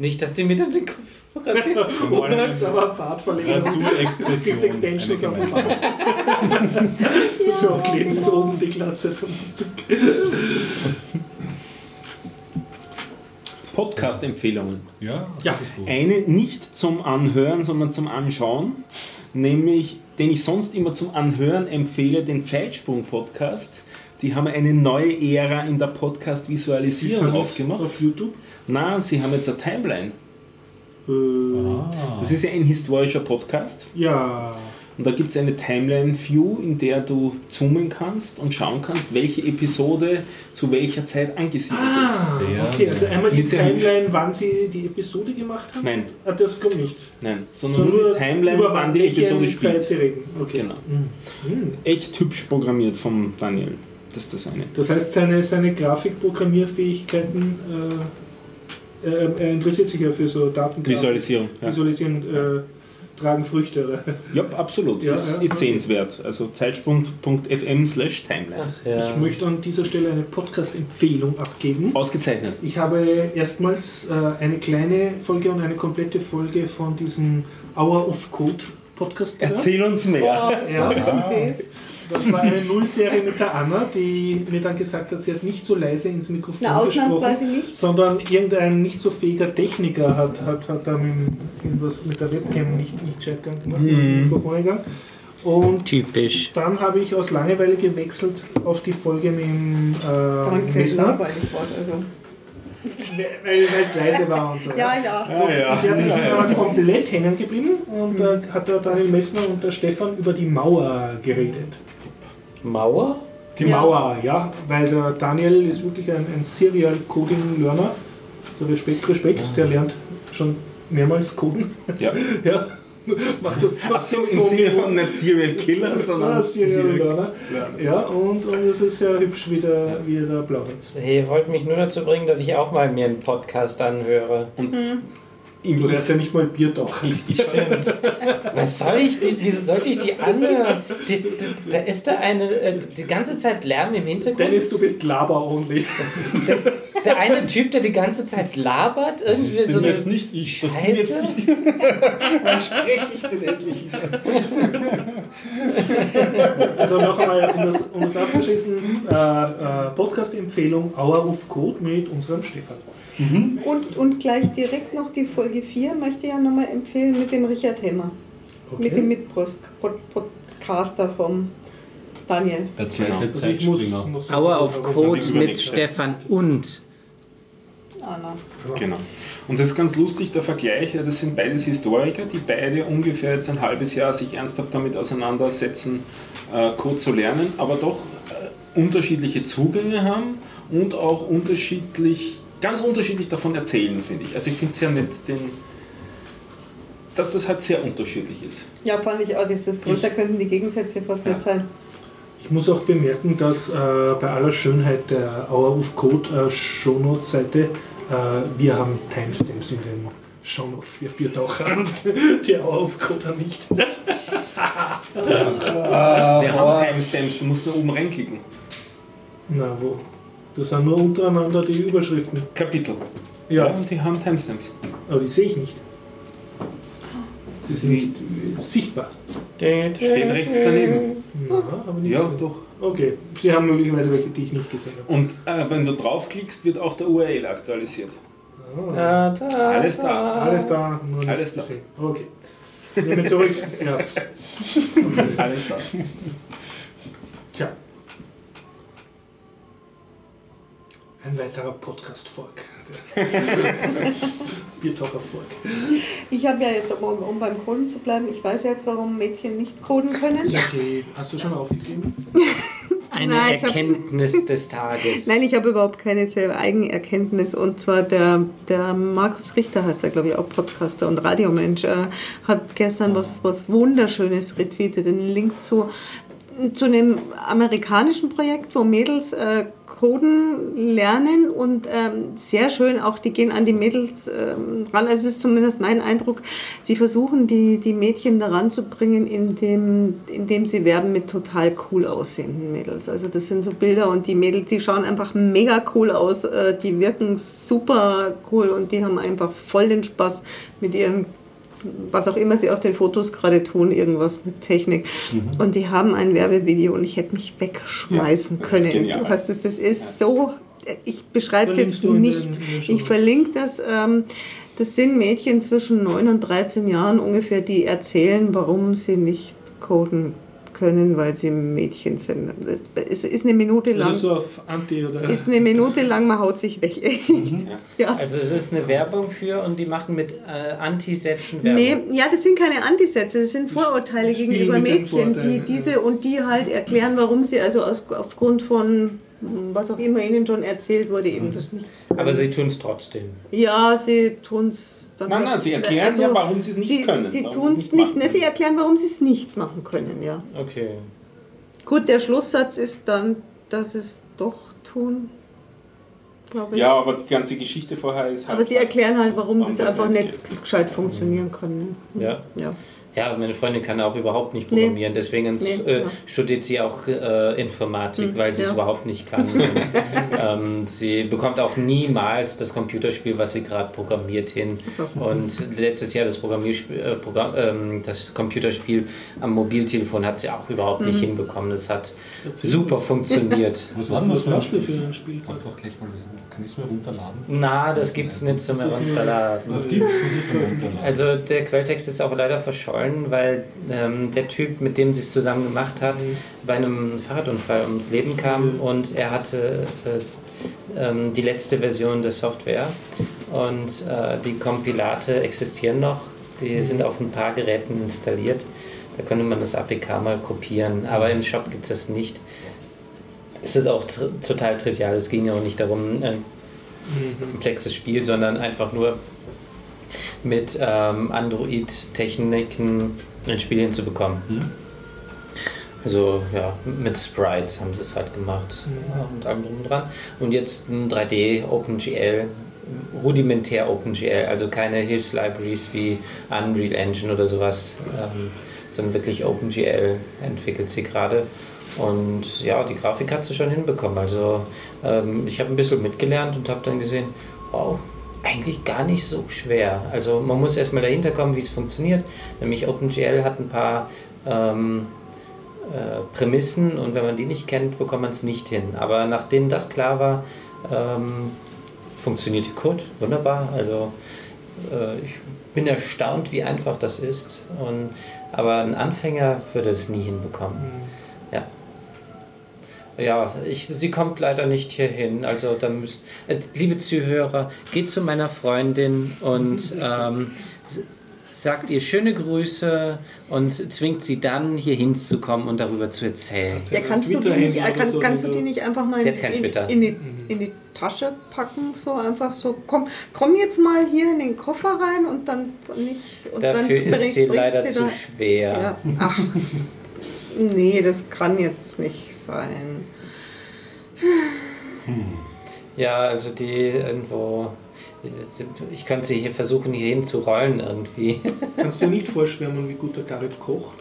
Nicht, dass die mir dann den Kopf rasieren. Oh Gott, aber Bart verlängert. Du kriegst Extensions auf den Bart. Dafür auch klebst du oben die Glatze. Podcast-Empfehlungen. Ja. Eine nicht zum Anhören, sondern zum Anschauen, nämlich den ich sonst immer zum Anhören empfehle, den Zeitsprung-Podcast. Die haben eine neue Ära in der Podcast-Visualisierung aufgemacht. Auf YouTube? Nein, sie haben jetzt eine Timeline. Das ist ja ein historischer Podcast. Ja. Und da gibt es eine Timeline-View, in der du zoomen kannst und schauen kannst, welche Episode zu welcher Zeit angesiedelt ist. Okay, also einmal die Timeline, wann sie die Episode gemacht haben? Nein. Ah, das kommt nicht. Nein, sondern nur die Timeline, wann die Episode spielt. Zeit sie reden. Okay. Genau. Echt hübsch programmiert vom Daniel. Das ist das eine. Das heißt, seine Grafikprogrammierfähigkeiten... er interessiert sich ja für so Datengrafik. Visualisierung. Ja. Tragen Früchte, oder? Ja, absolut. Ist sehenswert. Also zeitsprung.fm/timeline. Ja. Ich möchte an dieser Stelle eine Podcast-Empfehlung abgeben. Ausgezeichnet. Ich habe erstmals eine kleine Folge und eine komplette Folge von diesem Hour of Code Podcast gehört. Erzähl uns mehr. Das war eine Nullserie mit der Anna, die mir dann gesagt hat, sie hat nicht so leise ins Mikrofon gesprochen, nicht, sondern irgendein nicht so fähiger Techniker hat dann irgendwas mit der Webcam nicht gescheit gemacht, mit dem Mikrofon gegangen. Und typisch. Dann habe ich aus Langeweile gewechselt auf die Folge mit dem Messner. Weil es leise war und so. Ja. Ich war komplett hängen geblieben und hat der Daniel Messner und der Stefan über die Mauer geredet. Mauer? Die Mauer, weil der Daniel ist wirklich ein Serial-Coding-Learner. So Respekt, der lernt schon mehrmals coden. Ja. Macht das zwar so im Sinne von nicht Serial Killer, sondern Serial Learner. Ja, und es ist sehr hübsch, wie der plaudert. Hey, ihr wollt mich nur dazu bringen, dass ich auch mal mir einen Podcast anhöre. Und du hörst ja nicht mal Bier doch. Stimmt. Wieso sollte ich die anhören? Da ist da die ganze Zeit Lärm im Hintergrund. Dennis, du bist Laber-only. Der eine Typ, der die ganze Zeit labert, irgendwie das so eine jetzt nicht ich. Das bin jetzt nicht ich. Wann spreche ich denn endlich? Also nochmal, um das abzuschließen, Podcast-Empfehlung Hour of Code mit unserem Stefan. Mhm. Und gleich direkt noch die Folge 4 möchte ich ja nochmal empfehlen mit dem Richard Hemmer. Okay. Mit dem Mitpodcaster vom Daniel. Der zweite Zeitspringer. Hour of Code mit Stefan und Anna. Genau. Und das ist ganz lustig, der Vergleich, das sind beides Historiker, die beide ungefähr jetzt ein halbes Jahr sich ernsthaft damit auseinandersetzen, Code zu lernen, aber doch unterschiedliche Zugänge haben und auch ganz unterschiedlich davon erzählen, finde ich. Also ich finde es ja nicht, dass das halt sehr unterschiedlich ist. Ja, fand ich auch, größer könnten die Gegensätze fast nicht sein. Ich muss auch bemerken, dass bei aller Schönheit der Hour of Code Shownote-Seite, wir haben Timestamps in den Shownotes, wir Biertaucher und die Hour of Code nicht. Wir haben Timestamps, du musst da oben reinklicken. Na, wo? Das sind nur untereinander die Überschriften. Kapitel. Ja, und die haben Timestamps. Aber die sehe ich nicht. Sie sind sichtbar. Steht rechts daneben. Na, aber nicht ja, doch. Okay, Sie haben möglicherweise welche, die ich nicht gesehen habe. Und wenn du draufklickst, wird auch der URL aktualisiert. Oh. Da, da, alles da. Alles da, nur nicht alles gesehen. Da. Okay. Ich nehme zurück. Ja. Alles da. Tja. Ein weiterer Podcast-Fork. Biertaucher-Fork. Ich habe ja jetzt, um beim Coden zu bleiben, ich weiß ja jetzt, warum Mädchen nicht coden können. Ja. Okay. Hast du schon aufgegeben? Eine Nein, Erkenntnis des Tages. Nein, ich habe überhaupt keine Eigenerkenntnis. Und zwar der Markus Richter heißt er, glaube ich, auch Podcaster und Radiomensch, hat gestern was Wunderschönes retweetet, den Link zu einem amerikanischen Projekt, wo Mädels coden lernen und sehr schön auch, die gehen an die Mädels ran, also es ist zumindest mein Eindruck, sie versuchen die Mädchen da ranzubringen, indem sie werben mit total cool aussehenden Mädels, also das sind so Bilder und die Mädels, die schauen einfach mega cool aus, die wirken super cool und die haben einfach voll den Spaß mit ihren was auch immer sie auf den Fotos gerade tun, irgendwas mit Technik. Mhm. Und die haben ein Werbevideo und ich hätte mich wegschmeißen können. Du hast das ist so, ich beschreibe es jetzt nicht. Ich verlinke das. Das sind Mädchen zwischen 9 und 13 Jahren ungefähr, die erzählen, warum sie nicht coden können, weil sie Mädchen sind. Es ist eine Minute lang. Also so auf Anti oder? Ist eine Minute lang, man haut sich weg. Mhm. Ja. Also es ist eine Werbung für und die machen mit Antisätzen Werbung. Nee, ja, das sind keine Antisätze, das sind Vorurteile gegenüber Mädchen, die diese und die halt erklären, warum sie also aufgrund von was auch immer ihnen schon erzählt wurde, eben das nicht. Aber sie tun es trotzdem. Ja, sie tun es. Nein, sie erklären also, ja, warum sie es nicht können. Sie tun es nicht, sie erklären, warum sie es nicht machen können, ja. Okay. Gut, der Schlusssatz ist dann, dass es doch tun, glaube ich. Ja, aber die ganze Geschichte vorher ist halt... Aber sie erklären halt, warum das einfach nicht gescheit funktionieren kann. Ne? Ja. Ja, meine Freundin kann auch überhaupt nicht programmieren, deswegen studiert sie auch Informatik, weil sie es überhaupt nicht kann. Und, sie bekommt auch niemals das Computerspiel, was sie gerade programmiert, hin. Und letztes Jahr das Computerspiel am Mobiltelefon hat sie auch überhaupt nicht hinbekommen. Das hat super funktioniert. Was machst du für ein Spiel? Kann ich es mir runterladen? Na, das gibt es nicht zum Herunterladen. Also der Quelltext ist auch leider verschollen, weil der Typ, mit dem sie es zusammen gemacht hat, bei einem Fahrradunfall ums Leben kam und er hatte die letzte Version der Software und die Kompilate existieren noch, die sind auf ein paar Geräten installiert, da könnte man das APK mal kopieren, aber im Shop gibt es das nicht. Es ist auch total trivial, es ging ja auch nicht darum, ein komplexes Spiel, sondern einfach nur mit Android-Techniken ein Spiel hinzubekommen. Also ja, mit Sprites haben sie es halt gemacht und allem drum und dran. Und jetzt ein 3D OpenGL, rudimentär OpenGL, also keine Hilfslibraries wie Unreal Engine oder sowas, sondern wirklich OpenGL entwickelt sie gerade. Und ja, die Grafik hat sie schon hinbekommen. Also ich habe ein bisschen mitgelernt und habe dann gesehen, wow, eigentlich gar nicht so schwer. Also man muss erstmal dahinter kommen, wie es funktioniert. Nämlich OpenGL hat ein paar Prämissen und wenn man die nicht kennt, bekommt man es nicht hin. Aber nachdem das klar war, funktioniert der Code wunderbar. Also ich bin erstaunt, wie einfach das ist. Aber ein Anfänger würde es nie hinbekommen. Ja. Ja, sie kommt leider nicht hier hin. Also, dann müssen, liebe Zuhörer, geht zu meiner Freundin und sagt ihr schöne Grüße und zwingt sie dann, hier hinzukommen und darüber zu erzählen. Ja, kannst du die nicht einfach mal in die Tasche packen? So einfach so, komm jetzt mal hier in den Koffer rein und dann nicht. Und dafür dann ist sie leider zu schwer. Ja. Ach. Nee, das kann jetzt nicht sein. Ja, also die irgendwo Ich könnte sie hier versuchen, hierhin zu rollen irgendwie. Kannst du dir nicht vorschwärmen, wie gut der Garib kocht?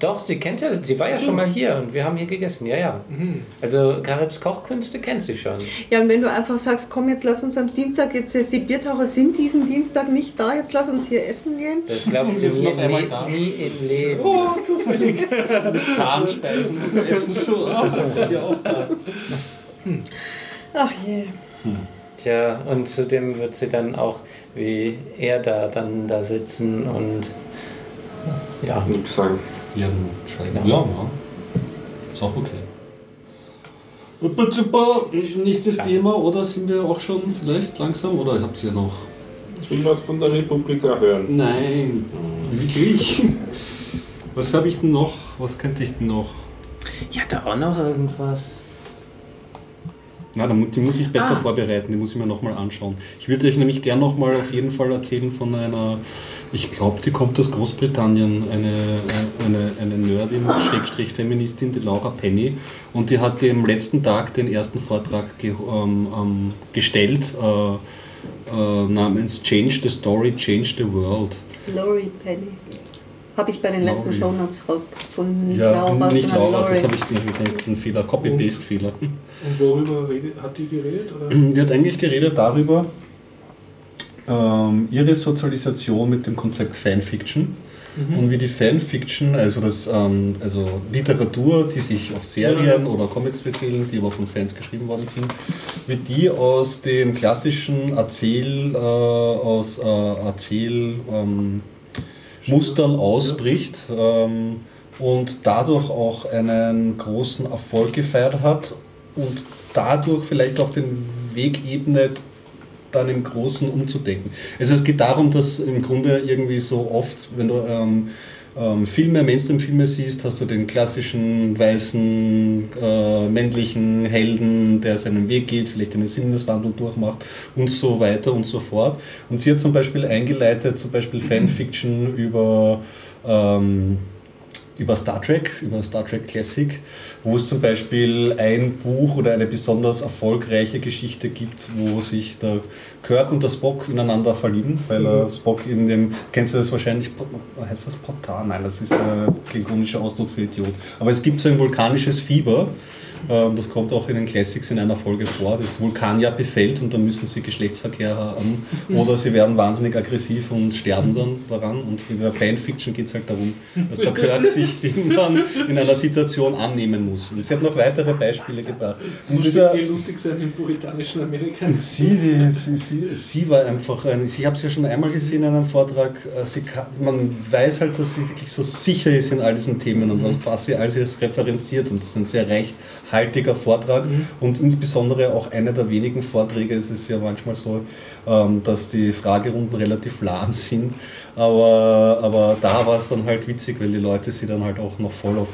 Doch, sie kennt ja, sie war ja schon mal hier und wir haben hier gegessen, ja, ja. Mhm. Also Garibs Kochkünste kennt sie schon. Ja, und wenn du einfach sagst, komm, jetzt lass uns am Dienstag, jetzt die Biertaucher sind diesen Dienstag nicht da, jetzt lass uns hier essen gehen. Das glaubt sie nie im Leben. Oh, zufällig. Mit Tarnspeisen und Essen so. Ja, auch da. Ach je. Tja, und zudem wird sie dann auch wie er dann da sitzen und ja. Nichts sagen. Ja, genau. Ja. Ist auch okay. Super, nächstes Thema, oder sind wir auch schon vielleicht langsam, oder habt ihr noch? Ich will was von der Republika hören. Nein, wirklich. Was habe ich denn noch? Was könnte ich denn noch? Ich hatte auch noch irgendwas. Na, die muss ich besser vorbereiten, die muss ich mir nochmal anschauen. Ich würde euch nämlich gern nochmal auf jeden Fall erzählen von einer, ich glaube, die kommt aus Großbritannien, eine Nerdin, Schrägstrich-Feministin, die Laura Penny. Und die hat am letzten Tag den ersten Vortrag gestellt, namens Change the Story, Change the World. Laurie Penny. Habe ich bei den letzten Shownotes rausgefunden. Nicht Laura, nicht sondern Laura, das habe ich nicht gedacht. Ein Fehler, Copy-Paste-Fehler. Und worüber hat die geredet? Oder? Die hat eigentlich geredet darüber, ihre Sozialisation mit dem Konzept Fanfiction. Mhm. Und wie die Fanfiction, also Literatur, die sich auf Serien oder Comics beziehen, die aber von Fans geschrieben worden sind, wie die aus dem klassischen Mustern ausbricht und dadurch auch einen großen Erfolg gefeiert hat und dadurch vielleicht auch den Weg ebnet, dann im Großen umzudenken. Also es geht darum, dass im Grunde irgendwie so oft, wenn du Filme, Mainstream-Filme siehst, hast du den klassischen, weißen, männlichen Helden, der seinen Weg geht, vielleicht einen Sinneswandel durchmacht und so weiter und so fort. Und sie hat zum Beispiel eingeleitet, Fanfiction über Star Trek Classic, wo es zum Beispiel ein Buch oder eine besonders erfolgreiche Geschichte gibt, wo sich der Kirk und der Spock ineinander verlieben, weil Spock in dem, kennst du das wahrscheinlich, heißt das Portal? Nein, das ist ein klingonischer Ausdruck für Idiot. Aber es gibt so ein vulkanisches Fieber, das kommt auch in den Classics in einer Folge vor, das Vulkanier befällt und dann müssen sie Geschlechtsverkehr haben oder sie werden wahnsinnig aggressiv und sterben dann daran. Und in der Fanfiction geht es halt darum, dass der Kirk sich dann in einer Situation annehmen muss. Und sie hat noch weitere Beispiele gebracht. Und muss speziell lustig sein im puritanischen Amerika. Und sie war einfach, ich habe es ja schon einmal gesehen in einem Vortrag, man weiß halt, dass sie wirklich so sicher ist in all diesen Themen und was sie alles referenziert und das sind sehr reich haltiger Vortrag und insbesondere auch einer der wenigen Vorträge. Es ist ja manchmal so, dass die Fragerunden relativ lahm sind, aber da war es dann halt witzig, weil die Leute sie dann halt auch noch voll auf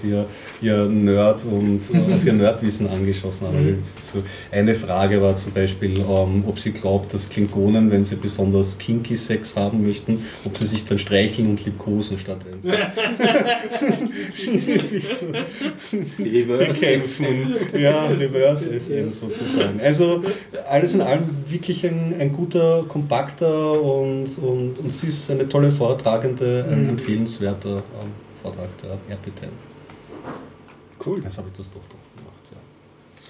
ihr Nerd und auf ihr Nerdwissen angeschossen haben. Also eine Frage war zum Beispiel, ob sie glaubt, dass Klingonen, wenn sie besonders kinky Sex haben möchten, ob sie sich dann streicheln und liebkosen statt sich zu bekämpfen. Ja, Reverse SM sozusagen. Also alles in allem wirklich ein guter, kompakter und sie ist eine tolle Vortragende, ein empfehlenswerter Vortrag der RPT. Cool. Jetzt habe ich das doch gemacht, ja.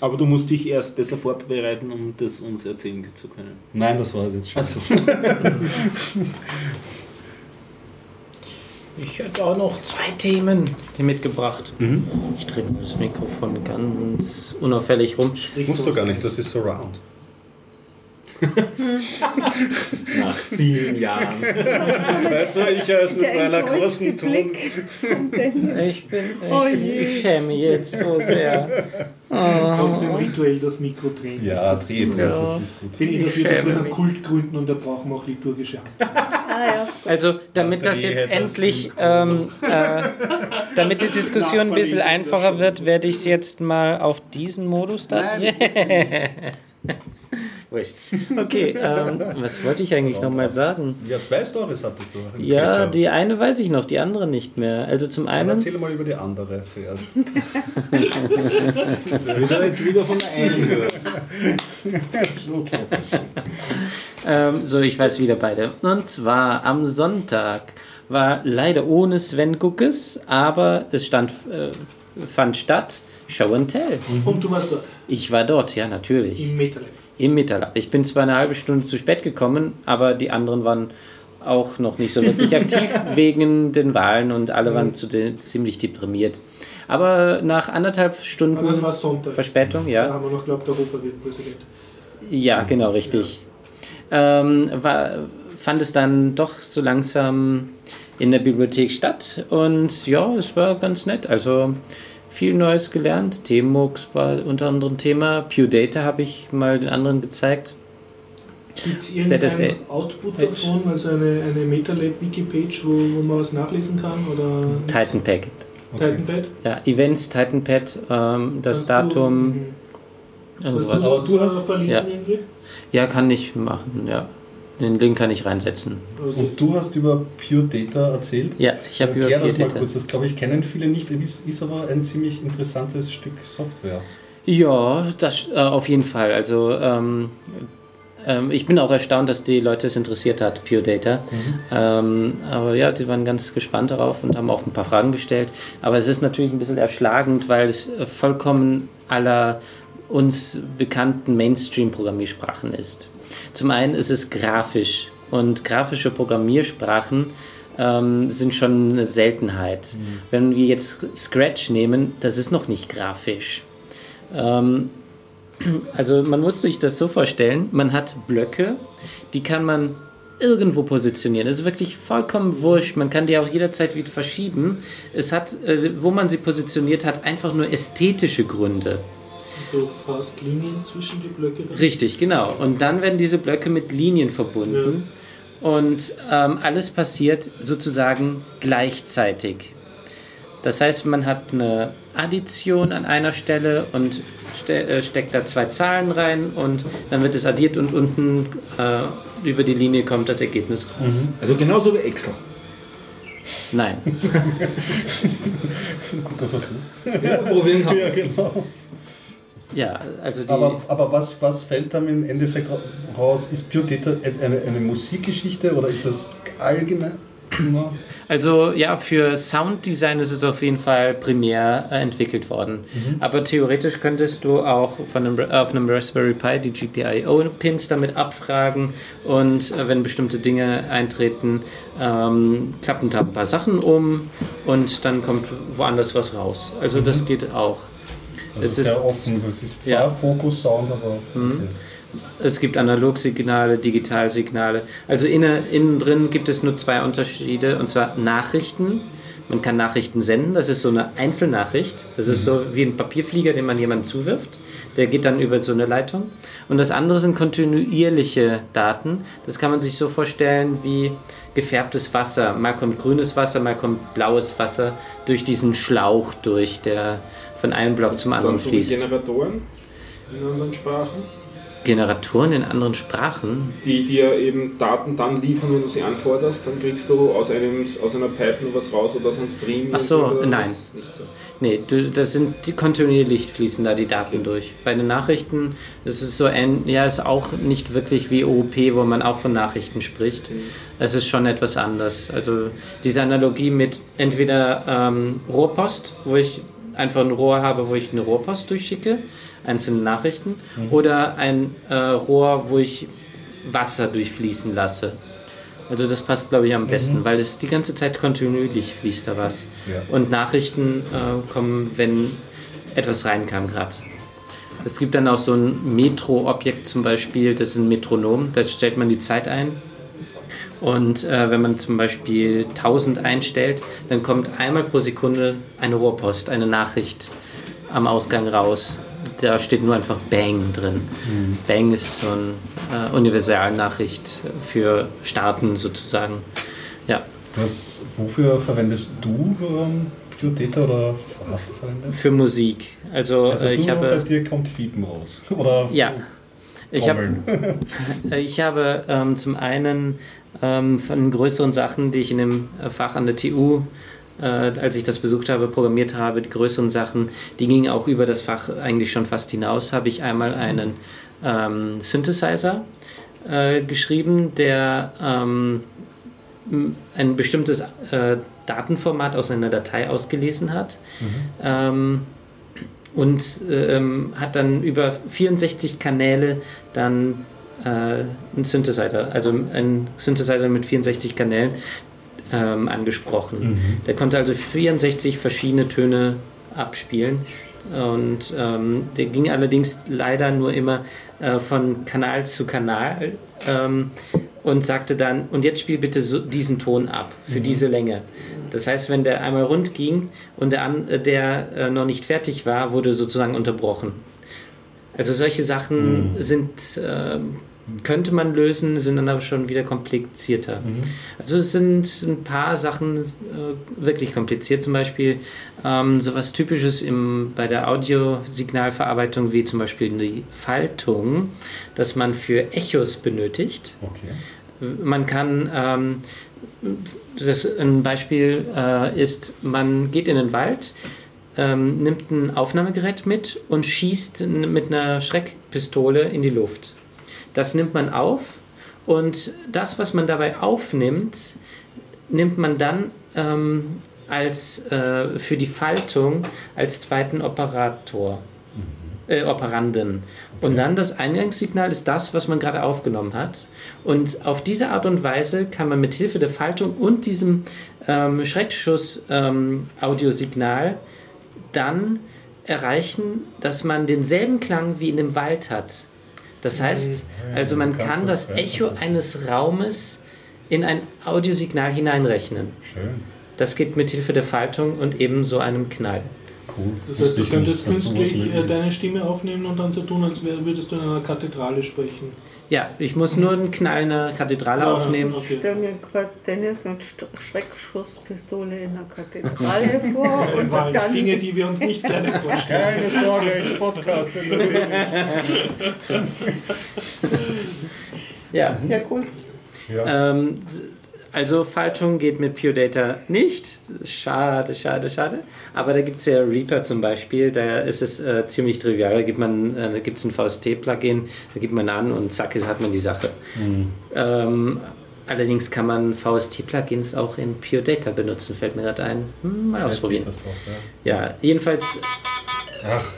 Aber du musst dich erst besser vorbereiten, um das uns erzählen zu können. Nein, das war es jetzt schon. Also. Ich hätte auch noch 2 Themen hier mitgebracht. Mhm. Ich drehe mal das Mikrofon ganz unauffällig rum. Musst du gar nicht, das ist Surround. Nach vielen Jahren. Weißt du, ich als mit meiner großen Ton. Ich schäme jetzt so sehr. Jetzt kannst du im Rituell das Mikro drehen. Ja, das ist gut. Finde ich, dass wir das für einen Kult gründen und da brauchen wir auch liturgische Handlungen. Also, damit das jetzt endlich, damit die Diskussion ein bisschen einfacher wird, werde ich es jetzt mal auf diesen Modus da drehen. Wurscht. Okay, was wollte ich eigentlich nochmal sagen? Ja, 2 Storys hattest du. Ja, Köcher. Die eine weiß ich noch, die andere nicht mehr. Also zum einen... Dann erzähl mal über die andere zuerst. Ich habe jetzt wieder von der einen gehört. So, ich weiß wieder beide. Und zwar am Sonntag war leider ohne Sven Guckes, aber es fand statt Show and Tell. Mhm. Und du warst dort? Ich war dort, ja, natürlich. Im Meterlab. Im Meterlab. Ich bin zwar eine halbe Stunde zu spät gekommen, aber die anderen waren auch noch nicht so wirklich aktiv wegen den Wahlen und alle waren ziemlich deprimiert. Aber nach anderthalb Stunden Verspätung, ja. Da haben wir noch geglaubt, Europa wird Präsident. Ja, genau, richtig. Ja. Fand es dann doch so langsam in der Bibliothek statt und ja, es war ganz nett. Also viel Neues gelernt. Temux war unter anderem Thema. Pew Data habe ich mal den anderen gezeigt. Gibt es irgendeinen Output davon, also eine MetaLab-Wiki-Page, wo man was nachlesen kann? Oder TitanPad. Okay. TitanPad? Ja, Events, TitanPad, das Datum und sowas. Aber du hast verlinken irgendwie? Ja, kann ich machen, ja. Den Link kann ich reinsetzen. Und du hast über Pew Data erzählt? Ja, ich habe über Pew Data. Erklär das mal kurz, das glaube ich kennen viele nicht, ist aber ein ziemlich interessantes Stück Software. Ja, das auf jeden Fall. Also ich bin auch erstaunt, dass die Leute es interessiert hat, Pew Data. Mhm. Aber ja, die waren ganz gespannt darauf und haben auch ein paar Fragen gestellt. Aber es ist natürlich ein bisschen erschlagend, weil es vollkommen aller uns bekannten Mainstream-Programmiersprachen ist. Zum einen ist es grafisch und grafische Programmiersprachen sind schon eine Seltenheit. Mhm. Wenn wir jetzt Scratch nehmen, das ist noch nicht grafisch. Also man muss sich das so vorstellen, man hat Blöcke, die kann man irgendwo positionieren. Das ist wirklich vollkommen wurscht. Man kann die auch jederzeit wieder verschieben. Es hat, wo man sie positioniert hat, einfach nur ästhetische Gründe. So fast Linien zwischen die Blöcke. Richtig, genau. Und dann werden diese Blöcke mit Linien verbunden und alles passiert sozusagen gleichzeitig. Das heißt, man hat eine Addition an einer Stelle und steckt da 2 Zahlen rein und dann wird es addiert und unten über die Linie kommt das Ergebnis raus. Mhm. Also genauso wie Excel. Nein. Guter Versuch. Ja, probieren wir es. Ja, genau. Ja, also aber was fällt dann im Endeffekt raus? Ist Pew Data eine Musikgeschichte oder ist das allgemein? Also ja, für Sounddesign ist es auf jeden Fall primär entwickelt worden. Mhm. Aber theoretisch könntest du auch auf einem Raspberry Pi die GPIO-Pins damit abfragen und wenn bestimmte Dinge eintreten, klappen da ein paar Sachen um und dann kommt woanders was raus. Also das geht auch. Also es ist sehr offen, das ist zwar Fokus-Sound, aber okay. Es gibt Analogsignale, Digitalsignale. Also innen drin gibt es nur 2 Unterschiede, und zwar Nachrichten. Man kann Nachrichten senden, das ist so eine Einzelnachricht. Das ist so wie ein Papierflieger, den man jemandem zuwirft. Der geht dann über so eine Leitung. Und das andere sind kontinuierliche Daten. Das kann man sich so vorstellen wie gefärbtes Wasser. Mal kommt grünes Wasser, mal kommt blaues Wasser durch diesen Schlauch, der von einem Block zum anderen fließt. Dann so Generatoren in anderen Sprachen? Generatoren in anderen Sprachen? Die dir eben Daten dann liefern, wenn du sie anforderst, dann kriegst du aus einer Pipe nur was raus oder aus einem Stream. Ach so, nein. Nicht so. Nee, das sind kontinuierlich fließen da die Daten durch. Bei den Nachrichten ist es so ist auch nicht wirklich wie OOP, wo man auch von Nachrichten spricht. Okay. Es ist schon etwas anders. Also diese Analogie mit entweder Rohrpost, wo ich einfach ein Rohr habe, wo ich eine Rohrpost durchschicke, einzelne Nachrichten, oder ein Rohr, wo ich Wasser durchfließen lasse. Also das passt, glaube ich, am besten, weil es die ganze Zeit kontinuierlich fließt da was. Ja. Und Nachrichten kommen, wenn etwas reinkam gerade. Es gibt dann auch so ein Metro-Objekt zum Beispiel, das ist ein Metronom, da stellt man die Zeit ein. Und wenn man zum Beispiel 1000 einstellt, dann kommt einmal pro Sekunde eine Rohrpost, eine Nachricht am Ausgang raus. Da steht nur einfach Bang drin. Mhm. Bang ist so eine Universalnachricht für Staaten sozusagen. Ja. Wofür verwendest du Pew Data oder hast du verwendet? Für Musik. Also ich habe. Bei dir kommt Fiepen raus. Oder? Ja. Ich habe zum einen von größeren Sachen, die ich in dem Fach an der TU, als ich das besucht habe, programmiert habe, die größeren Sachen, die gingen auch über das Fach eigentlich schon fast hinaus, habe ich einmal einen Synthesizer geschrieben, der ein bestimmtes Datenformat aus einer Datei ausgelesen hat. Mhm. Und hat dann über 64 Kanäle dann einen Synthesizer, also einen Synthesizer mit 64 Kanälen angesprochen. Mhm. Der konnte also 64 verschiedene Töne abspielen. Und der ging allerdings leider nur immer von Kanal zu Kanal und sagte dann, und jetzt spiel bitte so diesen Ton ab für diese Länge. Das heißt, wenn der einmal rund ging und der noch nicht fertig war, wurde sozusagen unterbrochen. Also solche Sachen könnte man lösen, sind dann aber schon wieder komplizierter. Mhm. Also es sind ein paar Sachen wirklich kompliziert, zum Beispiel sowas Typisches bei der Audiosignalverarbeitung wie zum Beispiel die Faltung, dass man für Echos benötigt. Okay. Man kann, ein Beispiel ist, man geht in den Wald, nimmt ein Aufnahmegerät mit und schießt mit einer Schreckpistole in die Luft. Das nimmt man auf und das, was man dabei aufnimmt, nimmt man dann für die Faltung als zweiten Operanden. Okay. Und dann das Eingangssignal ist das, was man gerade aufgenommen hat. Und auf diese Art und Weise kann man mit Hilfe der Faltung und diesem Schreckschuss-Audiosignal dann erreichen, dass man denselben Klang wie in dem Wald hat. Das heißt, also man kann das Echo eines Raumes in ein Audiosignal hineinrechnen. Schön. Das geht mit Hilfe der Faltung und eben so einem Knall. Cool. Das heißt, du könntest künstlich deine Stimme aufnehmen und dann so tun, als würdest du in einer Kathedrale sprechen. Ja, ich muss nur einen Knall in einer Kathedrale aufnehmen. Ich stelle mir gerade Dennis mit Schreckschusspistole in einer Kathedrale vor. Und waren dann Dinge, die wir uns nicht gerne vorstellen. Keine Sorge, ich podcaste. Ja, ja, cool. Ja. Also Faltung geht mit Pure Data nicht. Schade. Aber da gibt es ja Reaper zum Beispiel, da ist es ziemlich trivial. Da gibt es ein VST-Plugin, da gibt man an und zack, hat man die Sache. Mhm. Allerdings kann man VST-Plugins auch in Pure Data benutzen, fällt mir gerade ein. Mal ausprobieren. Das drauf, ja, jedenfalls... Ach.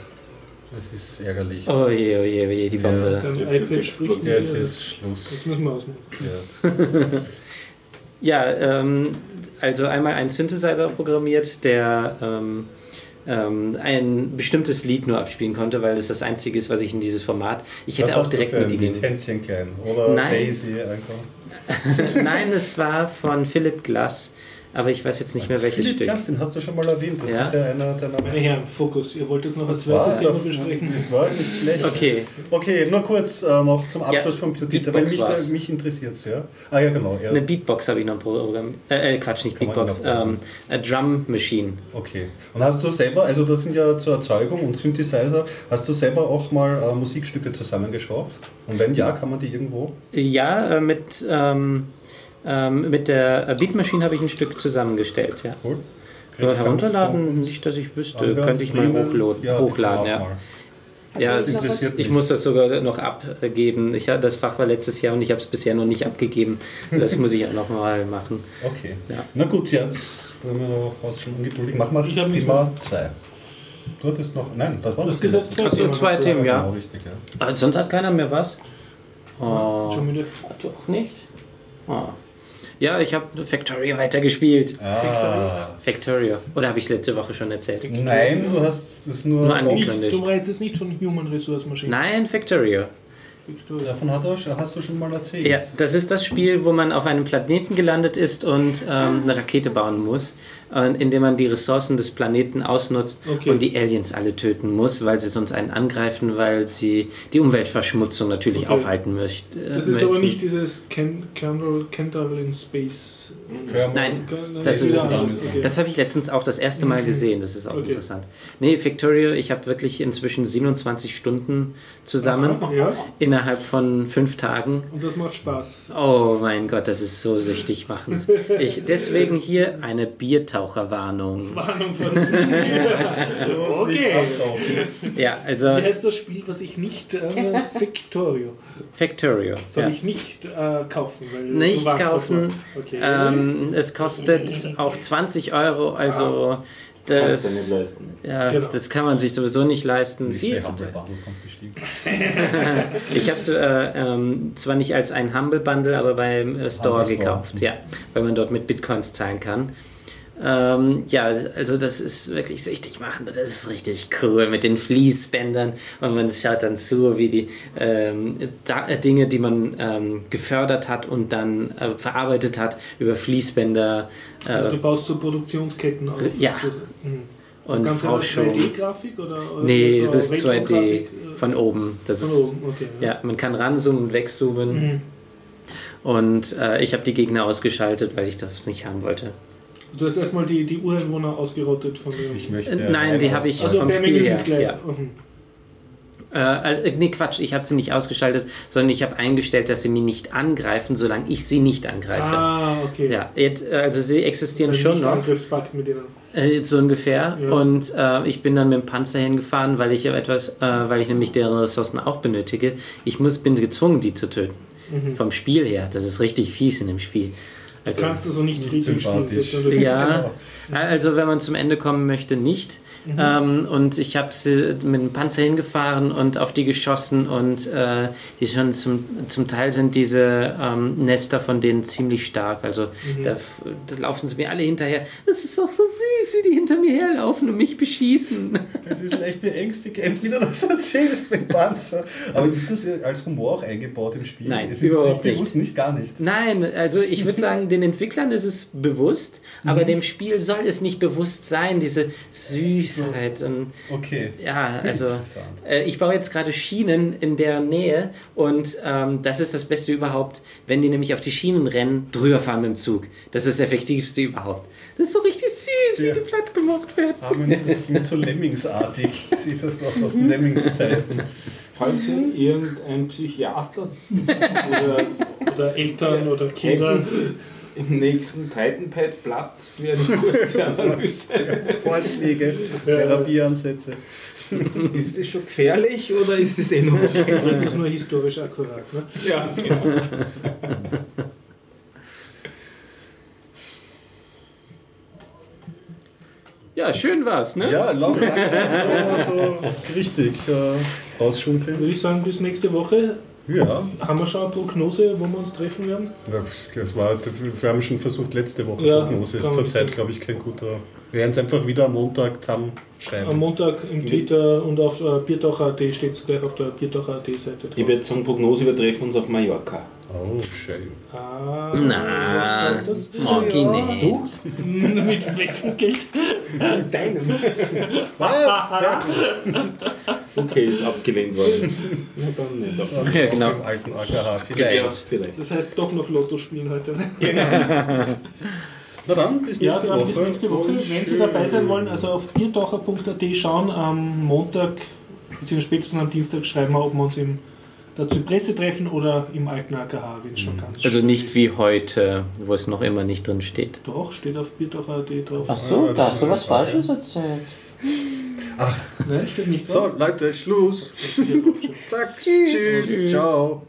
Das ist ärgerlich. Oh je, die Bombe. Ja, jetzt ist Schluss. Das müssen wir ausmachen. Ja. Also einmal einen Synthesizer programmiert, der ein bestimmtes Lied nur abspielen konnte, weil das einzige ist, was ich in dieses Format... Ich hätte auch direkt mitgegeben. Hänschen klein oder Daisy einfach. Nein, es war von Philip Glass, aber ich weiß jetzt nicht mehr welches Philip Stück. Philip Glass, den hast du schon mal erwähnt, das ist ja einer deiner... Meine Herren, Fokus, ihr wollt jetzt noch ein zweites Thema besprechen. Das war nicht schlecht. Okay, nur kurz noch zum Abschluss von Pure Data, weil mich interessiert es, ja. Ah ja, genau. Ja. Eine Beatbox habe ich noch programmiert. Nicht Beatbox, eine Drum Machine. Okay, und hast du selber, also das sind ja zur Erzeugung und Synthesizer, hast du selber auch mal Musikstücke zusammengeschraubt? Und wenn ja, kann man die irgendwo? Ja, mit der Beatmaschine habe ich ein Stück zusammengestellt, ja. Cool. Herunterladen, nicht, dass ich wüsste, könnte ich mal hochladen, ja. Ja, ich muss das sogar noch abgeben. Das Fach war letztes Jahr und ich habe es bisher noch nicht abgegeben. Das muss ich auch noch mal machen. Okay. Ja. Na gut, jetzt wollen wir noch was schon ungeduldig. Mach mal Thema 2. Du hattest noch... Nein, das war das Thema. Achso, 2 Themen, ja. Richtig, ja. Aber sonst hat keiner mehr was. Schon wieder? Doch nicht. Ja, ich habe Factorio weitergespielt. Factorio. Oder habe ich es letzte Woche schon erzählt? Nein, du hast es nur angekündigt. Du meinst jetzt nicht von Human Resource Machine? Nein, Factorio. Davon hast du schon mal erzählt. Ja, das ist das Spiel, wo man auf einem Planeten gelandet ist und eine Rakete bauen muss, indem man die Ressourcen des Planeten ausnutzt und die Aliens alle töten muss, weil sie sonst einen angreifen, weil sie die Umweltverschmutzung natürlich aufhalten möchten. Das ist aber nicht dieses Candle in Space. Nein, das ist es nicht. Okay. Das habe ich letztens auch das erste Mal gesehen, das ist auch interessant. Nee, Factorio, ich habe wirklich inzwischen 27 Stunden zusammen in innerhalb von 5 Tagen. Und das macht Spaß. Oh mein Gott, das ist so süchtig machend. Deswegen hier eine Biertaucherwarnung. Warnung von okay. Ja, also. Wie heißt das Spiel, was ich nicht Factorio. Soll ich nicht kaufen? Weil nicht kaufen. Okay. Es kostet auch 20 Euro, also. Ah. Das kannst du nicht leisten. Ja, genau. Das kann man sich sowieso nicht leisten. Nicht viel zu ich habe es zwar nicht als ein Humble Bundle, aber beim Store gekauft, ja, weil man dort mit Bitcoins zahlen kann. Ja, also das ist wirklich süchtig machend. Das ist richtig cool mit den Fließbändern und man schaut dann zu, wie die Dinge, die man gefördert hat und dann verarbeitet hat, über Fließbänder. Also du baust so Produktionsketten auf? Ja. Das und Ganze ist 3D-Grafik? Oder nee, es ist 2D von oben. Das von ist, oben, okay. Ja, man kann ranzoomen und wegzoomen. Mhm. Und ich habe die Gegner ausgeschaltet, weil ich das nicht haben wollte. Du hast erstmal die Ureinwohner ausgerottet von mir. Ich möchte, nein, die habe ich vom Spiel her. Ja. Mhm. Nee, Quatsch, ich habe sie nicht ausgeschaltet, sondern ich habe eingestellt, dass sie mich nicht angreifen, solange ich sie nicht angreife. Ah, okay. Ja, jetzt, also sie existieren also schon noch. Angriffspakt mit denen. So ungefähr. Ja. Und ich bin dann mit dem Panzer hingefahren, weil ich nämlich deren Ressourcen auch benötige. Bin gezwungen, die zu töten. Mhm. Vom Spiel her. Das ist richtig fies in dem Spiel. Also, kannst du so nicht friedlich spielen. Ja, also wenn man zum Ende kommen möchte, nicht. Mhm. Und ich habe sie mit dem Panzer hingefahren und auf die geschossen und die schon zum Teil sind diese Nester von denen ziemlich stark. Also da laufen sie mir alle hinterher. Das ist auch so süß, wie die hinter mir herlaufen und mich beschießen. Das ist leicht beängstigend, wie du das erzählst mit Panzer. Aber ist das als Humor auch eingebaut im Spiel? Nein, überhaupt nicht. Bewusst nicht, gar nicht. Nein, also ich würde sagen, den Entwicklern ist es bewusst, aber dem Spiel soll es nicht bewusst sein, diese Süßheit. Und, okay. Ja, also ich baue jetzt gerade Schienen in der Nähe und das ist das Beste überhaupt, wenn die nämlich auf die Schienen rennen, drüber fahren mit dem Zug. Das ist das Effektivste überhaupt. Das ist so richtig süß, wie die platt gemacht werden. Aber ich bin so Lemmings-artig. Sieht das noch aus Lemmings-Zeiten. Falls hier irgendein Psychiater oder Eltern oder Kinder im nächsten Titanpad Platz für eine kurze Analyse. Vorschläge, Therapieansätze. Ist das schon gefährlich oder ist das eh nur okay? Oder ist das nur historisch akkurat? Ne? Ja, genau. Ja, schön war's, ne? Ja, langsam so richtig rausschunkeln. Würde ich sagen, bis nächste Woche. Ja. Haben wir schon eine Prognose, wo wir uns treffen werden? Ja, wir haben schon versucht, letzte Woche Prognose. Ist zurzeit, glaube ich, kein guter. Wir werden es einfach wieder am Montag zusammenschreiben. Am Montag im Twitter und auf Biertaucher.at steht es gleich auf der Biertaucher.at-Seite. Ich werde sagen, Prognose, wir treffen uns auf Mallorca. Oh, schön. Ah, na, morgen nicht. Du? Mit welchem Geld? Deinem. Was? Okay, ist abgelehnt worden. Ja, dann nicht. Doch. Ja, genau. Im alten AKH. Vielleicht. Das heißt, doch noch Lotto spielen heute. Genau. Na dann, bis nächste Woche. Wenn Sie dabei sein wollen, also auf biertaucher.at schauen, am Montag bzw. spätestens am Dienstag schreiben wir, ob wir uns im der Zypresse treffen oder im alten AKH, wenn es schon ganz schön. Also nicht wie heute, wo es noch immer nicht drin steht. Doch, steht auf Biertaucher.de drauf. Ach so, da hast du was Falsches erzählt. Ach, nein, stimmt nicht. So, Leute, Schluss. Zack, tschüss, ciao.